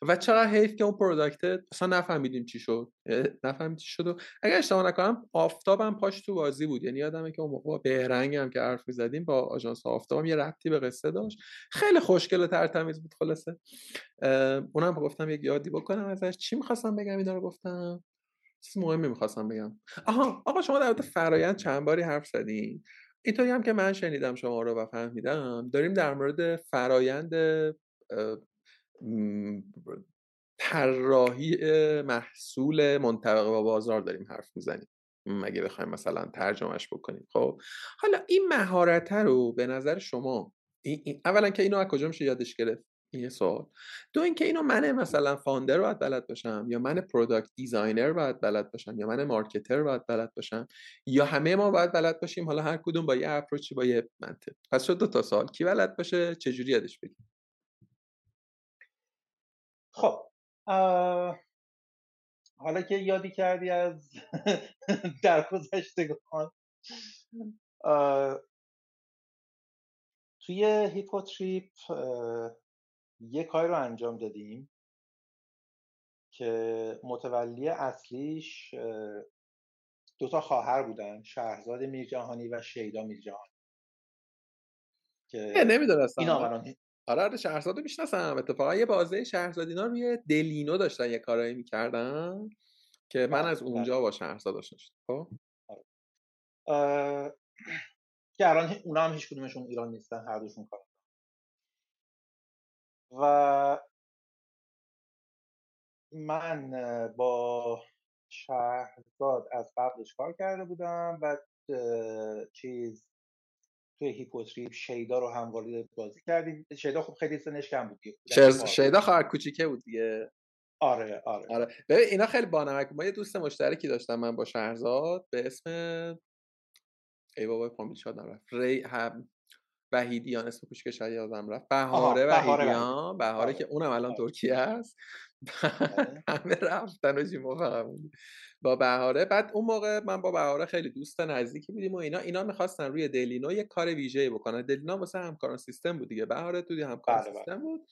و چرا حیف که اون پروداکت اصلا نفهمیدیم چی شد، نفهمیدیم چی شد. اگه اشتباه نکنم آفتابم پاش تو بازی بود، یعنی یادمه که اون موقع بهرنگ هم که حرف می‌زدیم با آژانس آفتابم یه ربطی به قصه داشت، خیلی خوشگل و ترتمیز بود. خلاصه اونم گفتم یک یادی بکنم ازش. چی می‌خواستم بگم اینا رو گفتم، چیز مهمی می‌خواستم بگم. آها آقا شما در مورد فرآیند چند باری حرف زدین، اینطوری هم که من شنیدم شما رو و فهمیدم داریم در مورد فرآیند طراحی محصول منطبق با بازار داریم حرف میزنیم، مگه بخوایم مثلا ترجمهش بکنیم. خب حالا این مهارت رو به نظر شما این این اولا که اینو از کجا میشه یادش گرفت، این یه سوال. دو اینکه اینو من مثلا فاوندر باید بلد باشم، یا من پروداکت دیزاینر باید بلد باشم، یا من مارکتر باید بلد باشم، یا همه ما باید بلد باشیم، حالا هر کدوم با یه اپروچی با یه منطق. پس شد دو تا سوال، کی بلد باشه، چه جوری یادش بگیریم. خب حالا که یادی کردی از درگذشتگان، توی هیپوتریپ یه کاری رو انجام دادیم که متولی اصلیش دوتا خواهر بودن، شهرزاد میرجهانی و شهیدا میرجهانی، که نمیدونستم اینا الان آره شهرزادو میشناسم. اتفاقا یه بازه شهرزادینا روی دلینو داشتن یه کارایی میکردن که من از اونجا با شهرزاد آشنا شدم. خب که الان اونا هم هیچ کدومشون ایران نیستن، هر دوشون کانادا. و من با شهرزاد از قبلش کار کرده بودم و چیز توی هیپوتریپ شیدا رو همواره بازی کردیم. شیدا خب خیلی سنش کم بود دیگه. شیدا خواهر کوچیکه بود دیگه. آره آره. آره. ببین اینا خیلی بانمک. ما یه دوست مشترکی داشتم من با شهرزاد به اسم ای بابا فامیل شاد نرفت. ری هم وحیدیان اسم کوچیکش یادم رفت. بهاره وحیدیان، بهاره که اونم الان ترکیه است. همه رفتن و جیما فقط بود با بهاره. بعد اون موقع من با بهاره خیلی دوست نزدیکی بودیم و اینا اینا می‌خواستن روی دلینو یه کار ویژه‌ای بکنن. دلینو واسه همکاران سیستم بود دیگه، بهاره تو همکاران سیستم بود.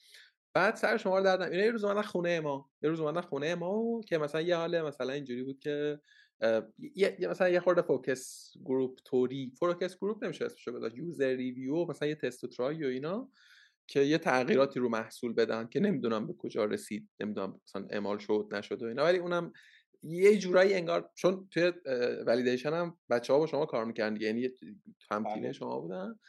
بعد سر شما رو در دادم. اینا یه روز اومدن خونه ما، یه روز اومدن خونه ما که مثلا یه حال مثلا اینجوری بود که یه مثلا یه خورده فوکس گروپ توری، فوکس گروپ نمیشه اسمش رو بذار، یوزر ریویو مثلا یه تست و ترای و اینا که یه تغییراتی رو محصول بدن که نمیدونم به کجا رسید، نمیدونم مثلا اعمال شد نشد و اینا. ولی اونم یه جورایی انگار چون توی ولیدیشن هم بچه‌ها با شما کار می‌کردن، یعنی هم تیم شما بودن،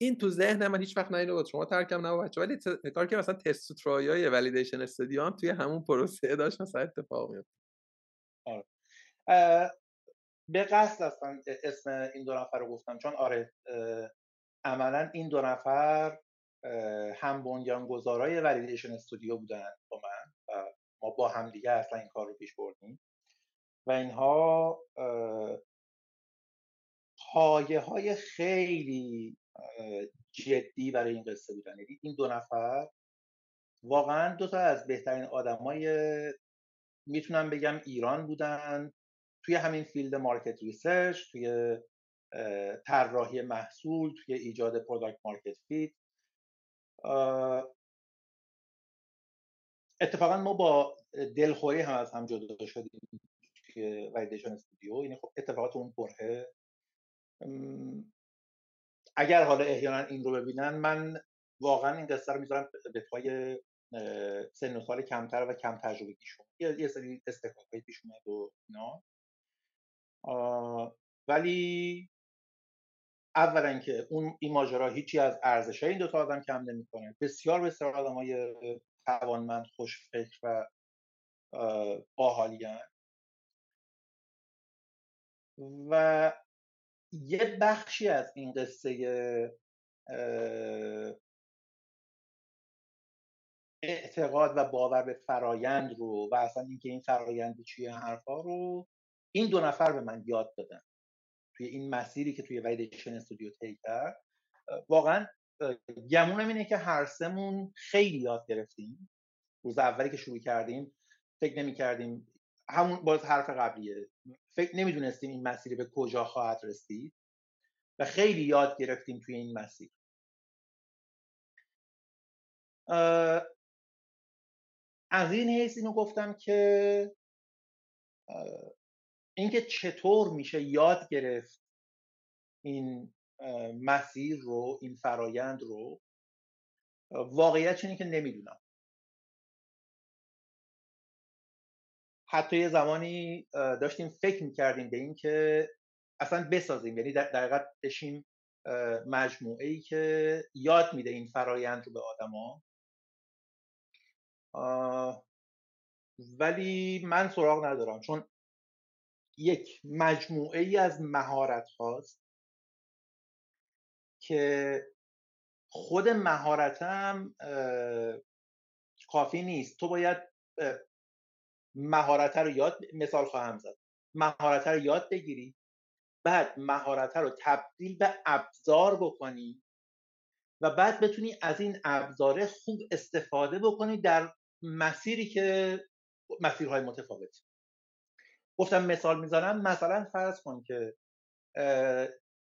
این تو ذهن من هیچ وقت نیومد بود شما ترکم نبود بچه‌ها، ولی ت... کار که مثلا تست و ترایای ولیدیشن استودیو هم توی همون پروسه داشت مثلا اتفاق می‌افتاد. آره به قصد اصلا اسم این دو نفر رو گفتم چون آره عملاً این دو نفر هم بنیانگذارای ولیدیشن استودیو بودن با من و ما با هم دیگه اصلا این کار رو پیش بردیم و اینها پایه های خیلی جدی برای این قصه بودن. یعنی این دو نفر واقعا دو تا از بهترین آدمای میتونم بگم ایران بودن توی همین فیلد مارکت ریسرچ، توی طراحی محصول، توی ایجاد پروداکت مارکت فیت. اتفاقا ما با دلخوری هم از هم جدا شدیم توی ولیدیشن استودیو. این خب اتفاقات اون برهه اگر حالا احیانا این رو ببینن، من واقعا این قصه رو میذارم به پای سن و سال کمتر و کم تجربگیشون، یه سری استفاده پیش اومد و اینا. ولی اولا که اون این ماجرا هیچی از ارزش این دوتا آدم کم نمی‌کنه. بسیار بسیار آدمای توانمند، خوشفکر و باحالین. و یه بخشی از این قصه اعتقاد و باور به فرایند رو و اصلا اینکه این فرایند چیه حرفا رو این دو نفر به من یاد دادن توی این مسیری که توی ولیدیشن استودیو طی کرد. واقعا گمونم اینه که هر سمون خیلی یاد گرفتیم. روز اولی که شروع کردیم فکر نمی کردیم، همون باز حرف قبلیه، فکر نمی دونستیم این مسیر به کجا خواهد رسید و خیلی یاد گرفتیم توی این مسیر. از این حیث اینو گفتم که اینکه چطور میشه یاد گرفت این مسیر رو، این فرایند رو، واقعیت اینه که نمیدونم. حتی یه زمانی داشتیم فکر میکردیم به این که اصلا بسازیم، یعنی در حقیقت بشیم مجموعه‌ای که یاد میده این فرایند رو به آدما. ولی من سراغ ندارم، چون یک مجموعه‌ای از مهارت هاست که خود مهارتم کافی نیست. تو باید مهارت رو یاد، مثال خواهم زد، مهارت رو یاد بگیری، بعد مهارت رو تبدیل به ابزار بکنی و بعد بتونی از این ابزاره خوب استفاده بکنی در مسیری که مسیرهای متفاوت. گفتم مثال میزنم، مثلا فرض کن که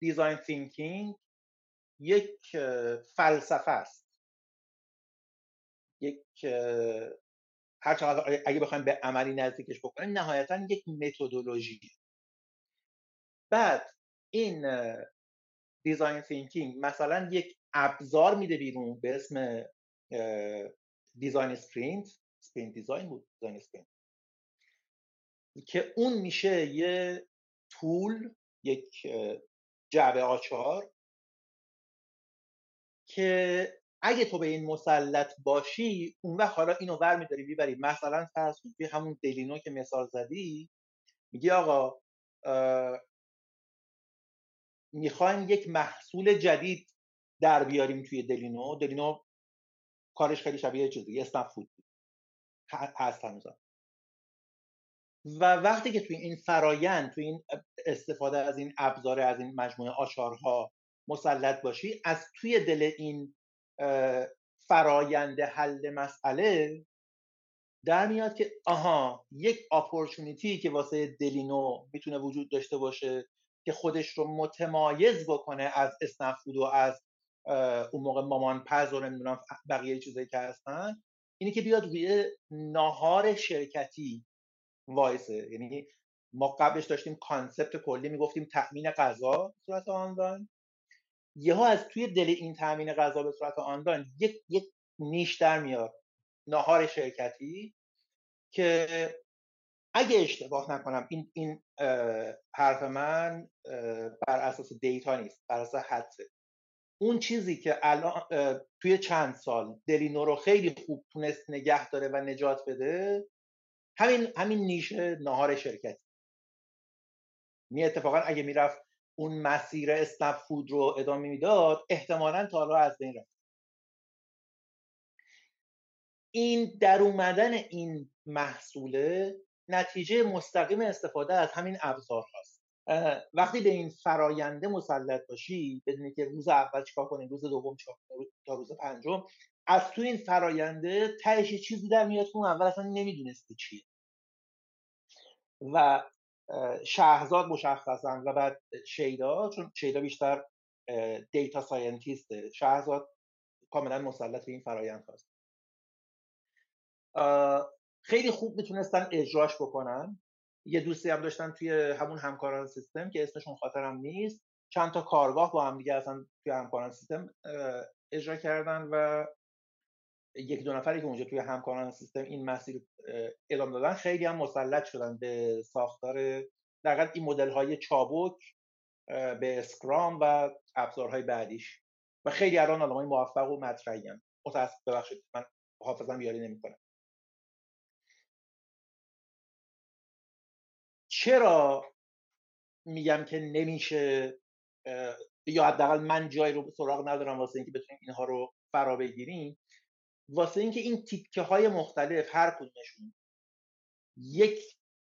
دیزاین تینکینگ یک فلسفه است، یک هر چقدر اگه بخوایم به عملی نزدیکش بکنیم نهایتاً یک متدولوژی. بعد این دیزاین تینکینگ مثلا یک ابزار میده بیرون به اسم دیزاین اسپرینت، اسپرینت دیزاین بود، دیزاین اسپرینت، که اون میشه یه تول، یک جعبه آچار که اگه تو به این مسلط باشی اون وقت حالا اینو ور میداری میبری. مثلا فرض کن توی همون دلینو که مثال زدی میگی آقا میخوایم یک محصول جدید در بیاریم توی دلینو. دلینو کارش خیلی شبیه چیزی اسنپ فود هست هنوزم. و وقتی که توی این فرایند، توی این استفاده از این ابزار، از این مجموعه آچارها مسلط باشی، از توی دل این فرایند حل مسئله در میاد که آها، یک اپورتونیتی که واسه دلینو میتونه وجود داشته باشه که خودش رو متمایز بکنه از اسنپ فود و از اون موقع مامان پز و نمیدونم بقیه چیزایی که هستن، اینی که بیاد روی ناهار شرکتی وایسه. یعنی ما قبلش داشتیم کانسپت کلی میگفتیم تأمین غذا به صورت آنلاین، یهو از توی دل این تأمین غذا به صورت آنلاین یک یک نیش در میاد، ناهار شرکتی، که اگه اشتباه نکنم این این حرف من بر اساس دیتا نیست، بر اساس حدسه. اون چیزی که الان توی چند سال دلینو رو خیلی خوب تونست نگه داره و نجات بده، همین همین نیش ناهار شرکتی. می اتفاقا اگه میرفت اون مسیر اسنپ فود رو ادامه میداد، احتمالاً تا حالا از بین رفت. این در اومدن این محصوله نتیجه مستقیم استفاده از همین ابزار هست. وقتی به این فراینده مسلط باشی، بدونی که روز اول چیکار کنی، روز دوم چیکار کنی، تا روز پنجم، از تو این فراینده تهش چیزی در میاد که اون اول اصلا نمیدونستی چیه. و شهرزاد مشخصا و بعد شیدا، چون شیدا بیشتر دیتا ساینتیسته، شهرزاد کاملا مسلط به این فرایند هست، خیلی خوب میتونستن اجراش بکنن. یه دوستی هم داشتن توی همون همکاران سیستم که اسمشون خاطرم نیست، چند تا کارگاه با هم دیگه اصلا توی همکاران سیستم اجرا کردن و یک دو نفری که اونجا توی همکاران سیستم این مسیر ادامه دادن خیلی هم مسلط شدن به ساختار در حقیقت این مدل‌های چابک، به اسکرام و ابزارهای بعدیش، و خیلی الان آدمای موفق و مطرحی ان. متأسف ببخشید من حافظم یاری نمی‌کنه. چرا میگم که نمیشه، یا حداقل من جایی رو سراغ ندارم واسه اینکه بتونیم اینها رو فرا بگیریم، واسه اینکه این تیکه های مختلف هر کدومشون یک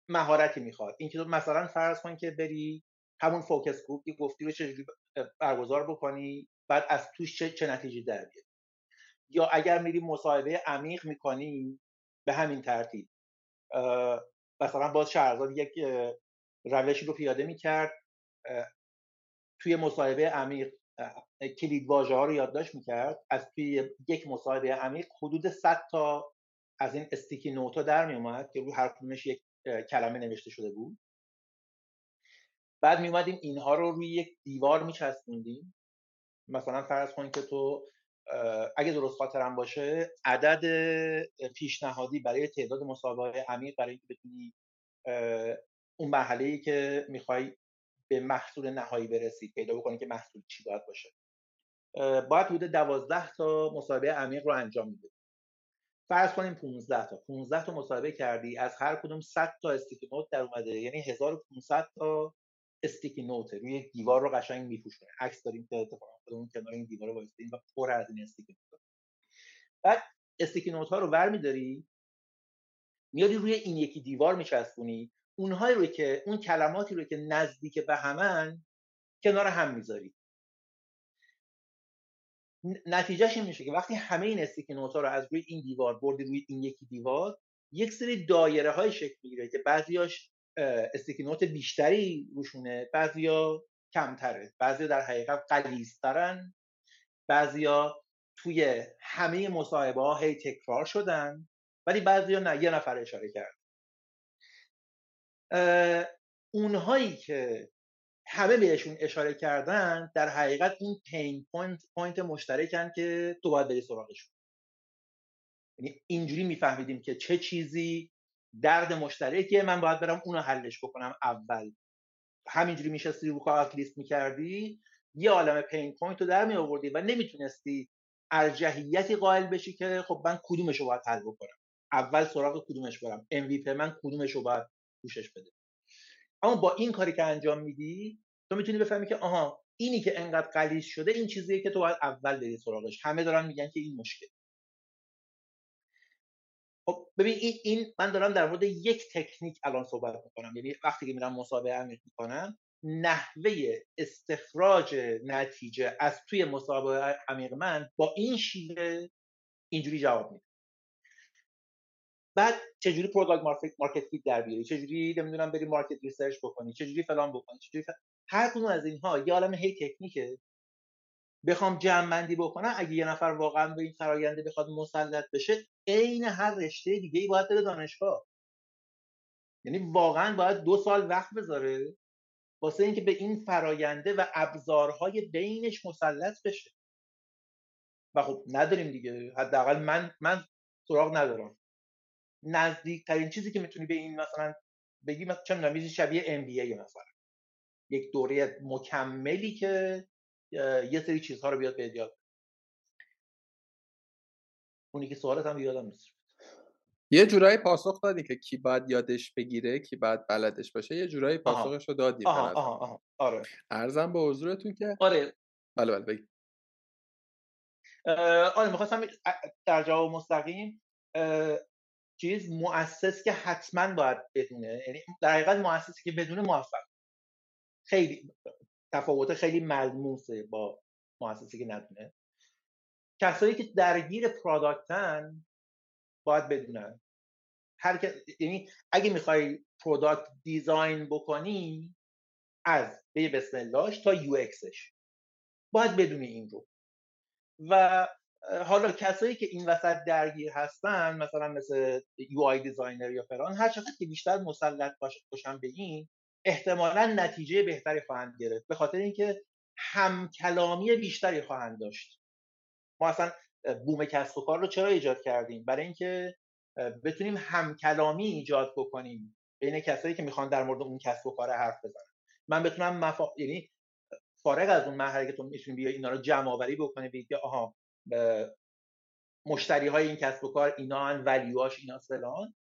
مهارتی میخواد. اینکه تو مثلا فرض کن که بری همون فوکس گروپ که گفتی رو چجوری برگزار بکنی، بعد از توش چه, چه نتیجه در بیاد. یا اگر میری مصاحبه عمیق میکنی به همین ترتیب، مثلا باز شهرزاد یک روشی رو پیاده میکرد، توی مصاحبه عمیق کلید واژه ها رو یادداشت میکرد، از توی یک مصاحبه عمیق حدود صد تا از این استیکی نوت ها در میومد که روی هر کدومش یک کلمه نوشته شده بود. بعد میومدیم اینها رو روی یک دیوار میچسبوندیم. مثلا فرض کن که تو اگه درست خاطرم باشه عدد پیشنهادی برای تعداد مصاحبه عمیق برای اینکه بتونی اون مرحله‌ای که میخوای به محصول نهایی برسید پیدا بکنی که محصول چی باید باشه، باید حدود دوازده تا مصاحبه عمیق رو انجام میده. فرض کنیم پانزده تا پانزده تا مصاحبه کردی، از هر کدوم صد تا استیکی نوت در اومده، یعنی هزار و پانصد تا استیکی نوت روی دیوار رو قشنگ میپوشونه. عکس داریم که اتفاقا خودمون کنار این دیوار وایسادیم و پر از این استیکی نوت. بعد استیکی نوت ها رو برمی‌داری میاری روی این یکی دیوار میچسبونی، اونهایی رو که اون کلماتی رو که نزدیک به همن کنار هم میذاری. نتیجهش این میشه که وقتی همه این استیکی نوت‌ها رو از روی این دیوار بردی روی این یکی دیوار، یک سری دایره‌های شکل میگیره که بعضیاش استیکی نوت بیشتری روشونه، بعضیا کمتره، بعضیا در حقیقت غلیظ‌ترن، بعضیا توی همه مصاحبه‌ها هی تکرار شدن، ولی بعضیا نه، یه نفر اشاره کرد. اونهایی که همه بهشون اشاره کردن در حقیقت این پین پوینت پوینت مشترکن که تو باید بری سراغشون. یعنی اینجوری میفهمیدیم که چه چیزی درد مشترکه، من باید برم اونو حلش بکنم اول. همینجوری میشستی رو کاغذ لیست میکردی، یه عالمه پین پوینت رو در میآوردی و نمیتونستی ارجحیتی قائل بشی که خب من کدومش رو باید حل بکنم اول، سراغ کدومش برم، ام وی پی من کدومش رو باید پوشش بده. اما با این کاری که انجام میدی تو میتونی بفهمی که آها، اینی که انقدر غلیظ شده این چیزیه که تو باید اول بری سراغش، همه دارن میگن که این مشکل. خب ببین این, این من دارم در مورد یک تکنیک الان صحبت میکنم. یعنی وقتی که میرم مصاحبه عمیق میکنم، نحوه استخراج نتیجه از توی مصاحبه عمیق من با این شیوه اینجوری جواب میده. بعد چجوری پروداکت مارکت مارکت فیت در بیاری، چجوری نمیدونم بری مارکت ریسرچ بکنی، چجوری فلان بکنی، چجوری فلان. هر کدوم از اینها یه عالمه هی تکنیکه. بخوام جمع بندی بکنم، اگه یه نفر واقعا به این فرآیند بخواد مسلط بشه، عین هر رشته دیگه ای باید بره دانشگاه. یعنی واقعا باید دو سال وقت بذاره واسه اینکه به این فراینده و ابزارهای بینش مسلط بشه. و خب نداریم دیگه، حداقل من من سراغ ندارم. نزدیکترین چیزی که میتونی به این مثلا بگی، مثلا چه می‌دونم شبیه ام بی ای، مثلا یک دوره مکملی که یه سری چیزها رو بیاد بهت یاد. اونی که سوالت هم یادم نیست. یه جورایی پاسخ دادی که کی باید یادش بگیره، کی باید بلدش باشه. یه جورایی پاسخش رو دادی. آها آها آها آره. عرضم به حضورتون که آره. بله بله بگی. آره می‌خواستم در جواب مستقیم چیز مؤسس که حتما باید بدونه، یعنی در حقیقت مؤسسی که بدون موفق، خیلی تفاوت خیلی ملموسه با مؤسسی که ندونه. کسایی که درگیر پروداکتن باید بدونن هر که، یعنی اگه میخوای پروداکت دیزاین بکنی از به بسم اللهش تا یو ایکسش باید بدونی این رو. و حالا کسایی که این وسط درگیر هستن، مثلا مثل یو آی دیزاینر یا فلان، هر چقدر که بیشتر مسلط باشن به این، احتمالاً نتیجه بهتری خواهند گرفت، به خاطر اینکه همکلامی بیشتری خواهند داشت. ما اصلا بوم کسب و کار رو چرا ایجاد کردیم؟ برای اینکه بتونیم همکلامی ایجاد بکنیم بین کسایی که میخوان در مورد اون کسب و کار حرف بزنن. من بتونم مفا... یعنی فارغ از اون مرحله که تو میتونی بیای اینا رو جمع‌آوری بکنی، بگی آها مشتری های این کسب و کار اینا هن، ولیوهاش اینا فلان.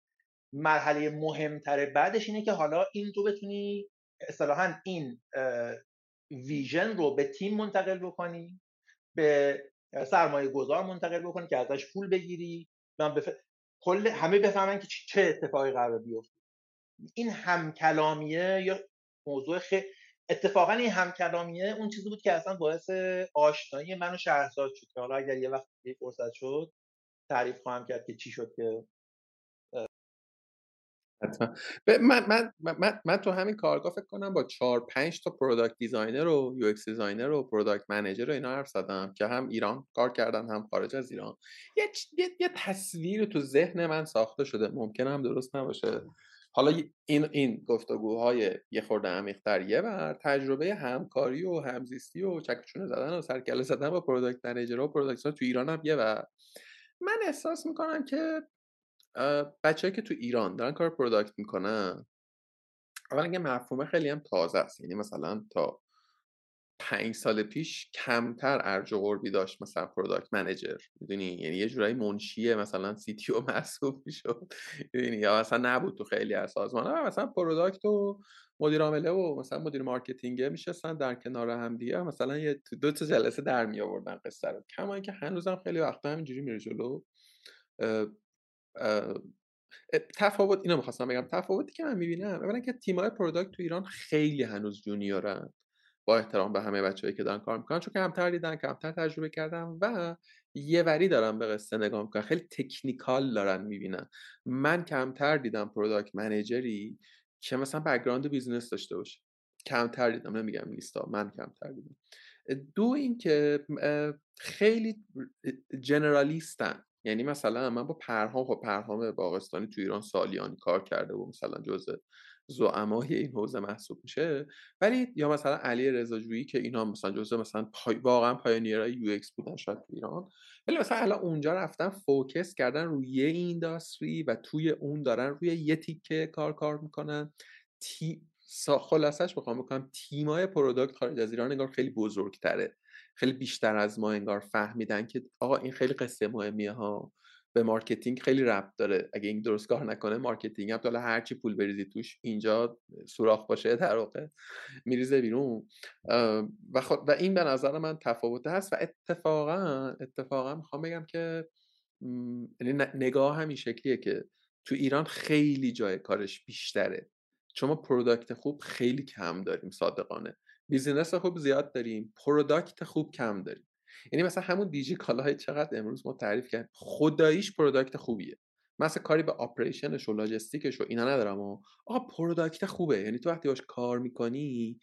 مرحله مهمتره بعدش اینه که حالا این تو بتونی اصطلاحاً این ویژن رو به تیم منتقل بکنی، به سرمایه گذار منتقل بکنی که ازش پول بگیری، من بف... کل همه بفهمن که چه اتفاقی قرار بیفته. این همکلامیه یا موضوع خیلی اتفاقا این همکلامیه اون چیزی بود که اصلا باعث آشنایی من و شهرزاد شد که حالا اگر یه وقت یه فرصت شد تعریف خواهم کرد که چی شد که حتما. من من من من تو همین کارگاه فکر کنم با چهار پنج تا پروداکت دیزاینر و یو ایکس دیزاینر و پروداکت منیجر و اینا حرف زدم که هم ایران کار کردن هم خارج از ایران. یه یه, یه تصویر تو ذهن من ساخته شده، ممکنه هم درست نباشه. حالا این این گفتگوهای یه خورده عمیق‌تر یه بر تجربه همکاری و همزیستی و چکچونه زدن و سرکله زدن با پروداکت منیجر و پروداکت تو ایران هم یه بر. من احساس می‌کنم که بچه‌ای که تو ایران دارن کار پروداکت میکنن، اولا که مفهومه خیلی هم تازه است. یعنی مثلا تا پنج سال پیش کمتر ارج و قربی داشت مثلا پروداکت منیجر، میدونی، یعنی یه جورایی منشیه مثلا سی تی او محسوب میشد، یعنی یا مثلا نبود تو خیلی از سازمان‌ها. مثلا پروداکت و مدیر عامله و مثلا مدیر مارکتینگ میشستن در کنار هم دیگه، مثلا یه دو تا جلسه در می آوردن قصه رو. کما اینکه هنوزم خیلی وقتا همینجوری میره جلو. تفاوت اینو می‌خواستم بگم، تفاوتی که من می‌بینم اولا که تیم‌های پروداکت تو ایران خیلی هنوز جونیورن، با احترام به همه بچه‌هایی که دارن کار می‌کنن، چون کمتر دیدن، کمتر تجربه کردن و یه وری دارن به قصه نگاه می‌کنن، خیلی تکنیکال دارن می‌بینن. من کمتر دیدم پروداکت منیجری که مثلا بک‌گراند بیزنس داشته باشه، کمتر دیدم، نمیگم لیستا، من کمتر دیدم. دو اینکه خیلی جنرالیستن، یعنی مثلا من با پرهام خب پرهام باقستانی تو ایران سالیان کار کرده و مثلا جزء زعمای این حوزه محسوب میشه، ولی یا مثلا علی رضاجویی که اینا مثلا جزء مثلا پای... واقعا پایونیرای یو ایکس بودن شاید تو ایران، ولی مثلا الان اونجا رفتن فوکس کردن روی اینداستری و توی اون دارن روی یه تیکه کار کار میکنن. تی... خلاصش بخوام بگم تیمای پروداکت خارج از ایران انگار خیلی بزرگتره، خیلی بیشتر از ما انگار فهمیدن که آقا این خیلی قصه مهمیه ها، به مارکتینگ خیلی ربط داره، اگه این درست کار نکنه مارکتینگ هم حالا هر چی پول بریزی توش اینجا سوراخ باشه در واقع میریزه بیرون. و خود و این به نظر من تفاوت هست. و اتفاقا اتفاقا میخوام بگم که نگاه همین شکلیه که تو ایران خیلی جای کارش بیشتره، چون ما پروداکت خوب خیلی کم داریم، صادقانه بیزینس خوب زیاد داریم، پروداکت خوب کم داریم. یعنی مثلا همون دیجیکالا چقدر امروز ما تعریف کرد، خداییش پروداکت خوبیه، من اصلا کاری به آپریشنش و لاجستیکش و اینا ندارم، آقا پروداکت خوبه. یعنی تو وقتی باش کار میکنی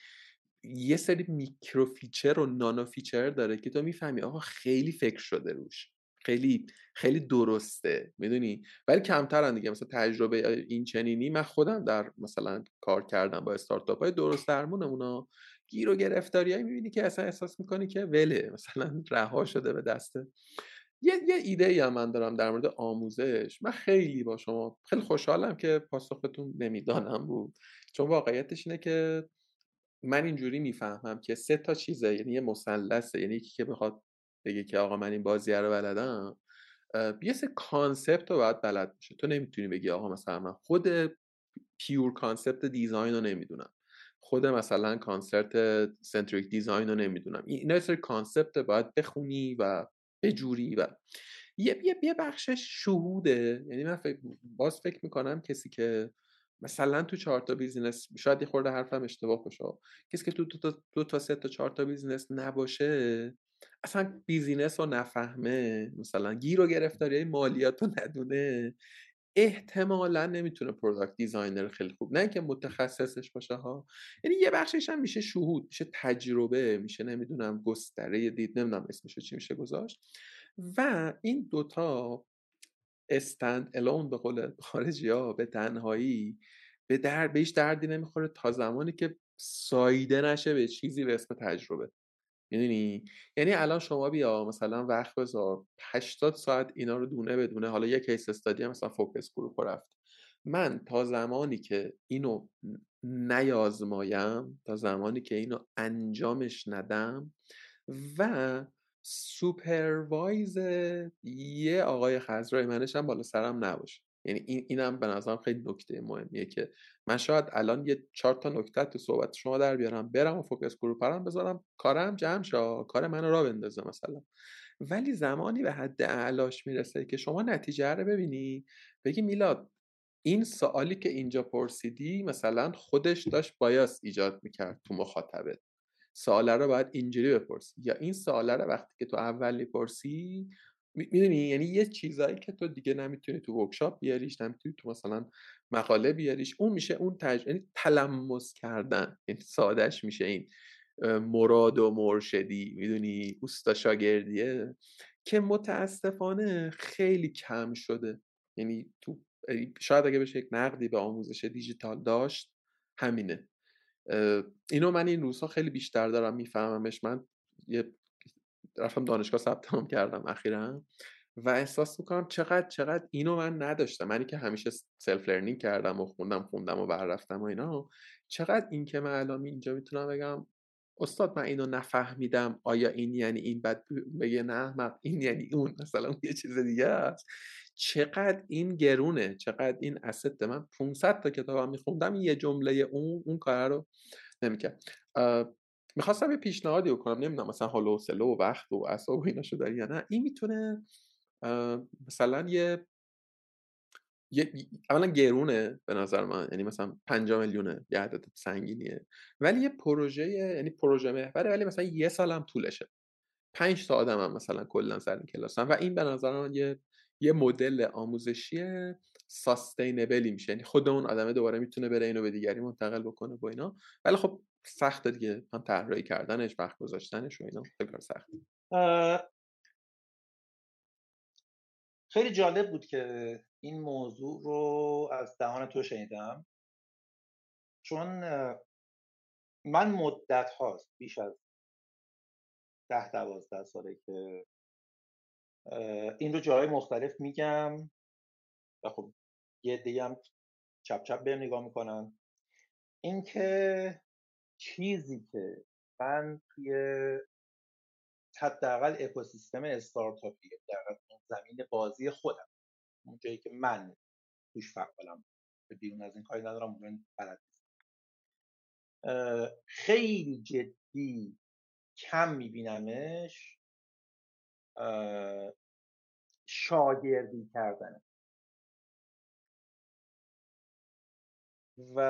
یه سری میکرو فیچر و نانو فیچر داره که تو میفهمی آقا خیلی فکر شده روش، خیلی خیلی درسته، میدونی، ولی کمترن دیگه. مثلا تجربه این چنینی من خودم در مثلا کار کردم با استارتاپ‌های درست درمونمونا گیر و گرفتاریایی می‌بینی که اصلا احساس می‌کنی که وله، مثلا رها شده به دسته. یه یه ایده‌ای هم من دارم در مورد آموزش. من خیلی با شما خیلی خوشحالم که پاسختون نمیدانم بود، چون واقعیتش اینه که من اینجوری میفهمم که سه تا چیزه، یعنی یه مثلثه، یعنی یکی که بخواد بگه که آقا من این بازی رو بلدم، یه سه کانسپت رو باید بلد باشه. تو نمیتونی بگی آقا مثلا من خود پیور کانسپت دیزاین رو نمیدونم، خود مثلا کانسپت سنتریک دیزاین رو نمیدونم، این یه سری کانسپت باید بخونی و بجوری. و یه یه یه بخشش شهوده، یعنی من فکر باز فکر میکنم کسی که مثلا تو چهار تا بیزینس، شاید یه خورده حرفم اشتباه باشه، کسی که تو دو تا دو تا سه تا چهار تا بیزینس نباشه، اصلا بیزینس رو نفهمه، مثلا گیر و گرفتاری مالیات رو ندونه، احتمالا نمیتونه پروداکت دیزاینر خیلی خوب، نه که متخصصش باشه ها. یعنی یه بخشش هم میشه شهود، میشه تجربه، میشه نمیدونم گستره دید، نمیدونم اسمشو چی میشه گذاشت. و این دوتا استند الون به قول خارجی‌ها به تنهایی به در بهش دردی نمیخوره تا زمانی که ساییده نشه به چیزی به اسم تجربه. یعنی یعنی الان شما بیا مثلا وقت بذار هشتاد ساعت اینا رو دونه بدونه، حالا یک کیس استادی مثلا فوکس گروپ رفت، من تا زمانی که اینو نیازمایم، تا زمانی که اینو انجامش ندم و سوپروایز یه آقای خضرائی منش هم بالا سرم نباشه. یعنی این اینم به نظرم خیلی نکته مهمیه که من شاید الان یه چهار تا نکته تو صحبت شما در بیارم، برم و فوکس گروپ برام بذارم، کارم جمع شه، کار منو راه بندازه مثلا، ولی زمانی به حد اعلاش میرسه که شما نتیجه رو ببینی بگی میلاد این سوالی که اینجا پرسیدی مثلا خودش داشت بایاس ایجاد میکرد تو مخاطبت. سواله رو باید اینجوری بپرسی، یا این سواله رو وقتی که تو اول میپرسی میدونی، یعنی یه چیزایی که تو دیگه نمیتونی تو ورکشاپ بیاریش، نمیتونی تو مثلا مقاله بیاریش، اون میشه اون تج... یعنی تلمس کردن، یعنی سادهش میشه این مراد و مرشدی، میدونی، اوستا شاگردیه که متاسفانه خیلی کم شده. یعنی تو شاید اگه بشه یک نقدی به آموزش دیجیتال داشت همینه. اینو من این روزها خیلی بیشتر دارم میفهممش. من یه رفتم دانشگاه ثبت نام کردم اخیراً و احساس میکنم چقدر چقدر اینو من نداشتم. منی که همیشه سلف لرنینگ کردم و خوندم خوندم و بررفتم و اینا، چقدر این که من الان اینجا میتونم بگم استاد من اینو نفهمیدم، آیا این یعنی این؟ بعد بگه نه احمق این یعنی اون، مثلا یه چیز دیگه است. چقدر این گرونه، چقدر این اسد. من پانصد تا کتابم میخوندم، یه جمله اون اون کار رو نمیکرد. میخواستم یه پیشنهادی بکنم، نمیدونم مثلا حال و حوصله و وقت و اعصاب و ایناشو داری یا نه. این میتونه مثلا یه یه اولا گرونه به نظر من، یعنی مثلا پنج میلیونه یه عدد سنگینیه، ولی یه پروژه، یعنی پروژه محوره، ولی مثلا یه سالم طولشه، پنج تا آدمم مثلا کلا سر این کلاسن و این به نظر من یه یه مدل آموزشی ساستینبلی میشه. یعنی خود اون آدمه دوباره میتونه بره اینو به دیگری منتقل بکنه با اینا، ولی خب سخت دیگه، هم طراحی کردنش، وقت گذاشتنش و اینا خیلی کار سخته. خیلی جالب بود که این موضوع رو از دهان تو شنیدم، چون من مدت هاست، بیش از ده دوازده ساله که این رو جاهای مختلف میگم و خب یه دیگه هم چپ چپ بهم نگاه میکنن. این که چیزی که من توی حداقل اکوسیستم استارتاپی، در زمین بازی خودم، اون جایی که من توش فعالم، به بیرون از این کاری ندارم، اون بلد نیستم، خیلی جدی کم میبینمش، شاگردی کردنه. و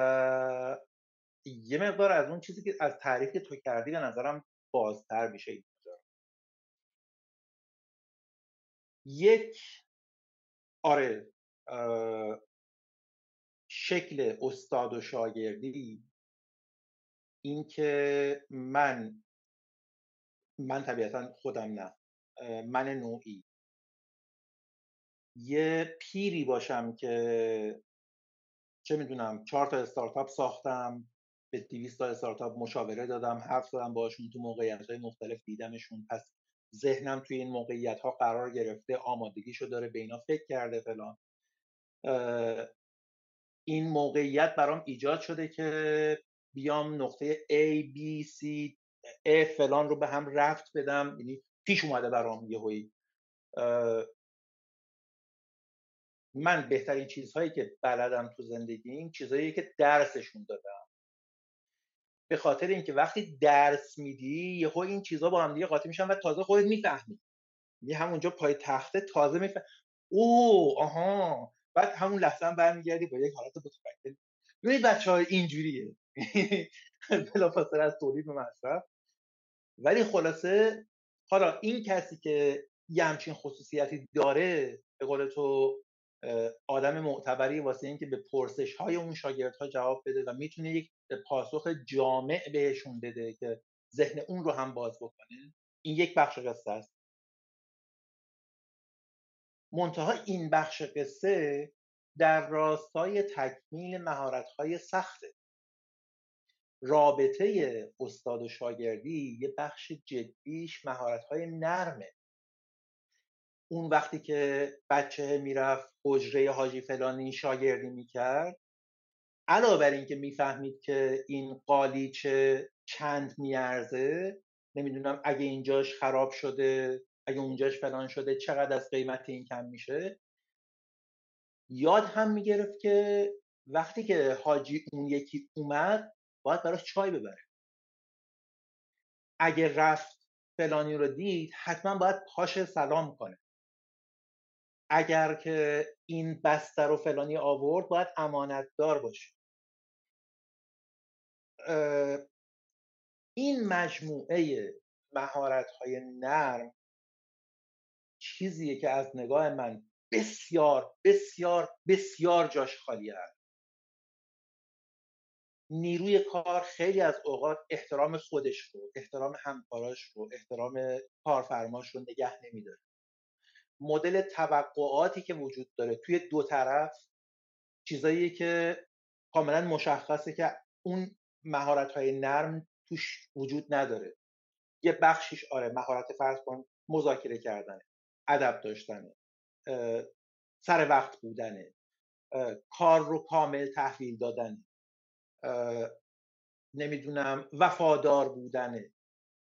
یه مقدار از اون چیزی که از تعریفی که تو کردی به نظرم بازتر میشه. اینجا یک آره شکل استاد و شاگردی، این که من من طبیعتا خودم نه من نوعی یه پیری باشم که چه میدونم چهار تا استارتاپ ساختم، به دویست تا استارتاپ مشاوره دادم، حرف زدم باشون، تو موقعیت‌های مختلف دیدمشون، پس ذهنم توی این موقعیت‌ها قرار گرفته، آمادگیشو داره، به اینا فکر کرده فلان، این موقعیت برام ایجاد شده که بیام نقطه A, B, C, F فلان رو به هم رفت بدم، یعنی پیش اومده برام یهویی. من بهترین چیزهایی که بلدم تو زندگی، این چیزهایی که درسشون دادم، به خاطر اینکه وقتی درس میدی یهو این چیزها با هم دیگه قاطی میشن و تازه خودت میفهمی، یعنی همونجا پای تخته تازه میفهمی اوه آها، بعد همون لحظه هم برمیگردی با یک حالت متفکر. ببین بچه‌ها اینجوریه بلافاصله از تولید به مصرف. ولی خلاصه حالا این کسی که یه همچین خصوصیتی داره، به قول تو آدم معتبری واسه این که به پرسش‌های اون شاگردها جواب بده و میتونه یک پاسخ جامع بهشون بده که ذهن اون رو هم باز بکنه، این یک بخش قصه است. منتها این بخش قصه در راستای تکمیل مهارت‌های سخته. رابطه استاد و شاگردی یه بخش جدیش مهارت‌های نرمه. اون وقتی که بچه میرفت حجره حاجی فلانی شاگردی میکرد، علاوه بر این که میفهمید که این قالیچه چند میارزه، نمیدونم اگه اینجاش خراب شده، اگه اونجاش فلان شده، چقدر از قیمت این کم میشه، یاد هم میگرفت که وقتی که حاجی اون یکی اومد باید براش چای ببره، اگه رفت فلانی رو دید حتما باید پاش سلام کنه. اگر که این بسته رو فلانی آورد باید امانتدار باشه. این مجموعه مهارت‌های نرم چیزیه که از نگاه من بسیار بسیار بسیار جاش خالیه. نیروی کار خیلی از اوقات احترام خودش رو، احترام همکاراش رو، احترام کارفرماش رو نگه نمیداره. مدل توقعاتی که وجود داره توی دو طرف چیزاییه که کاملا مشخصه که اون مهارت‌های نرم توش وجود نداره. یه بخشیش آره مهارت فرض کن مذاکره کردنه، ادب داشتنه، سر وقت بودنه، کار رو کامل تحویل دادنه، نمیدونم وفادار بودنه،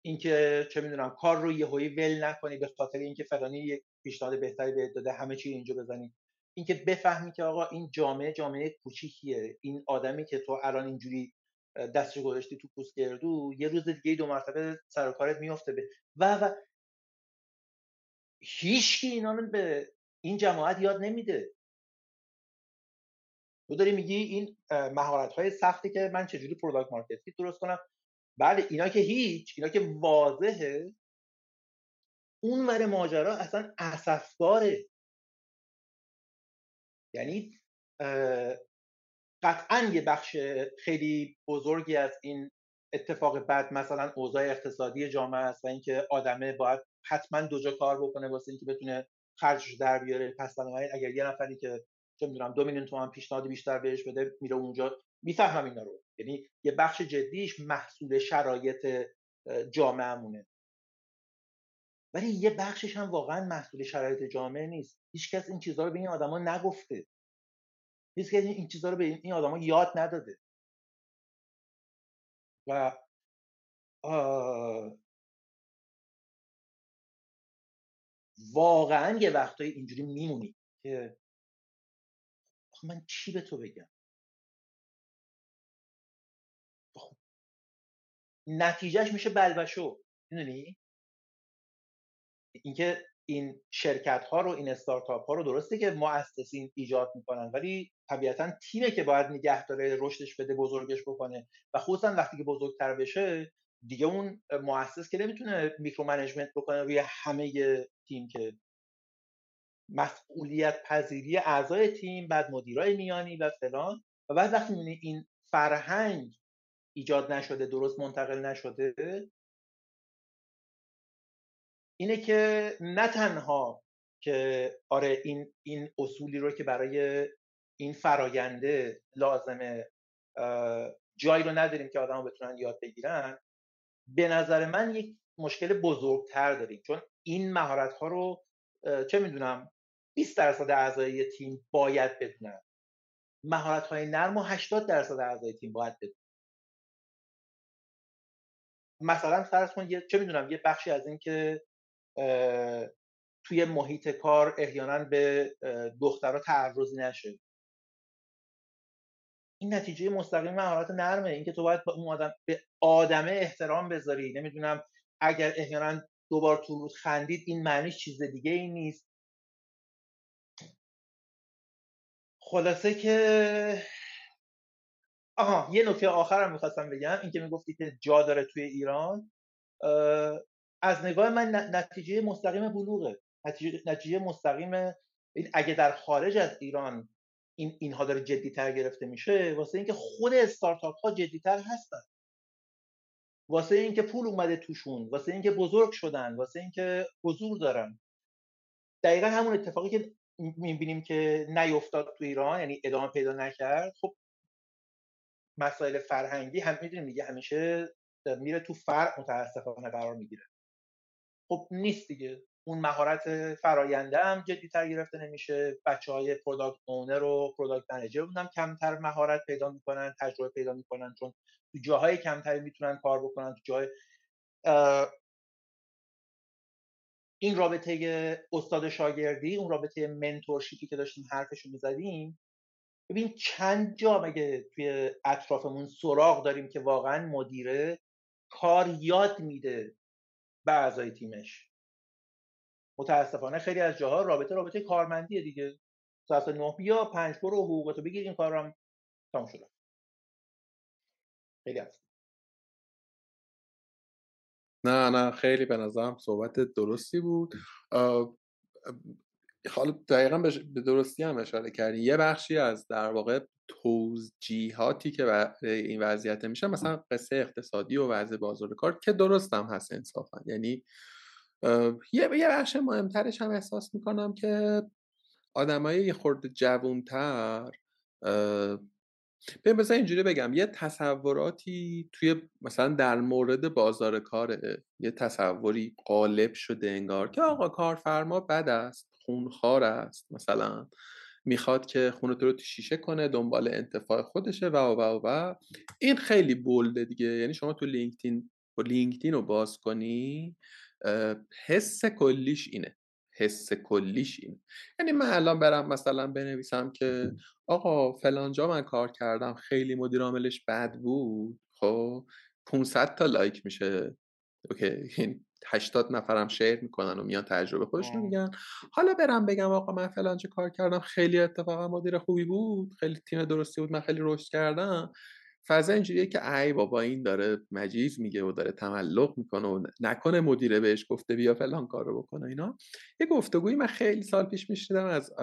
اینکه چه میدونم کار رو یهویی ول نکنی به خاطر اینکه فلانی یک پیشنهاد بهتری بهت داده همه چی اینجا بزنی، اینکه بفهمی که آقا این جامعه جامعه کوچیکیه، این آدمی که تو الان اینجوری دستش گذاشتی تو پوست گردو یه روز دیگه دو مرتبه سر کارت میفته به و و هیچکی اینا رو به این جماعت یاد نمیده. تو داری میگی این مهارت‌های سختی که من چجوری پروداکت مارکت فیت درست کنم، بله اینا که هیچ، اینا که واضحه. اون ور ماجرا اصلا اسفباره، یعنی قطعاً یه بخش خیلی بزرگی از این اتفاق بعد مثلا اوضاع اقتصادی جامعه است و اینکه آدمه باید حتما دو جا کار بکنه واسه اینکه بتونه خرجش در بیاره. پس بنابراین اگر یه نفری که چه می‌دونم دو میلیون تومان پیشنهاد بیشتر بهش بده میره اونجا، میفهمم اینا رو، یعنی یه بخش جدیش محصول شرایط جامعه‌مونه، ولی یه بخشش هم واقعاً محصول شرایط جامعه نیست. هیچکس این چیزا رو به این آدما نگفته، هیچکس این چیزا رو به این آدما یاد نداده و آه... واقعاً یه وقتای اینجوری میمونی که من چی به تو بگم. خب نتیجهش میشه بلبشو، میدونی؟ اینکه این شرکت ها رو، این استارتاپ ها رو درسته که مؤسسین ایجاد میکنن، ولی طبیعتاً تیمی که باید نگه داره، رشدش بده، بزرگش بکنه و خصوصا وقتی که بزرگتر بشه دیگه اون مؤسس که نمیتونه میکرو منیجمنت بکنه روی همه تیم، که مسئولیت پذیری اعضای تیم، بعد مدیرای میانی و فلان، و بعد وقتی می‌بینی این فرهنگ ایجاد نشده، درست منتقل نشده، اینه که نه تنها که آره این این اصولی رو که برای این فراینده لازمه جایی رو نداریم که آدم‌ها بتونن یاد بگیرن، به نظر من یک مشکل بزرگتر داریم، چون این مهارت‌ها رو چه میدونم بیست درصد اعضای تیم باید بدونن، مهارت‌های نرم و هشتاد درصد اعضای تیم باید بدونن. مثلا فرض کن یه چه میدونم یه بخشی از این که توی محیط کار احیانا به دخترها تعرضی نشه، این نتیجه مستقیم مهارت نرمه، این که تو باید با اون آدم به آدمه احترام بذاری، نمیدونم اگر احیانا دوبار تو رود خندید این معنیش چیز دیگه ای نیست. خلاصه که آها یه نکته آخرم میخواستم بگم، این که میگفتی که جا داره توی ایران، از نگاه من نتیجه مستقیم بلوغه، نتیجه, نتیجه مستقیم این اگه در خارج از ایران این اینها داره جدی‌تر گرفته میشه، واسه اینکه خود استارتاپ ها جدی‌تر هستن، واسه اینکه پول اومده توشون، واسه اینکه بزرگ شدن، واسه اینکه حضور دارن. دقیقا همون اتفاقی که میبینیم که نیفتاد تو ایران، یعنی ادامه پیدا نکرد، خب مسائل فرهنگی هم میدونیم دیگه همیشه میره تو فرع متاسفانه قرار میگیره. خب نیست دیگه، اون مهارت فراینده هم جدی‌تر گرفته نمیشه، بچهای پروداکت اونر و پروداکت منیجر هم کمتر مهارت پیدا میکنن، تجربه پیدا میکنن، چون تو جاهای کمتری میتونن کار بکنن، تو جای این رابطه استاد شاگردی، اون رابطه منتورشیپی که داشتیم حرفشو میزدیم، ببین چند جا مگه توی اطرافمون سراغ داریم که واقعا مدیره کار یاد میده به اعضای تیمش، متاسفانه خیلی از جاها رابطه رابطه کارمندیه دیگه. ساعت نه بیا پنج برو حقوقت رو بگیر، این کارم تموم شد. خیلی هست. نه نه خیلی به نظرم صحبت درستی بود. حالا دقیقا به درستی هم اشاره کردی. یه بخشی از در واقع توجیهاتی که برای این وضعیت میشه مثلا قصه اقتصادی و وضع بازار کار که درستم هست انصافا، یعنی یه یه بخش مهمترش هم احساس میکنم که آدمای یه خورده جوان‌تر، ببین مثلا اینجوری بگم، یه تصوراتی توی مثلا در مورد بازار کاره، یه تصوری غالب شده انگار که آقا کارفرما بد است، خونخوار است، مثلا میخواد که خونه تو رو تو شیشه کنه، دنبال انتفاع خودشه و و و و این خیلی بولده دیگه. یعنی شما تو لینکدین و لینکدین رو باز کنی حس کلیش اینه، حس کلیش اینه. یعنی من الان برم مثلا بنویسم که آقا فلان جا من کار کردم خیلی مدیر عاملش بد بود، خب پانصد تا لایک میشه، اوکی، یعنی هشتاد نفرم شیر میکنن و میان تجربه خودشون میگن. حالا برم بگم آقا من فلان چه کار کردم خیلی اتفاقا مدیر خوبی بود، خیلی تیم درستی بود، من خیلی رشد کردم، فضا اینجوریه که ای بابا این داره مجیز میگه و داره تملق میکنه و نکنه مدیره بهش گفته بیا فلان کارو بکنه. اینا یه گفتگویی من خیلی سال پیش میشیدم از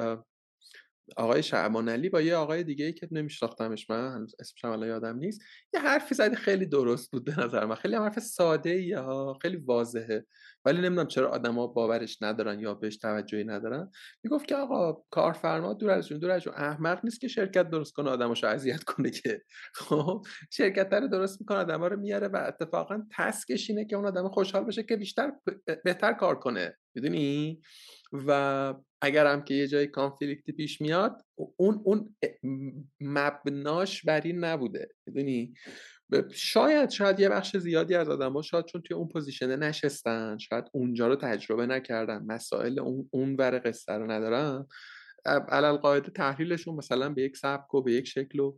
آقای شعبان علی با یه آقای دیگه ای که نمیشناختمش، من هنوز اسمش هم یادم نیست، یه حرفی زد خیلی درست بود به نظر من، خیلی حرف ساده یا خیلی واضحه ولی نمیدونم چرا آدما باورش ندارن یا بهش توجهی ندارن. میگفت که آقا کارفرما دور از جون دور از جون احمق نیست که شرکت درست کنه آدماشو اذیت کنه که، خب شرکت رو درست میکنه، آدما رو میاره و اتفاقا تسکش اینه که اون آدم خوشحال بشه که بیشتر بهتر کار کنه، میدونی؟ و اگرم که یه جای کانفلیکتی پیش میاد اون اون مبناش بر این نبوده، میدونی؟ شاید شاید یه بخش زیادی از آدما شاید چون توی اون پوزیشنه نشستن، شاید اونجا رو تجربه نکردن، مسائل اون اون ور قصه رو ندارن، علالقاعده تحلیلشون مثلا به یک سبک و به یک شکل و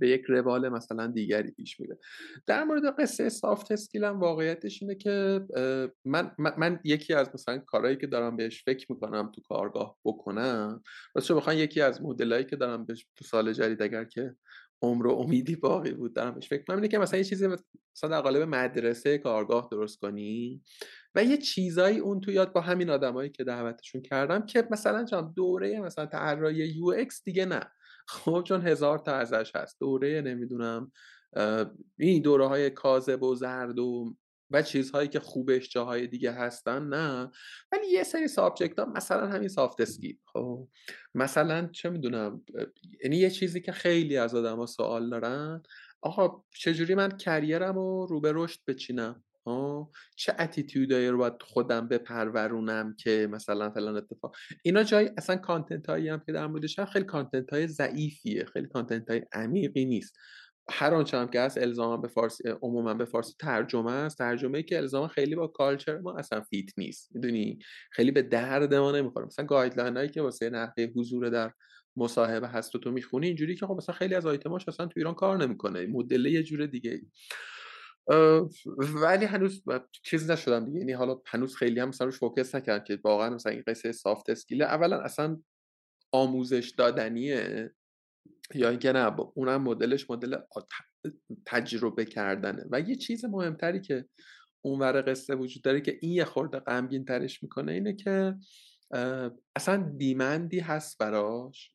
به یک روال مثلا دیگری پیش میره. در مورد قصه سافت اسکیل هم واقعیتش اینه که من, من, من یکی از مثلا کارهایی که دارم بهش فکر میکنم تو کارگاه بکنم، راستش بخوام یکی از مدلایی که دارم بهش تو سال جدید اگر که عمر و امیدی باقی بود دارم بهش فکر میکنم اینه که مثلا یه چیزی مثلا در قالب مدرسه کارگاه درست کنی و یه چیزایی اون تو یاد با همین آدمایی که دعوتشون کردم که مثلا چند دوره مثلا طراحی یو ایکس دیگه نه، خب چون هزار تا ازش هست، دوره نمیدونم این دوره های کاذب و زرد و و چیزهایی که خوبش جاهای دیگه هستن نه، ولی یه سری سابجکت ها مثلا همین سافت اسکیل، خب مثلا چه میدونم، یعنی یه چیزی که خیلی از آدم ها سوال دارن آقا چجوری من کریرم رو رو به رشد بچینم، آه. چه اتیتیودایی رو باید خودم بپرورونم که مثلا فلان اتفاق، اینا جای اصلا کانتنت هایی هم که در موردش هم خیلی کانتنت های ضعیفیه، خیلی کانتنت های عمیقی نیست. هر آنچه هم که هست الزاما به فارسی، عموما به فارسی ترجمه است، ترجمه‌ای که الزاما خیلی با کالچر ما اصلا فیت نیست، میدونی، خیلی به درد ما نمیخوره. مثلا گایدلاینایی که واسه نحوه حضور در مصاحبه هست تو میخونی اینجوری که خب مثلا خیلی از آیتماش اصلا تو ایران کار نمیکنه، مدل یه جوره دیگه. ولی هنوز چیز نشدم دیگه، یعنی حالا هنوز خیلی هم مثلا روش فوکس نکردم که واقعا مثلا این قصه سافت اسکیل اولا اصلا آموزش دادنیه یا اینکه نه، اونم مدلش مدل تجربه کردنه. و یه چیز مهمتری که اونور قصه وجود داره که این یه خورده غمگین ترش میکنه اینه که اصلا دیمندی هست براش،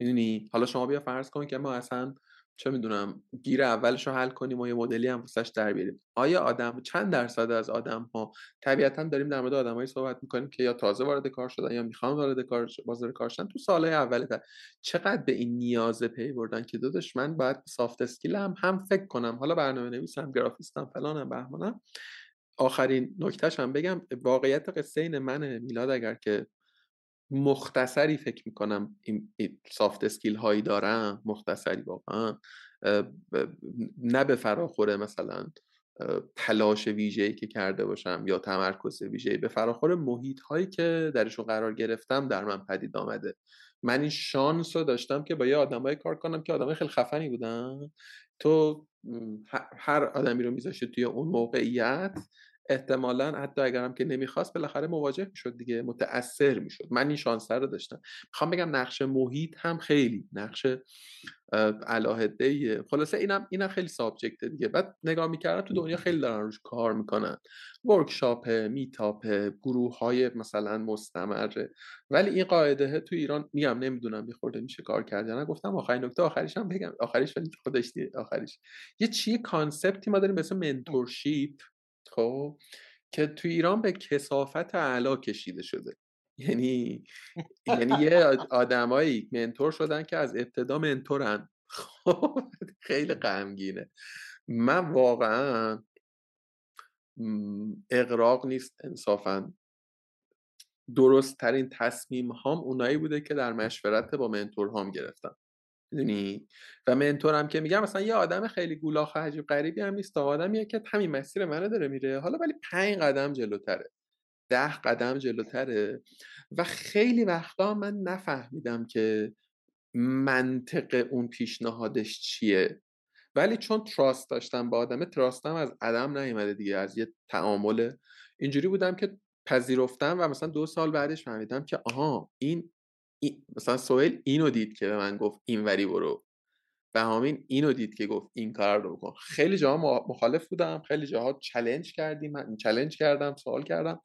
میدونی؟ حالا شما بیا فرض کن که ما اصلا چه میدونم گیر اولش رو حل کنیم و یه مدلی هم واسش در بیاریم. آیا آدم چند درصد از آدم ها، طبیعتا داریم در مورد آدمایی صحبت میکنیم که یا تازه وارد کار شدن یا میخوان وارد کار بازار کار شدن تو سالهای اوله، در چقدر به این نیاز پی بردن که داداش من باید سافت اسکیل هم هم فکر کنم، حالا برنامه نویسم، گرافیستم، فلانم، بهمانم. آخرین نکتهش هم بگم، واقعیت قصه اینه، من میلاد اگر که مختصری فکر میکنم این سافت اسکیل هایی دارم، مختصری واقعا، نه به فراخوره مثلا تلاش ویژه‌ای که کرده باشم یا تمرکز ویژه‌ای، به فراخور محیط هایی که درشون قرار گرفتم در من پدید آمده. من این شانس رو داشتم که با یه آدمایی کار کنم که آدمای خیلی خفنی بودن، تو هر آدمی رو میذاشتی توی اون موقعیت احتمالاً حتی اگرم که نمیخواست بالاخره مواجه میشد دیگه، متاثر میشد. من این شانس رو داشتم. میخوام بگم نقش محیط هم خیلی نقش علاهده‌ای. خلاصه اینم اینم خیلی سابجکت دیگه. بعد نگاه میکردم تو دنیا خیلی دارن روش کار میکنن، ورکشاپ، میتاپ، گروه‌های مثلا مستمر، ولی این قاعده تو ایران میگم نمیدونم میخوردن چه کار کردن. گفتم آخرین نکته آخرش هم بگم، آخرش ولی خودش آخرش یه چیه کانسپتی ما داریم به اسم منتورشیپ، خب که تو ایران به کثافت اعلی کشیده شده. یعنی یعنی یه آدمایی منتور شدن که از ابتدا منتورن. خب خیلی غمگینه. من واقعا اغراق نیست، انصافا درست ترین تصمیم هام اونایی بوده که در مشورت با منتور هام گرفتم، میدونی. و منتورم که میگم مثلا یه آدم خیلی گولاخ و عجیب غریبی هم نیست، آدمیه که همین مسیر منو داره میره حالا، ولی پنج قدم جلوتره، ده قدم جلوتره. و خیلی وقتا من نفهمیدم که منطق اون پیشنهادش چیه، ولی چون تراست داشتم با آدمه، تراستم از عدم نیومده دیگه، از یه تعامل اینجوری بودم که پذیرفتم. و مثلا دو سال بعدش فهمیدم که آها این این. مثلا سوهیل اینو دید که به من گفت این وری برو، بهامین اینو دید که گفت این کار رو بکن. خیلی جاها مخالف بودم، خیلی جاها چالش کردیم، من چالش کردم، سوال کردم،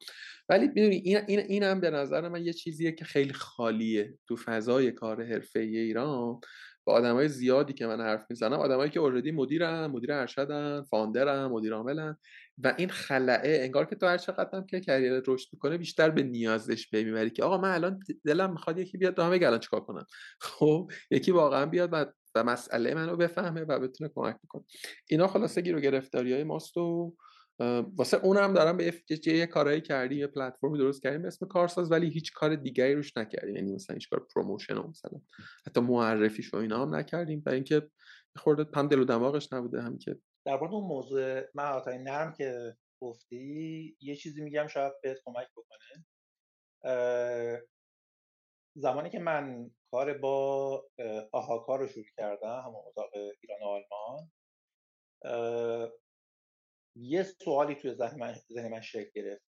ولی میدونی این این اینم به نظر من یه چیزیه که خیلی خالیه تو فضای کار حرفه‌ای ایران. با آدمای زیادی که من حرف میزنم، آدمایی که اوردی مدیرن، مدیر ارشدن، فاوندرن، مدیر عاملن، و این خلعه انگار که تو هر چقدرم که کریر رشد میکنه بیشتر به نیازش پی میبری که آقا من الان دلم میخواد یکی بیاد دامه الان چیکار کنم. خب یکی واقعا بیاد و و مسئله منو بفهمه و بتونه کمک بکنه. اینا خلاصه گیر و گرفتاریای ماست و واسه اونم دارم به اف یه کارایی کردیم، یه پلتفرمی درست کردیم به اسم کارساز، ولی هیچ کار دیگه‌ای روش نکردیم. یعنی مثلا هیچ کار پروموشن و مثلا حتی معرفیش و اینا هم نکردیم، برای اینکه خورده هم دل و دماغش نبوده. هم که در مورد اون موضوع مهارت‌های نرم که گفتی یه چیزی میگم شاید بهت کمک بکنه. زمانی که من کار با آهاکار رو شروع کردم، همون اتاق ایران و آلمان، یه سوالی توی ذهن من, ذهن من شکل گرفت.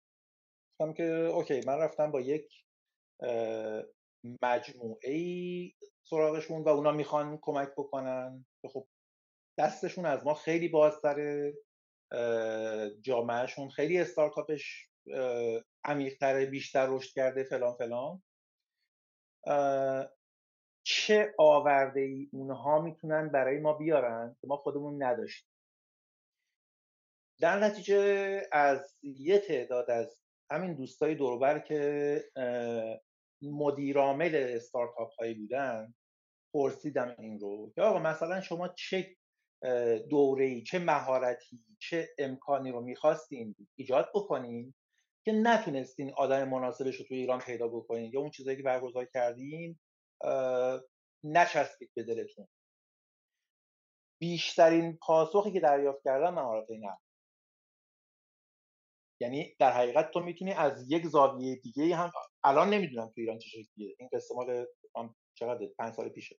گفتم که اوکی، من رفتم با یک مجموعه‌ای سراغشون و اونا میخوان کمک بکنن، خب دستشون از ما خیلی بازتره، جامعهشون خیلی استارتاپش عمیق‌تره، بیشتر رشد کرده، فلان فلان. چه آورده‌ای اونها میتونن برای ما بیارن که ما خودمون نداشتیم؟ در نتیجه از یه تعداد از همین دوستای دوروبر که مدیرعامل استارتاپ هایی بودن پرسیدم این رو که آقا مثلا شما چه دوره‌ای، چه مهارتی، چه امکانی رو میخواستین ایجاد بکنین که نتونستین آدم مناسبش رو توی ایران پیدا بکنین، یا اون چیزایی که برگزار کردین نچسبید به دلتون. بیشترین پاسخی که دریافت کردم مهارت نرم. یعنی در حقیقت تو میتونی از یک زاویه دیگه هم، الان نمیدونم تو ایران چه شکلیه، این قصه مال چقدر پنج سال پیشه،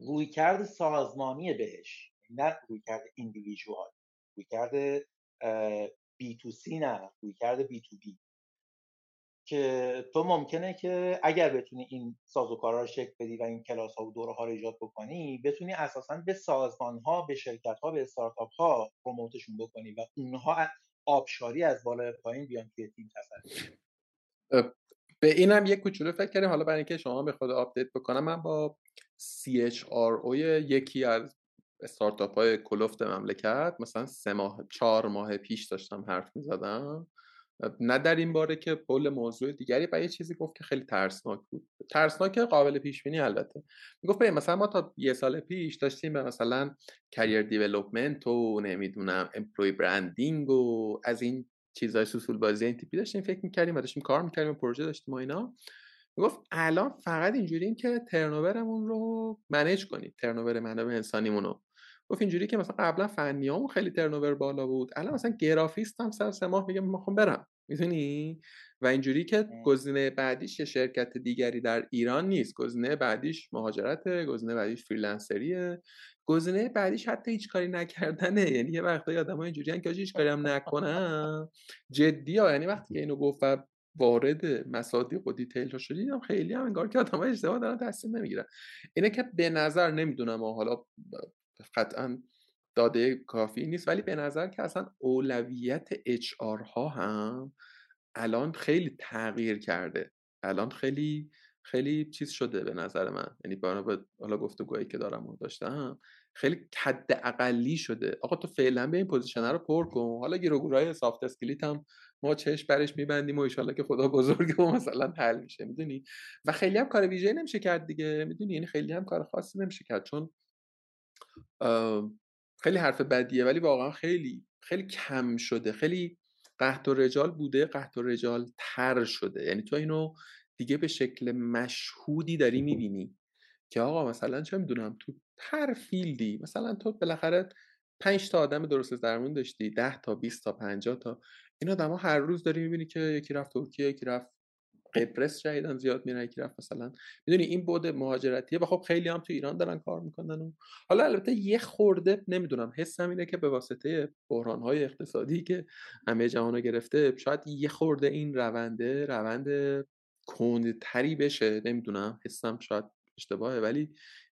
رویکرد سازمانی بهش، نه رویکرد ایندیویژوال، رویکرد بی تو سی، نه رویکرد بی تو بی، که تو ممکنه که اگر بتونی این سازوکارها رو شکل بدی و این کلاس ها و دوره ها رو ایجاد بکنی، بتونی اساساً به سازمان ها، به شرکت ها، به استارتاپ ها پروموتشون بکنی و اونها آبشاری از بالا پایین بیان توی تیم تصرف. به اینم یک کوچولو فکر کردیم، حالا برای اینکه شما به خود آپدیت بکنم، من با سی اچ آر او یکی از استارتاپ های کلفت مملکت مثلا سه ماه چهار ماه پیش داشتم حرف می‌زدم، نه در این باره که پول موضوع دیگری، برای یه چیزی گفت که خیلی ترسناک بود، ترسناک قابل پیش بینی البته. میگفت ببین مثلا ما تا یه سال پیش داشتیم به مثلا کریر دیولپمنت و نمیدونم امپلوی برندینگ و از این چیزای سوسول بازی این تیپی داشتیم فکر می‌کردیم، داشتیم کار می‌کردیم، پروژه داشتیم و اینا. میگفت الان فقط اینجوریم که ترنوورمون رو منیج کنیم، ترنوور منابع انسانیمون رو. گفت اینجوری که مثلا قبلا فنیامون خیلی ترنوور بالا بود، الان مثلا گرافیست هم سر سه ماه میگه میخوام برم، میدونی. و اینجوری که گزینه بعدیش یه شرکت دیگری در ایران نیست، گزینه بعدیش مهاجرته، گزینه بعدیش فریلنسریه، گزینه بعدیش حتی هیچ کاری نکردنه. یعنی یه وقتایی آدم‌ها اینجوریان که هیچ کاری هم نکنم جدیه. یعنی وقتی که اینو گفت وارد مصادیق و دیتیل‌ها شدیم، خیلی هم انگار که آدم‌ها اشتباه دارن تصمیم نمیگیرن. اینه که به نظر نمیدونم و حالا قطعاً داده کافی نیست، ولی به نظر که اصلا اولویت اچ آر ها هم الان خیلی تغییر کرده، الان خیلی خیلی چیز شده به نظر من. یعنی با حالا گفتگوهایی که دارم و داشتم خیلی حد اقلی شده. آقا تو فعلا به این پوزیشن رو پر کن، حالا گیروگورای سافت اسکیلت هم ما چشم برش میبندیم و انشالله که خدا بزرگه و مثلا حل میشه، میدونی. و خیلی هم کار ویژه‌ای نمیشه کرد دیگه، میدونی، یعنی خیلی هم کار خاصی نمیشه کرد، چون خیلی حرف بدیه ولی واقعا خیلی خیلی کم شده، خیلی قحط و رجال بوده، قحط و رجال تر شده. یعنی تو اینو دیگه به شکل مشهودی داری میبینی که آقا مثلا چه میدونم تو هر فیلدی، مثلا تو بالاخره پنج تا آدم درست درمون داشتی، ده تا بیست تا پنجاه تا، این آدما هر روز داری میبینی که یکی رفت ترکیه، یکی رفت قبرس شهیدان زیاد میره، یکی رفت مثلا، میدونی، این بُعد مهاجرتیه. و خب خیلی هم تو ایران دارن کار میکنن و حالا البته یه خورده نمیدونم حسم اینه که به واسطه بحران‌های اقتصادی که همه جهانو گرفته شاید یه خورده این رونده روند کندتری بشه، نمیدونم، حسم شاید اشتباهه ولی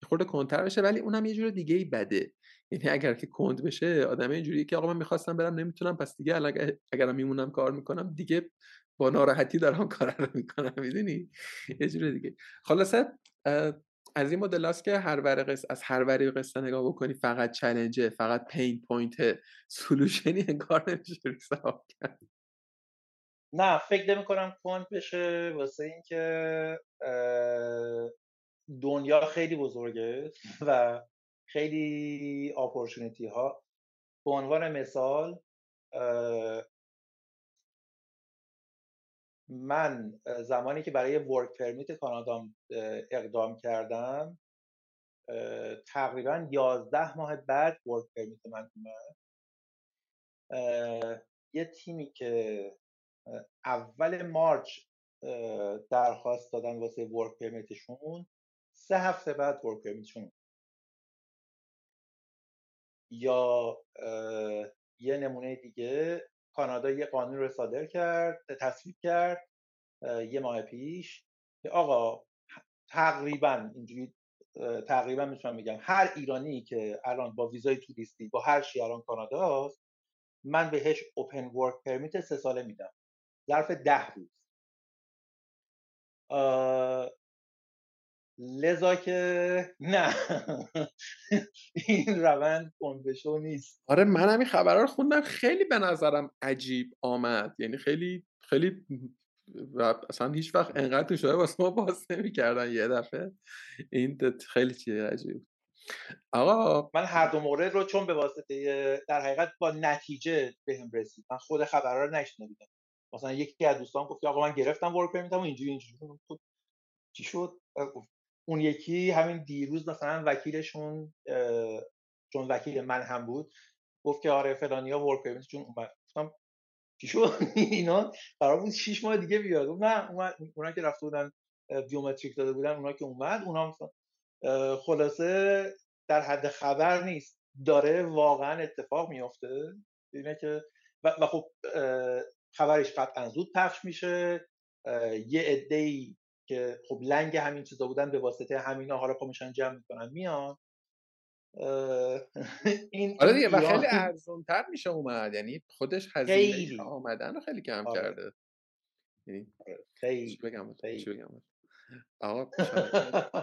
یه خورده کندتر بشه، ولی اونم یه جور دیگه ای بده. یعنی اگر که کند بشه آدم اینجوریه که آقا من میخواستم برم نمیتونم، پس دیگه اگر اگرم میمونم کار میکنم دیگه با ناراحتی دارم کار رو میکنم، میدونی، یه جور دیگه. خلاصه از این مدل هست که هر ورقه از هر ورقه قصه نگاه بکنی فقط چالنجه، فقط پین پوینت، سولوشنی انگار نمیشه حساب کرد. نه، فکر نمی‌کنم کند بشه، واسه اینکه دنیا خیلی بزرگه و خیلی اپورتونیتی ها. به عنوان مثال من زمانی که برای ورک پرمیت کانادا اقدام کردم، تقریبا یازده ماه بعد ورک پرمیت من اومد. یه تیمی که اول مارچ درخواست دادن واسه ورک پرمیتشون، سه هفته بعد ورک پرمیتشون. یا یه نمونه دیگه، کانادا یه قانون رو صادر کرد، تصویب کرد یه ماه پیش که آقا تقریبا اینجوری تقریبا میتونم بگم هر ایرانی که الان با ویزای توریستی با هر چی الان کانادا است، من بهش اوپن ورک پرمیت سه ساله میدم ظرف ده روز. لذا که نه این روند کنبشو نیست. آره، من همین خبرها رو خوندم، خیلی به نظرم عجیب آمد. یعنی خیلی خیلی اصلا هیچ وقت انقدر تو شده واسه ما باز نمی کردن یه دفعه. این خیلی چیه عجیب. آقا من هر دو مورد رو چون به واسطه در حقیقت با نتیجه بهم رسید، من خود خبرها رو نشنیدم. مثلا یکی از دوستان گفت آقا من گرفتم ورک پرمیتم و اینجوری اینجوری چی شد. اون یکی همین دیروز مثلا وکیلشون، چون وکیل من هم بود، گفت که آره فلانیا ورک پرمیتشون اومد. گفتم چی شد؟ اینا قرار بود شش ماه دیگه بیاد. نه اومد. اونا که رفته بودن بیومتریک داده بودن، اونا که اومد، اونا مثلا خلاصه در حد خبر نیست، داره واقعا اتفاق میفته. اینه که و, و خب خبرش قطعا زود پخش میشه. یه عده‌ای که خب لنگ همین چیزا بودن به واسطه همینا حالا پامیشن جمع میکنن میان. این آره دیگه، و خیلی ارزان‌تر میشه اومد. یعنی خودش هزینه آمدن رو خیلی کم آره. کرده. یعنی خیلی بگم خیلی بگم آقا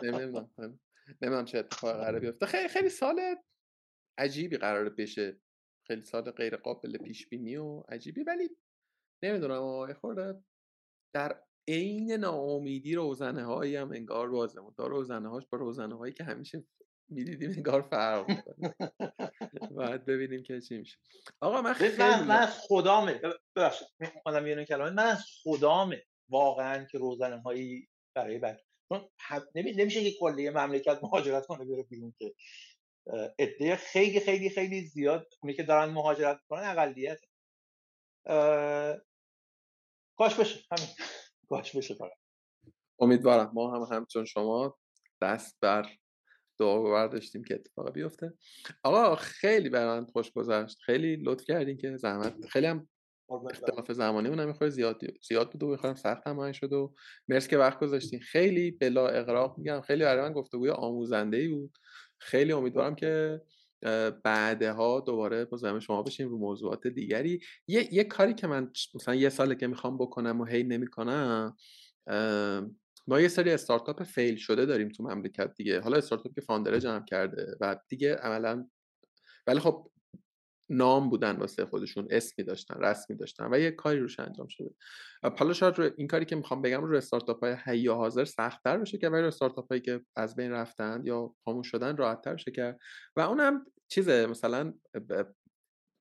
نمیدونم نمیدونم چه اتفاقی قراره بیفته. خیلی خیلی سال عجیبی قراره بشه، خیلی سال غیر قابل پیش بینی و عجیبی، ولی نمیدونم آقا خورده در این ناامیدی روزنه هایی هم انگار روزمون تا روزنه هاش با روزنه هایی که همیشه میدیدیم انگار فرق میکنه. باید ببینیم که چی میشه. آقا من خیلی من از خدامه ببخشید من یه کلمه من از خدامه واقعا که روزنه هایی برای بچه نمیشه که کلیه مملکت مهاجرت کنه بره بیرون، که عده خیلی خیلی خیلی زیاد اونی که دارن مهاجرت میکنن اقلیت. کاش بشه، همین کاش بشه فقط. امیدوارم ما هم همچون شما دست بر دعاور داشتیم که اتفاق بیفته. آقا خیلی برام خوش گذشت، خیلی لطف کردین که زحمت، خیلی هم اختلاف زمانی اونم میخوره زیاد زیاد بود و میخوام سخت همون شد و مرسی که وقت گذاشتین. خیلی بلا اغراق میگم، خیلی برای من گفتگوی آموزنده‌ای بود. خیلی امیدوارم که بعدها دوباره بازم شما بشیم رو موضوعات دیگری. یه یه کاری که من مثلا یه ساله که میخوام بکنم و هی نمیکنم، ما یه سری استارتاپ فیل شده داریم تو مملکت دیگه. حالا استارتاپ که فاوندر جمع کرده و دیگه عملاً، ولی خب نام بودن واسه خودشون، اسمی داشتن، رسمی داشتن و یه کاری روش انجام شده. حالا شاید رو این کاری که میخوام بگم رو استارتاپ‌های حی و حاضر سخت‌تر بشه که، ولی استارتاپ‌هایی که از بین رفتن یا خاموش شدن راحت‌تر بشه کرد. و اونم چیزه، مثلا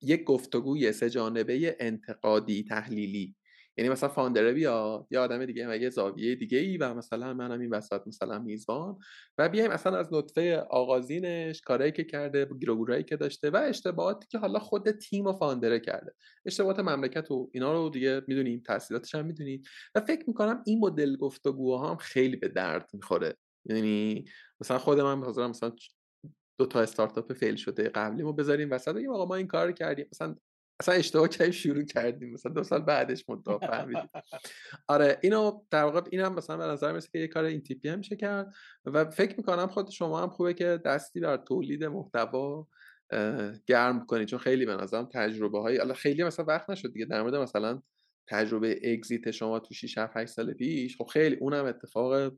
یک گفتگوی سه جانبه انتقادی تحلیلی، یعنی مثلا فاوندر بیا یا آدم دیگه مگه زاویه دیگه‌ای و مثلا منم این وسط مثلا میزبان و بیایم اصلا از نطفه آغازینش، کارهایی که کرده، گیروگورایی که داشته و اشتباهاتی که حالا خود تیم و فاوندر کرده، اشتباهات مملکت و اینا رو دیگه میدونیم، تاثیراتش هم میدونید. و فکر میکنم این مدل گفتگوها هم خیلی به درد میخوره. یعنی مثلا خود من می‌خوام مثلا دو تا استارتاپ فیل شده قبلیمو بذاریم وسط، بگیم آقا ما این کارو کردیم، مثلا اصلا اشتباه کردیم شروع کردیم، مثلا دو سال بعدش مدعا فهمیدیم. آره اینو در واقع اینم مثلا به نظر میاد که یه کار این تیپی هم میشه کرد و فکر میکنم خود شما هم خوبه که دستی بر تولید محتوا گرم کنید، چون خیلی به نظرم تجربه های حالا خیلی مثلا وقت نشد دیگه در مورد مثلا تجربه اگزیت شما تو شش هفت سال پیش، خب خیلی اونم اتفاق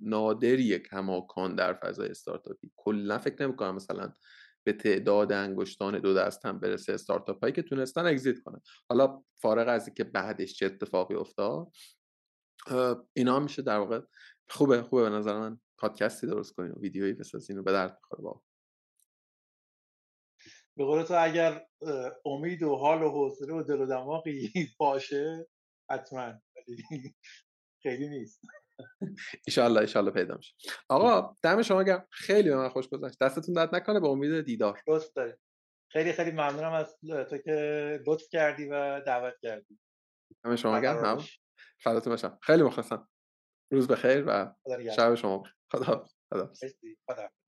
نادریه کماکان در فضای استارتاپی. کلا فکر نمیکنم مثلا به تعداد انگشتان دو دست هم برسه استارتاپ هایی که تونستن اگزیت کنن. حالا فارغ از اینکه بعدش چه اتفاقی افتاد، اینا میشه در واقع خوبه خوبه به نظر من پادکستی درست کنین و ویدیویی بسازین و به درد بخوره. با به قول تو اگر امید و حال و حوصله و دل و دماغی باشه حتما، ولی خیلی نیست. ایشالله ایشالله پیدا میشه. آقا دم شما گرم، خیلی به من خوش گذشت، دستتون درد نکنه. به امید دیدار. لطف داری، خیلی خیلی ممنونم از تو که لطف کردی و دعوت کردی. همه شما گرم، فداتون باشم، خیلی مخلصم. روز بخیر و شب شما بخیر. خدا خدا.